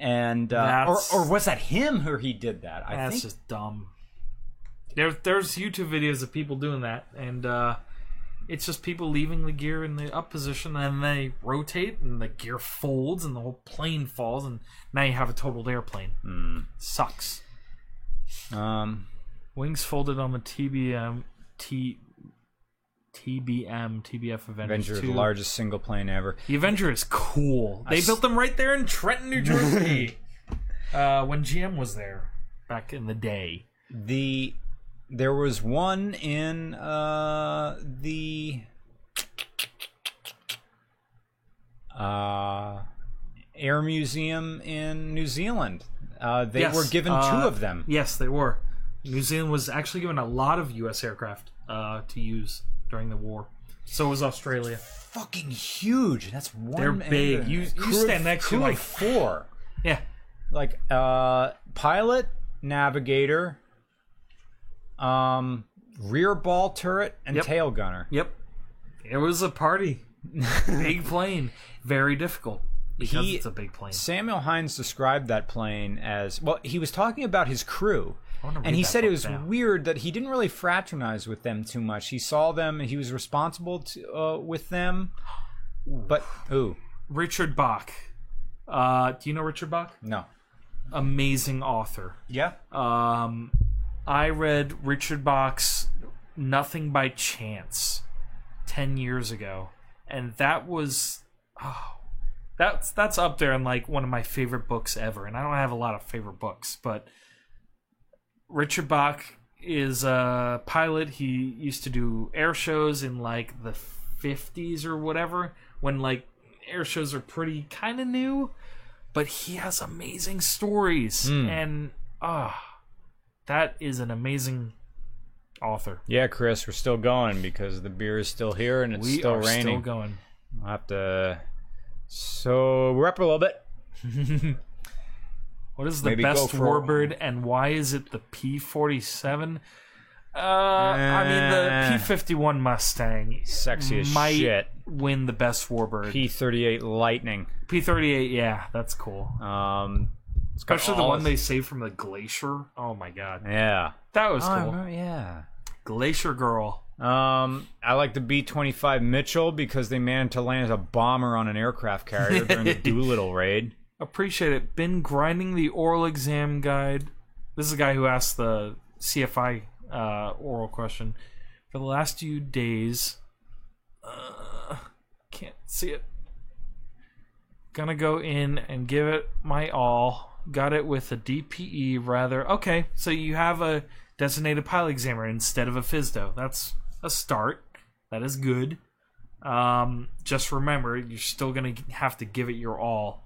And uh, or, or was that him who he did that? I that's think. Just dumb. There, there's YouTube videos of people doing that. And... uh it's just people leaving the gear in the up position, and they rotate, and the gear folds, and the whole plane falls, and now you have a totaled airplane. Mm. Sucks. Um, Wings folded on the T B M, T, T B M, T B F Avenger. Avenger is the largest single plane ever. The Avenger is cool. They I built s- them right there in Trenton, New Jersey, uh, when G M was there back in the day. The... There was one in uh, the uh, Air Museum in New Zealand. Uh, they yes. were given uh, two of them. Yes, they were. New Zealand was actually given a lot of U S aircraft uh, to use during the war. So was Australia. Fucking huge. That's one. They're big. And, you you crew stand of, next crew to like four. Yeah. Like uh, pilot, navigator. Um, rear ball turret and yep. tail gunner. Yep, it was a party. Big plane, very difficult because he, it's a big plane. Samuel Hines described that plane as well. He was talking about his crew, and he said it was down. weird that he didn't really fraternize with them too much. He saw them, and he was responsible to, uh, with them. But who? Richard Bach. Uh, do you know Richard Bach? No. Amazing author. Yeah. Um. I read Richard Bach's Nothing by Chance ten years ago, and that was oh, that's that's up there in like one of my favorite books ever. And I don't have a lot of favorite books, but Richard Bach is a pilot. He used to do air shows in like the fifties or whatever, when like air shows are pretty kind of new. But he has amazing stories, mm. and ah. Oh, that is an amazing author. Yeah, Chris, we're still going because the beer is still here and it's we still raining. We are still going. I'll have to... So, we're up a little bit. What is the Maybe best warbird and why is it the P forty-seven? Uh, uh, I mean, the P fifty-one Mustang sexy as might shit. Win the best warbird. P thirty-eight Lightning. P thirty-eight, yeah, that's cool. Um... Especially the one th- they saved from the glacier. Oh my god. Yeah. That was oh, cool. Yeah. Glacier Girl. Um, I like the B twenty-five Mitchell because they managed to land a bomber on an aircraft carrier during the Doolittle raid. Appreciate it. Been grinding the oral exam guide. This is a guy who asked the C F I uh, oral question. For the last few days... Uh, can't see it. Gonna go in and give it my all. Got it with a D P E rather. Okay, so you have a designated pilot examiner instead of a FISDO. That's a start. That is good. Um, just remember, you're still going to have to give it your all.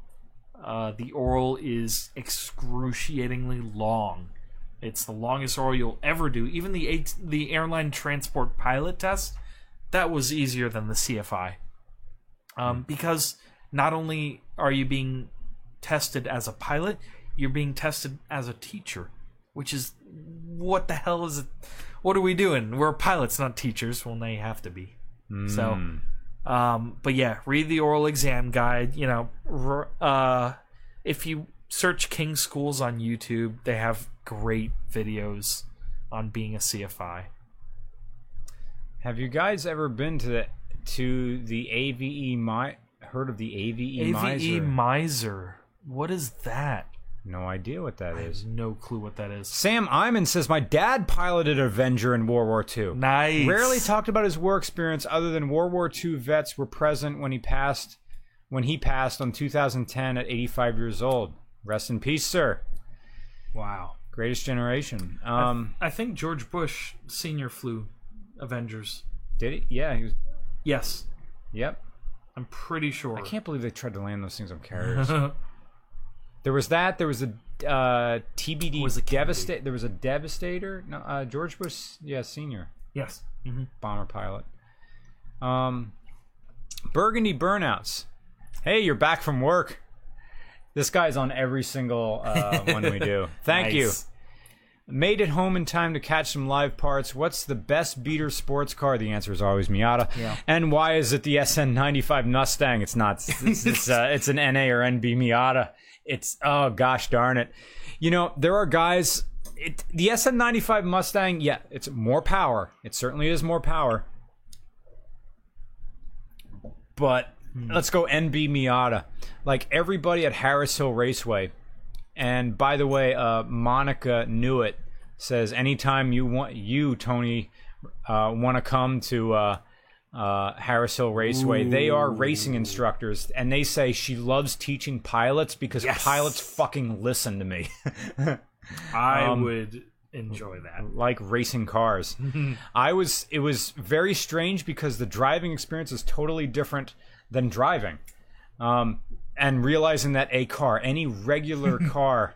Uh, the oral is excruciatingly long. It's the longest oral you'll ever do. Even the eight, the airline transport pilot test, that was easier than the C F I. Um, because not only are you being tested as a pilot, you're being tested as a teacher, which is what the hell is it? What are we doing? We're pilots, not teachers. Well, now you have to be. Mm. So, um, but yeah, read the oral exam guide. You know, uh, if you search King Schools on YouTube, they have great videos on being a C F I. Have you guys ever been to the, to the A V E? My heard of the A V E, A V E Miser? A V E Miser. What is that? No idea what that I is. Have no clue what that is. Sam Iman says, my dad piloted an Avenger in World War Two. Nice. Rarely talked about his war experience other than World War Two vets were present when he passed when he passed on two thousand ten at eighty-five years old. Rest in peace, sir. Wow. Greatest generation. Um, I, th- I think George Bush Senior flew Avengers. Did he? Yeah, he was... Yes. Yep. I'm pretty sure. I can't believe they tried to land those things on carriers. There was that. There was a uh, T B D was devastator. There was a Devastator. No, uh, George Bush, yeah, Senior. Yes. Mm-hmm. Bomber pilot. Um, Burgundy Burnouts. Hey, you're back from work. This guy's on every single uh, one we do. Thank nice. you. Made it home in time to catch some live parts. What's the best beater sports car? The answer is always Miata. Yeah. And why is it the S N ninety-five Mustang? It's not. It's, it's, it's, uh, it's an N A or N B Miata. It's, oh, gosh darn it. You know, there are guys, it, the S N ninety-five Mustang, yeah, it's more power. It certainly is more power. But mm. let's go N B Miata. Like everybody at Harris Hill Raceway. And by the way, uh, Monica Newitt says, anytime you want, you, Tony, uh, want to come to uh, uh, Harris Hill Raceway, Ooh. They are racing instructors. And they say she loves teaching pilots because yes. pilots fucking listen to me. I um, would enjoy that. Like racing cars. I was, it was very strange because the driving experience is totally different than driving. Um, And realizing that a car, any regular car,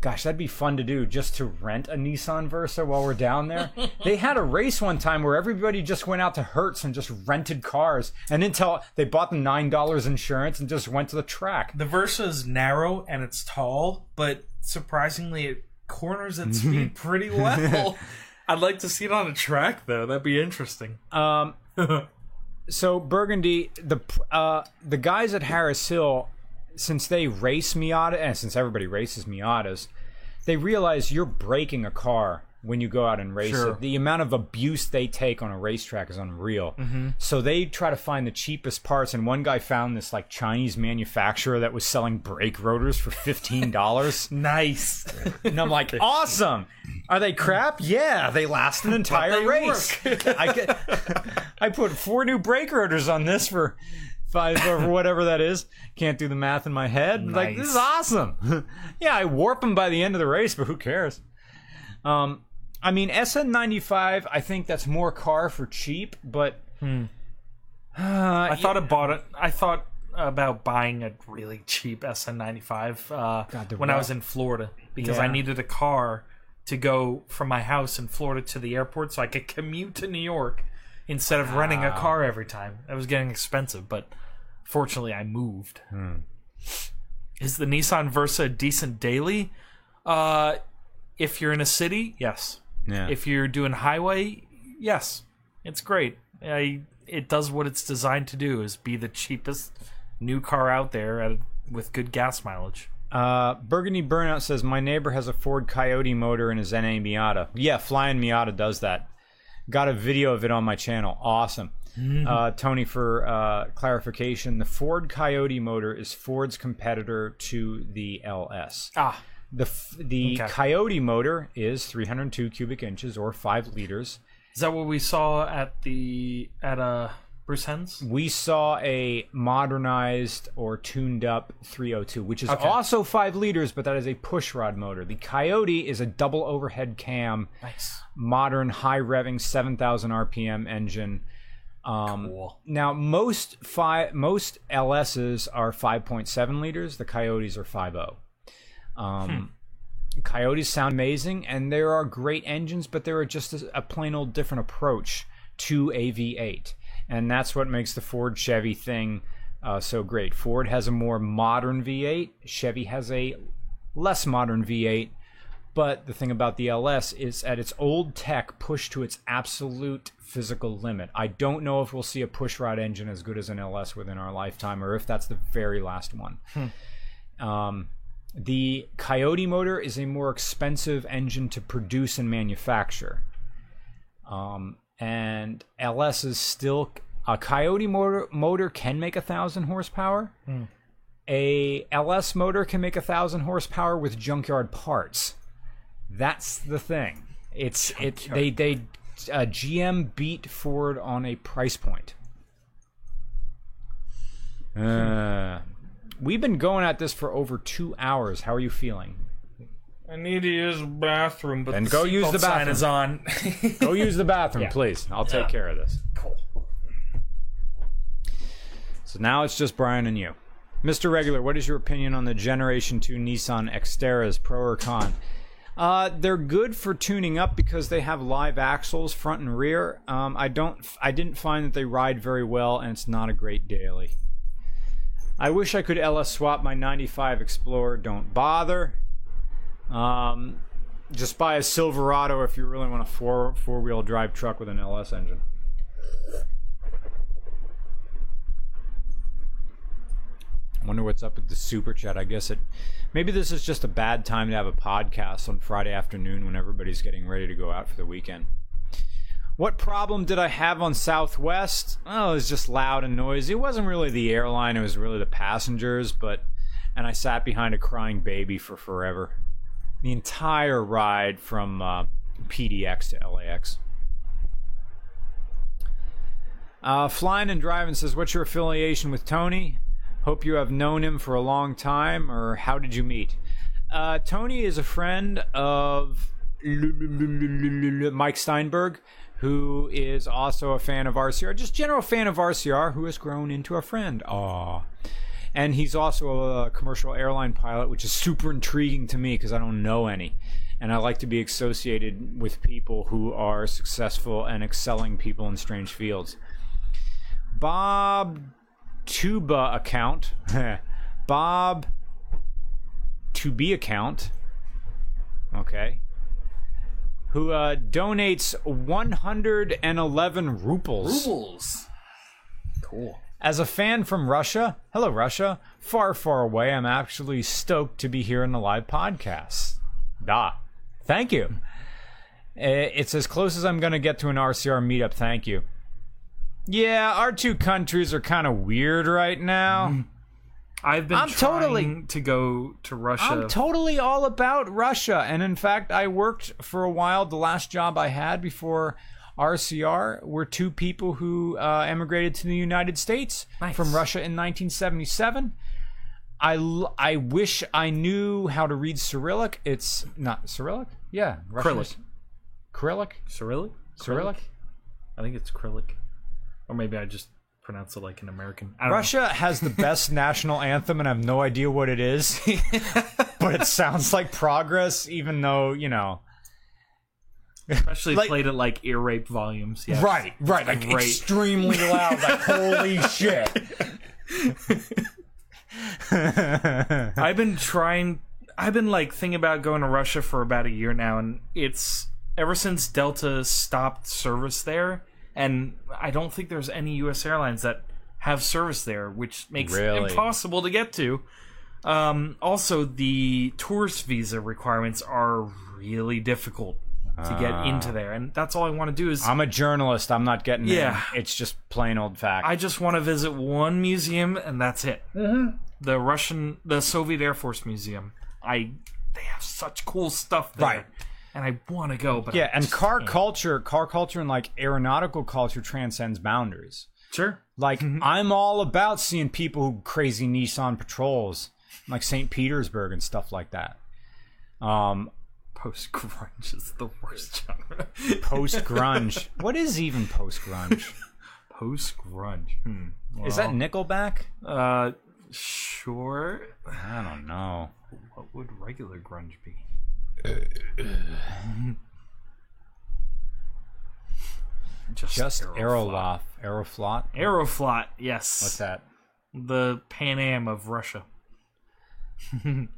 gosh, that'd be fun to do, just to rent a Nissan Versa while we're down there. They had a race one time where everybody just went out to Hertz and just rented cars. And until they bought the nine dollars insurance and just went to the track. The Versa is narrow and it's tall, but surprisingly it corners at speed pretty well. I'd like to see it on a track, though. That'd be interesting. Um, so, Burgundy, the uh, the guys at Harris Hill... Since they race Miata, and since everybody races Miatas, they realize you're breaking a car when you go out and race sure. it. The amount of abuse they take on a racetrack is unreal. Mm-hmm. So they try to find the cheapest parts, and one guy found this like Chinese manufacturer that was selling brake rotors for fifteen dollars. Nice. And I'm like, awesome. Are they crap? Yeah, they last an entire race. I, get, I put four new brake rotors on this for... Five or whatever that is. Can't do the math in my head. Nice. Like, this is awesome. Yeah, I warp them by the end of the race, but who cares? Um, I mean, S N ninety-five, I think that's more car for cheap, but... Hmm. Uh, I thought yeah. about it. I thought about buying a really cheap S N ninety-five uh, God, when rough. I was in Florida because yeah. I needed a car to go from my house in Florida to the airport so I could commute to New York instead of wow. renting a car every time. That was getting expensive, but... Fortunately, I moved. Hmm. Is the Nissan Versa decent daily? Uh, if you're in a city, yes. Yeah. If you're doing highway, yes. It's great. I, it does what it's designed to do, is be the cheapest new car out there at, with good gas mileage. Uh, Burgundy Burnout says, my neighbor has a Ford Coyote motor in his N A Miata. Yeah, Flying Miata does that. Got a video of it on my channel. Awesome. Mm-hmm. Uh, Tony, for uh, clarification, the Ford Coyote motor is Ford's competitor to the L S. Ah, the f- the okay. Coyote motor is three hundred two cubic inches or five liters. Is that what we saw at the at uh, Bruce Henn's? We saw a modernized or tuned up three oh two, which is okay. also five liters, but that is a pushrod motor. The Coyote is a double overhead cam, nice. modern high revving seven thousand R P M engine. Um, cool. Now most fi- most L S's are five point seven liters. The Coyotes are five point oh. Um, hmm. Coyotes sound amazing, and there are great engines, but there are just a, a plain old different approach to a V eight, and that's what makes the Ford Chevy thing uh, so great. Ford has a more modern V eight. Chevy has a less modern V eight. But the thing about the L S is at its old tech pushed to its absolute physical limit. I don't know if we'll see a pushrod engine as good as an L S within our lifetime, or if that's the very last one. Hmm. Um, the Coyote motor is a more expensive engine to produce and manufacture. Um, and L S is still... A Coyote motor, motor can make one thousand horsepower. Hmm. A L S motor can make one thousand horsepower with junkyard parts. That's the thing. It's it. They they uh, G M beat Ford on a price point. Uh, we've been going at this for over two hours. How are you feeling? I need to use the bathroom, but then the go use the bathroom. Sign is on. Go use the bathroom, yeah. please. I'll take yeah. care of this. Cool. So now it's just Brian and you. Mister Regular, what is your opinion on the Generation two Nissan Xterras, pro or con? Uh, they're good for tuning up because they have live axles, front and rear. Um, I don't, I didn't find that they ride very well, and it's not a great daily. I wish I could L S swap my ninety-five Explorer. Don't bother. Um, just buy a Silverado if you really want a four four-wheel drive truck with an L S engine. Wonder what's up with the super chat. I guess it maybe this is just a bad time to have a podcast on Friday afternoon when everybody's getting ready to go out for the weekend. What problem did I have on Southwest? Oh, it was just loud and noisy. It wasn't really the airline, it was really the passengers, but and I sat behind a crying baby for forever. The entire ride from uh, P D X to L A X. Uh, Flying and Driving says, what's your affiliation with Tony? Hope you have known him for a long time, or how did you meet? Uh, Tony is a friend of Mike Steinberg, who is also a fan of R C R, just general fan of R C R, who has grown into a friend. Aww. And he's also a commercial airline pilot, which is super intriguing to me because I don't know any. And I like to be associated with people who are successful and excelling people in strange fields. Bob... Tuba account, Bob Tubi account, okay, who uh, donates one hundred eleven ruples. Ruples. Cool. As a fan from Russia, hello Russia, far, far away, I'm actually stoked to be here in the live podcast. Da. Thank you. It's as close as I'm going to get to an R C R meetup, thank you. Yeah, our two countries are kind of weird right now. I've been I'm trying totally, to go to Russia. I'm totally all about Russia. And in fact, I worked for a while. The last job I had before R C R were two people who uh, emigrated to the United States nice. from Russia in nineteen seventy-seven. I, l- I wish I knew how to read Cyrillic. It's not Cyrillic? Yeah. Cyrillic. Cyrillic? Cyrillic? Cyrillic? I think it's Cyrillic. Or maybe I just pronounce it like an American. I don't Russia know. has the best national anthem, and I have no idea what it is. But it sounds like progress, even though, you know. Especially like, played at like ear rape volumes. Yes. Right, right. Like great. Extremely loud. Like, holy shit. I've been trying. I've been like thinking about going to Russia for about a year now, and it's ever since Delta stopped service there. And I don't think there's any U S airlines that have service there, which makes really? it impossible to get to. Um, also, the tourist visa requirements are really difficult to get uh, into there. And that's all I want to do is... I'm a journalist. I'm not getting yeah, in. It's just plain old fact. I just want to visit one museum, and that's it. Mm-hmm. The Russian... The Soviet Air Force Museum. I They have such cool stuff there. Right. And I want to go, but yeah. And car can't. culture, car culture, and like aeronautical culture transcends boundaries. Sure. Like mm-hmm. I'm all about seeing people who crazy Nissan patrols, like Saint Petersburg and stuff like that. Um, post grunge is the worst genre. Post grunge. What is even post grunge? Post grunge. Hmm. Well, is that Nickelback? Uh, sure. I don't know. What would regular grunge be? Just, Just Aeroflot. Aeroflot? Aeroflot, yes. What's that? The Pan Am of Russia.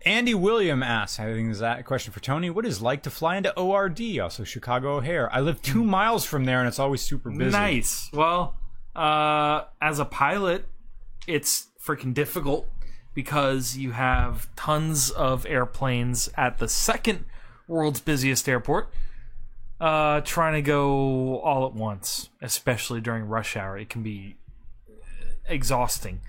Andy William asks, I think is that a question for Tony? What is it like to fly into O R D, also Chicago O'Hare? I live two miles from there and it's always super busy. Nice. Well, uh, as a pilot, it's freaking difficult because you have tons of airplanes at the second world's busiest airport uh, trying to go all at once, especially during rush hour. It can be exhausting.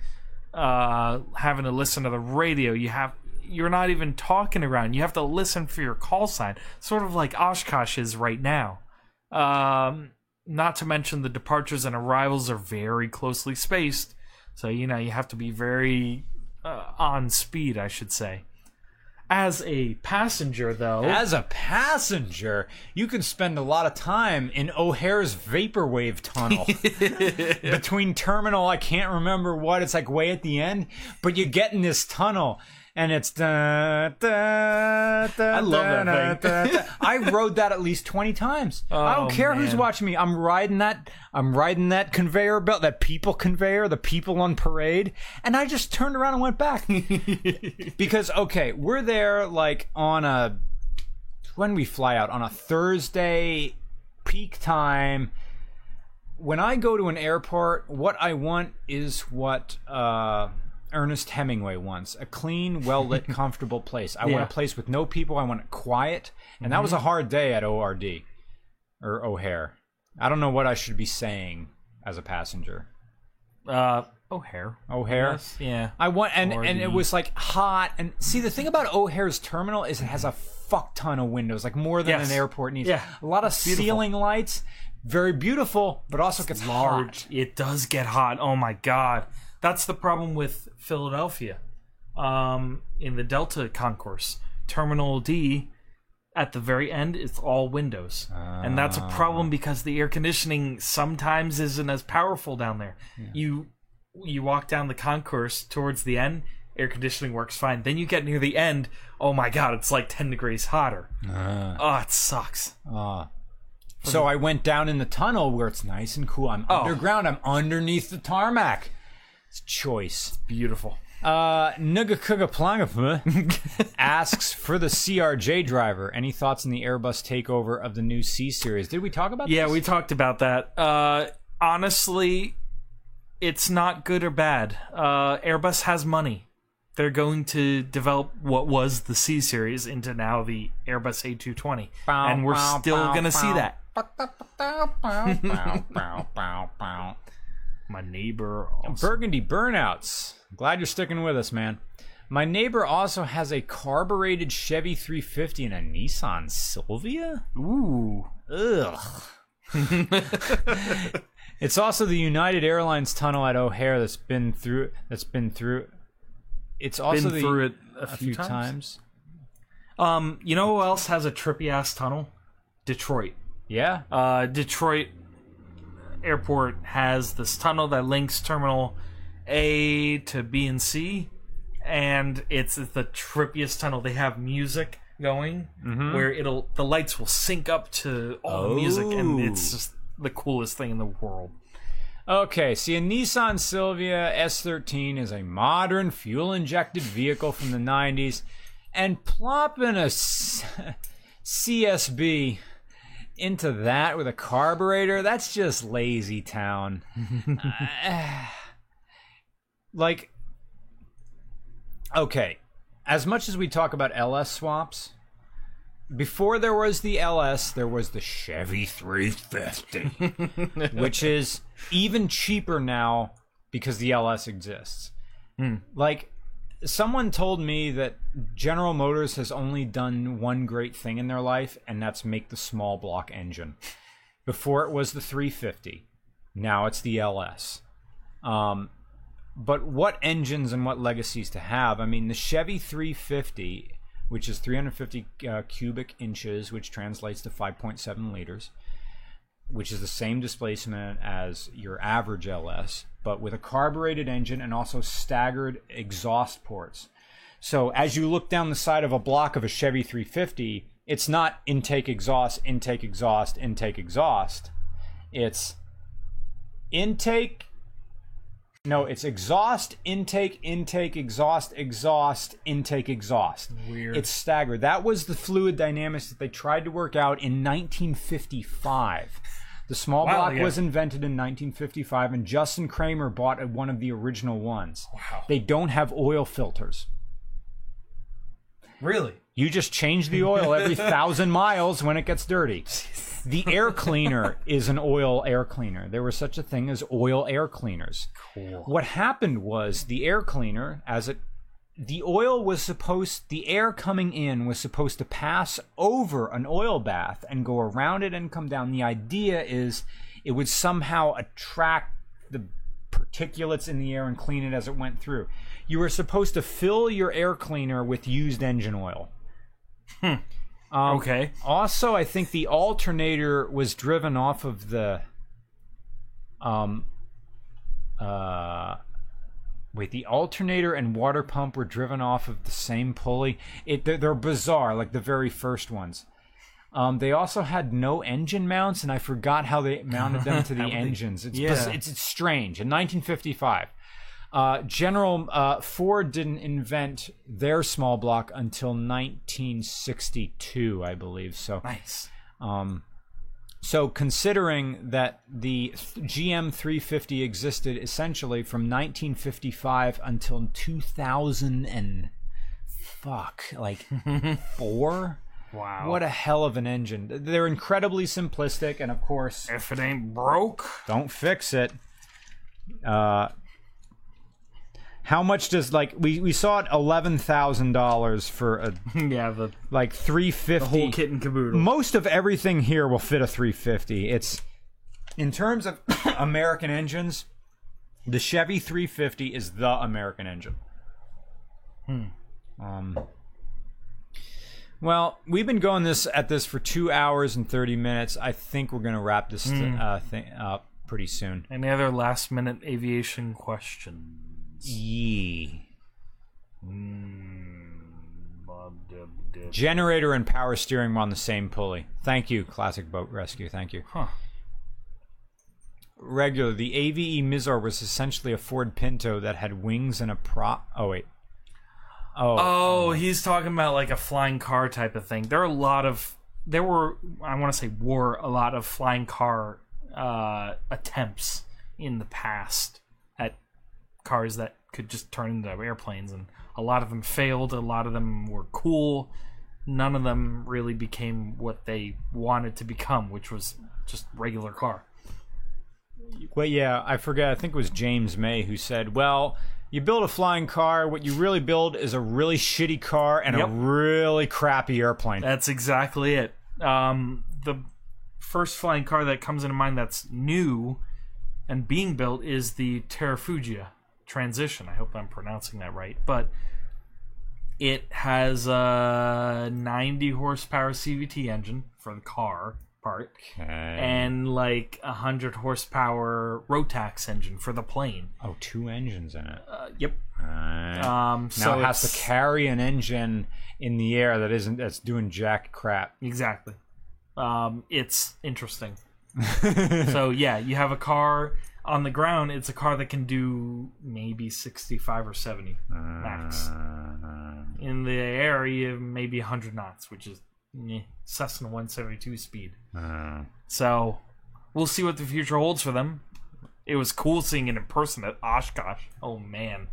Uh, having to listen to the radio, you have, you're not even talking around. You have to listen for your call sign, sort of like Oshkosh is right now. Um, not to mention the departures and arrivals are very closely spaced. So, you know, you have to be very uh, on speed, I should say. As a passenger, though... As a passenger, you can spend a lot of time in O'Hare's vaporwave tunnel. Between terminal, I can't remember what, it's like way at the end, but you get in this tunnel, and it's... Da, da, da, I love that da, thing. Da, da. I rode that at least twenty times. Oh, I don't care man. who's watching me. I'm riding that I'm riding that conveyor belt, that people conveyor, the people on parade, and I just turned around and went back. Because, okay, we're there like on a... When we fly out, on a Thursday peak time, when I go to an airport, what I want is what... Uh, Ernest Hemingway once, a clean, well-lit, comfortable place. I yeah. want a place with no people. I want it quiet. And mm-hmm. that was a hard day at O R D or O'Hare. I don't know what I should be saying as a passenger. Uh, O'Hare. O'Hare. Yes. Yeah. I want, and, and it was like hot. And see, the thing about O'Hare's terminal is it has a fuck ton of windows, like more than yes. an airport needs. Yeah. A lot of ceiling lights. Very beautiful, but also it's gets large. Hot. It does get hot. Oh my God. That's the problem with Philadelphia, um, in the Delta concourse. Terminal D, at the very end, it's all windows. Uh, and that's a problem because the air conditioning sometimes isn't as powerful down there. Yeah. You you walk down the concourse towards the end, air conditioning works fine. Then you get near the end, oh my God, it's like ten degrees hotter. Uh, oh, it sucks. Uh. So the- I went down in the tunnel where it's nice and cool. I'm oh. underground. I'm underneath the tarmac. Choice. It's beautiful. Uh, Nugakugaplangapa asks for the C R J driver. Any thoughts on the Airbus takeover of the new C series? Did we talk about yeah, this? Yeah, we talked about that. Uh, honestly, it's not good or bad. Uh, Airbus has money. They're going to develop what was the C series into now the Airbus A two twenty. Bow, and we're bow, still going to see that. Bow, bow, bow, bow, bow, bow, bow. My neighbor also. Burgundy Burnouts. Glad you're sticking with us, man. My neighbor also has a carbureted Chevy three fifty and a Nissan Silvia? Ooh. Ugh. It's also the United Airlines tunnel at O'Hare that's been through that's been through it's also been the, through it a, a few, few times. times. Um, you know who else has a trippy ass tunnel? Detroit. Yeah. Uh, Detroit Airport has this tunnel that links Terminal A to B and C, and it's, it's the trippiest tunnel. They have music going mm-hmm. where it'll the lights will sync up to all oh. the music, and it's just the coolest thing in the world. Okay, see, a Nissan Silvia S thirteen is a modern fuel-injected vehicle from the nineties, and plopping a C- C S B into that with a carburetor, that's just lazy town. uh, like, okay, as much as we talk about L S swaps, before there was the L S, there was the Chevy three fifty, which is even cheaper now because the L S exists. Mm. Like, someone told me that General Motors has only done one great thing in their life, and that's make the small block engine. Before it was the three fifty. Now it's the L S. Um, but what engines and what legacies to have? I mean, the Chevy three fifty, which is three hundred fifty uh, cubic inches, which translates to five point seven liters, which is the same displacement as your average L S, but with a carbureted engine and also staggered exhaust ports. So as you look down the side of a block of a Chevy three fifty, it's not intake, exhaust, intake, exhaust, intake, exhaust. It's intake, no, it's exhaust, intake, intake, exhaust, exhaust, intake, exhaust. Weird. It's staggered. That was the fluid dynamics that they tried to work out in nineteen fifty-five. The small wow, block yeah. was invented in nineteen fifty-five, and Justin Kramer bought a, one of the original ones. Wow. They don't have oil filters. Really? You just change the oil every thousand miles when it gets dirty. Jeez. The air cleaner is an oil air cleaner. There was such a thing as oil air cleaners. Cool. What happened was the air cleaner, as it, the oil was supposed, the air coming in was supposed to pass over an oil bath and go around it and come down. The idea is it would somehow attract the particulates in the air and clean it as it went through. You were supposed to fill your air cleaner with used engine oil. Hmm. Um, okay. Also, I think the alternator was driven off of the... Um. Uh. Wait, the alternator and water pump were driven off of the same pulley. It they're, they're bizarre, like the very first ones. Um, they also had no engine mounts, and I forgot how they mounted them to the engines. It's, yeah. biz- it's it's strange. In nineteen fifty-five, uh, General uh, Ford didn't invent their small block until nineteen sixty-two, I believe. So nice. Um, so considering that the G M three fifty existed essentially from nineteen fifty-five until two thousand and fuck, like four. Wow. What a hell of an engine. They're incredibly simplistic, and of course... If it ain't broke... Don't fix it. Uh, how much does, like... We, we saw it eleven thousand dollars for a... yeah, the... Like, three fifty. The whole kit and caboodle. Most of everything here will fit a three fifty. It's... In terms of American engines, the Chevy three fifty is the American engine. Hmm. Um... Well, we've been going this at this for two hours and thirty minutes. I think we're going to wrap this th- mm. uh, thing up pretty soon. Any other last-minute aviation questions? Yee. Mm. Generator and power steering were on the same pulley. Thank you, Classic Boat Rescue. Thank you. Huh. Regular. The A V E Mizar was essentially a Ford Pinto that had wings and a prop. Oh, wait. Oh, oh, he's talking about like a flying car type of thing. There are a lot of, there were, I want to say were a lot of flying car uh, attempts in the past at cars that could just turn into airplanes, and a lot of them failed, a lot of them were cool. None of them really became what they wanted to become, which was just regular car. Well, yeah, I forget, I think it was James May who said, well... You build a flying car, what you really build is a really shitty car and yep. a really crappy airplane. That's exactly it. Um, the first flying car that comes into mind that's new and being built is the Terrafugia Transition. I hope I'm pronouncing that right. But it has a ninety horsepower C V T engine for the car part, okay. and like a hundred horsepower Rotax engine for the plane. Oh, two engines in it. Uh, yep. Right. Um, now so it has to carry an engine in the air that isn't that's doing jack crap. Exactly. Um, it's interesting. So yeah, you have a car on the ground. It's a car that can do maybe sixty-five or seventy uh, max. Uh, in the air, maybe a hundred knots, which is. Cessna one seventy-two speed. Uh, so we'll see what the future holds for them. It was cool seeing it in person at Oshkosh. Oh man,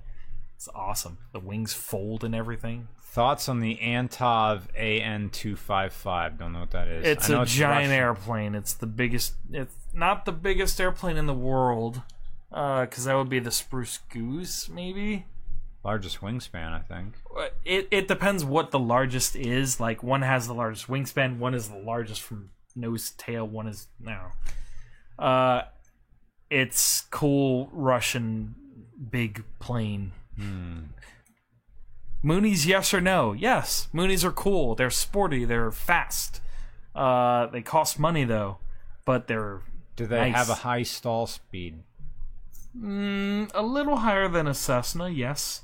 it's awesome. The wings fold and everything. Thoughts on the Antov A N two fifty-five? Don't know what that is. It's I know a it's giant Russian. airplane. It's the biggest. It's not the biggest airplane in the world, because uh, that would be the Spruce Goose, maybe. Largest wingspan, I think. It it depends what the largest is. Like, one has the largest wingspan, one is the largest from nose to tail, one is... No. Uh, it's cool Russian big plane. Hmm. Moonies, yes or no? Yes. Moonies are cool. They're sporty. They're fast. Uh, they cost money, though. But they're Do they nice. have a high stall speed? Mm, a little higher than a Cessna, yes.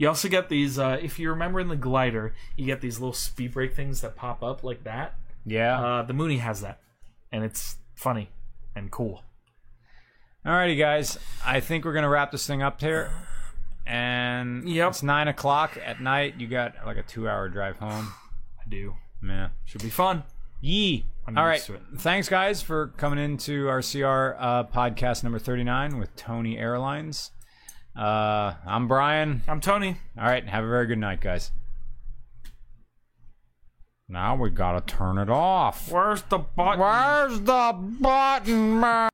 You also get these, uh, if you remember in the glider, you get these little speed brake things that pop up like that. Yeah. Uh, the Mooney has that, and it's funny and cool. Alrighty, guys. I think we're going to wrap this thing up here. And yep. It's nine o'clock at night. You got like a two-hour drive home. I do. Man. Should be fun. Yee. Alright, thanks guys for coming into our C R uh, podcast number thirty-nine with Tony Airlines. Uh, I'm Brian. I'm Tony. Alright, have a very good night, guys. Now we gotta turn it off. Where's the button? Where's the button, man?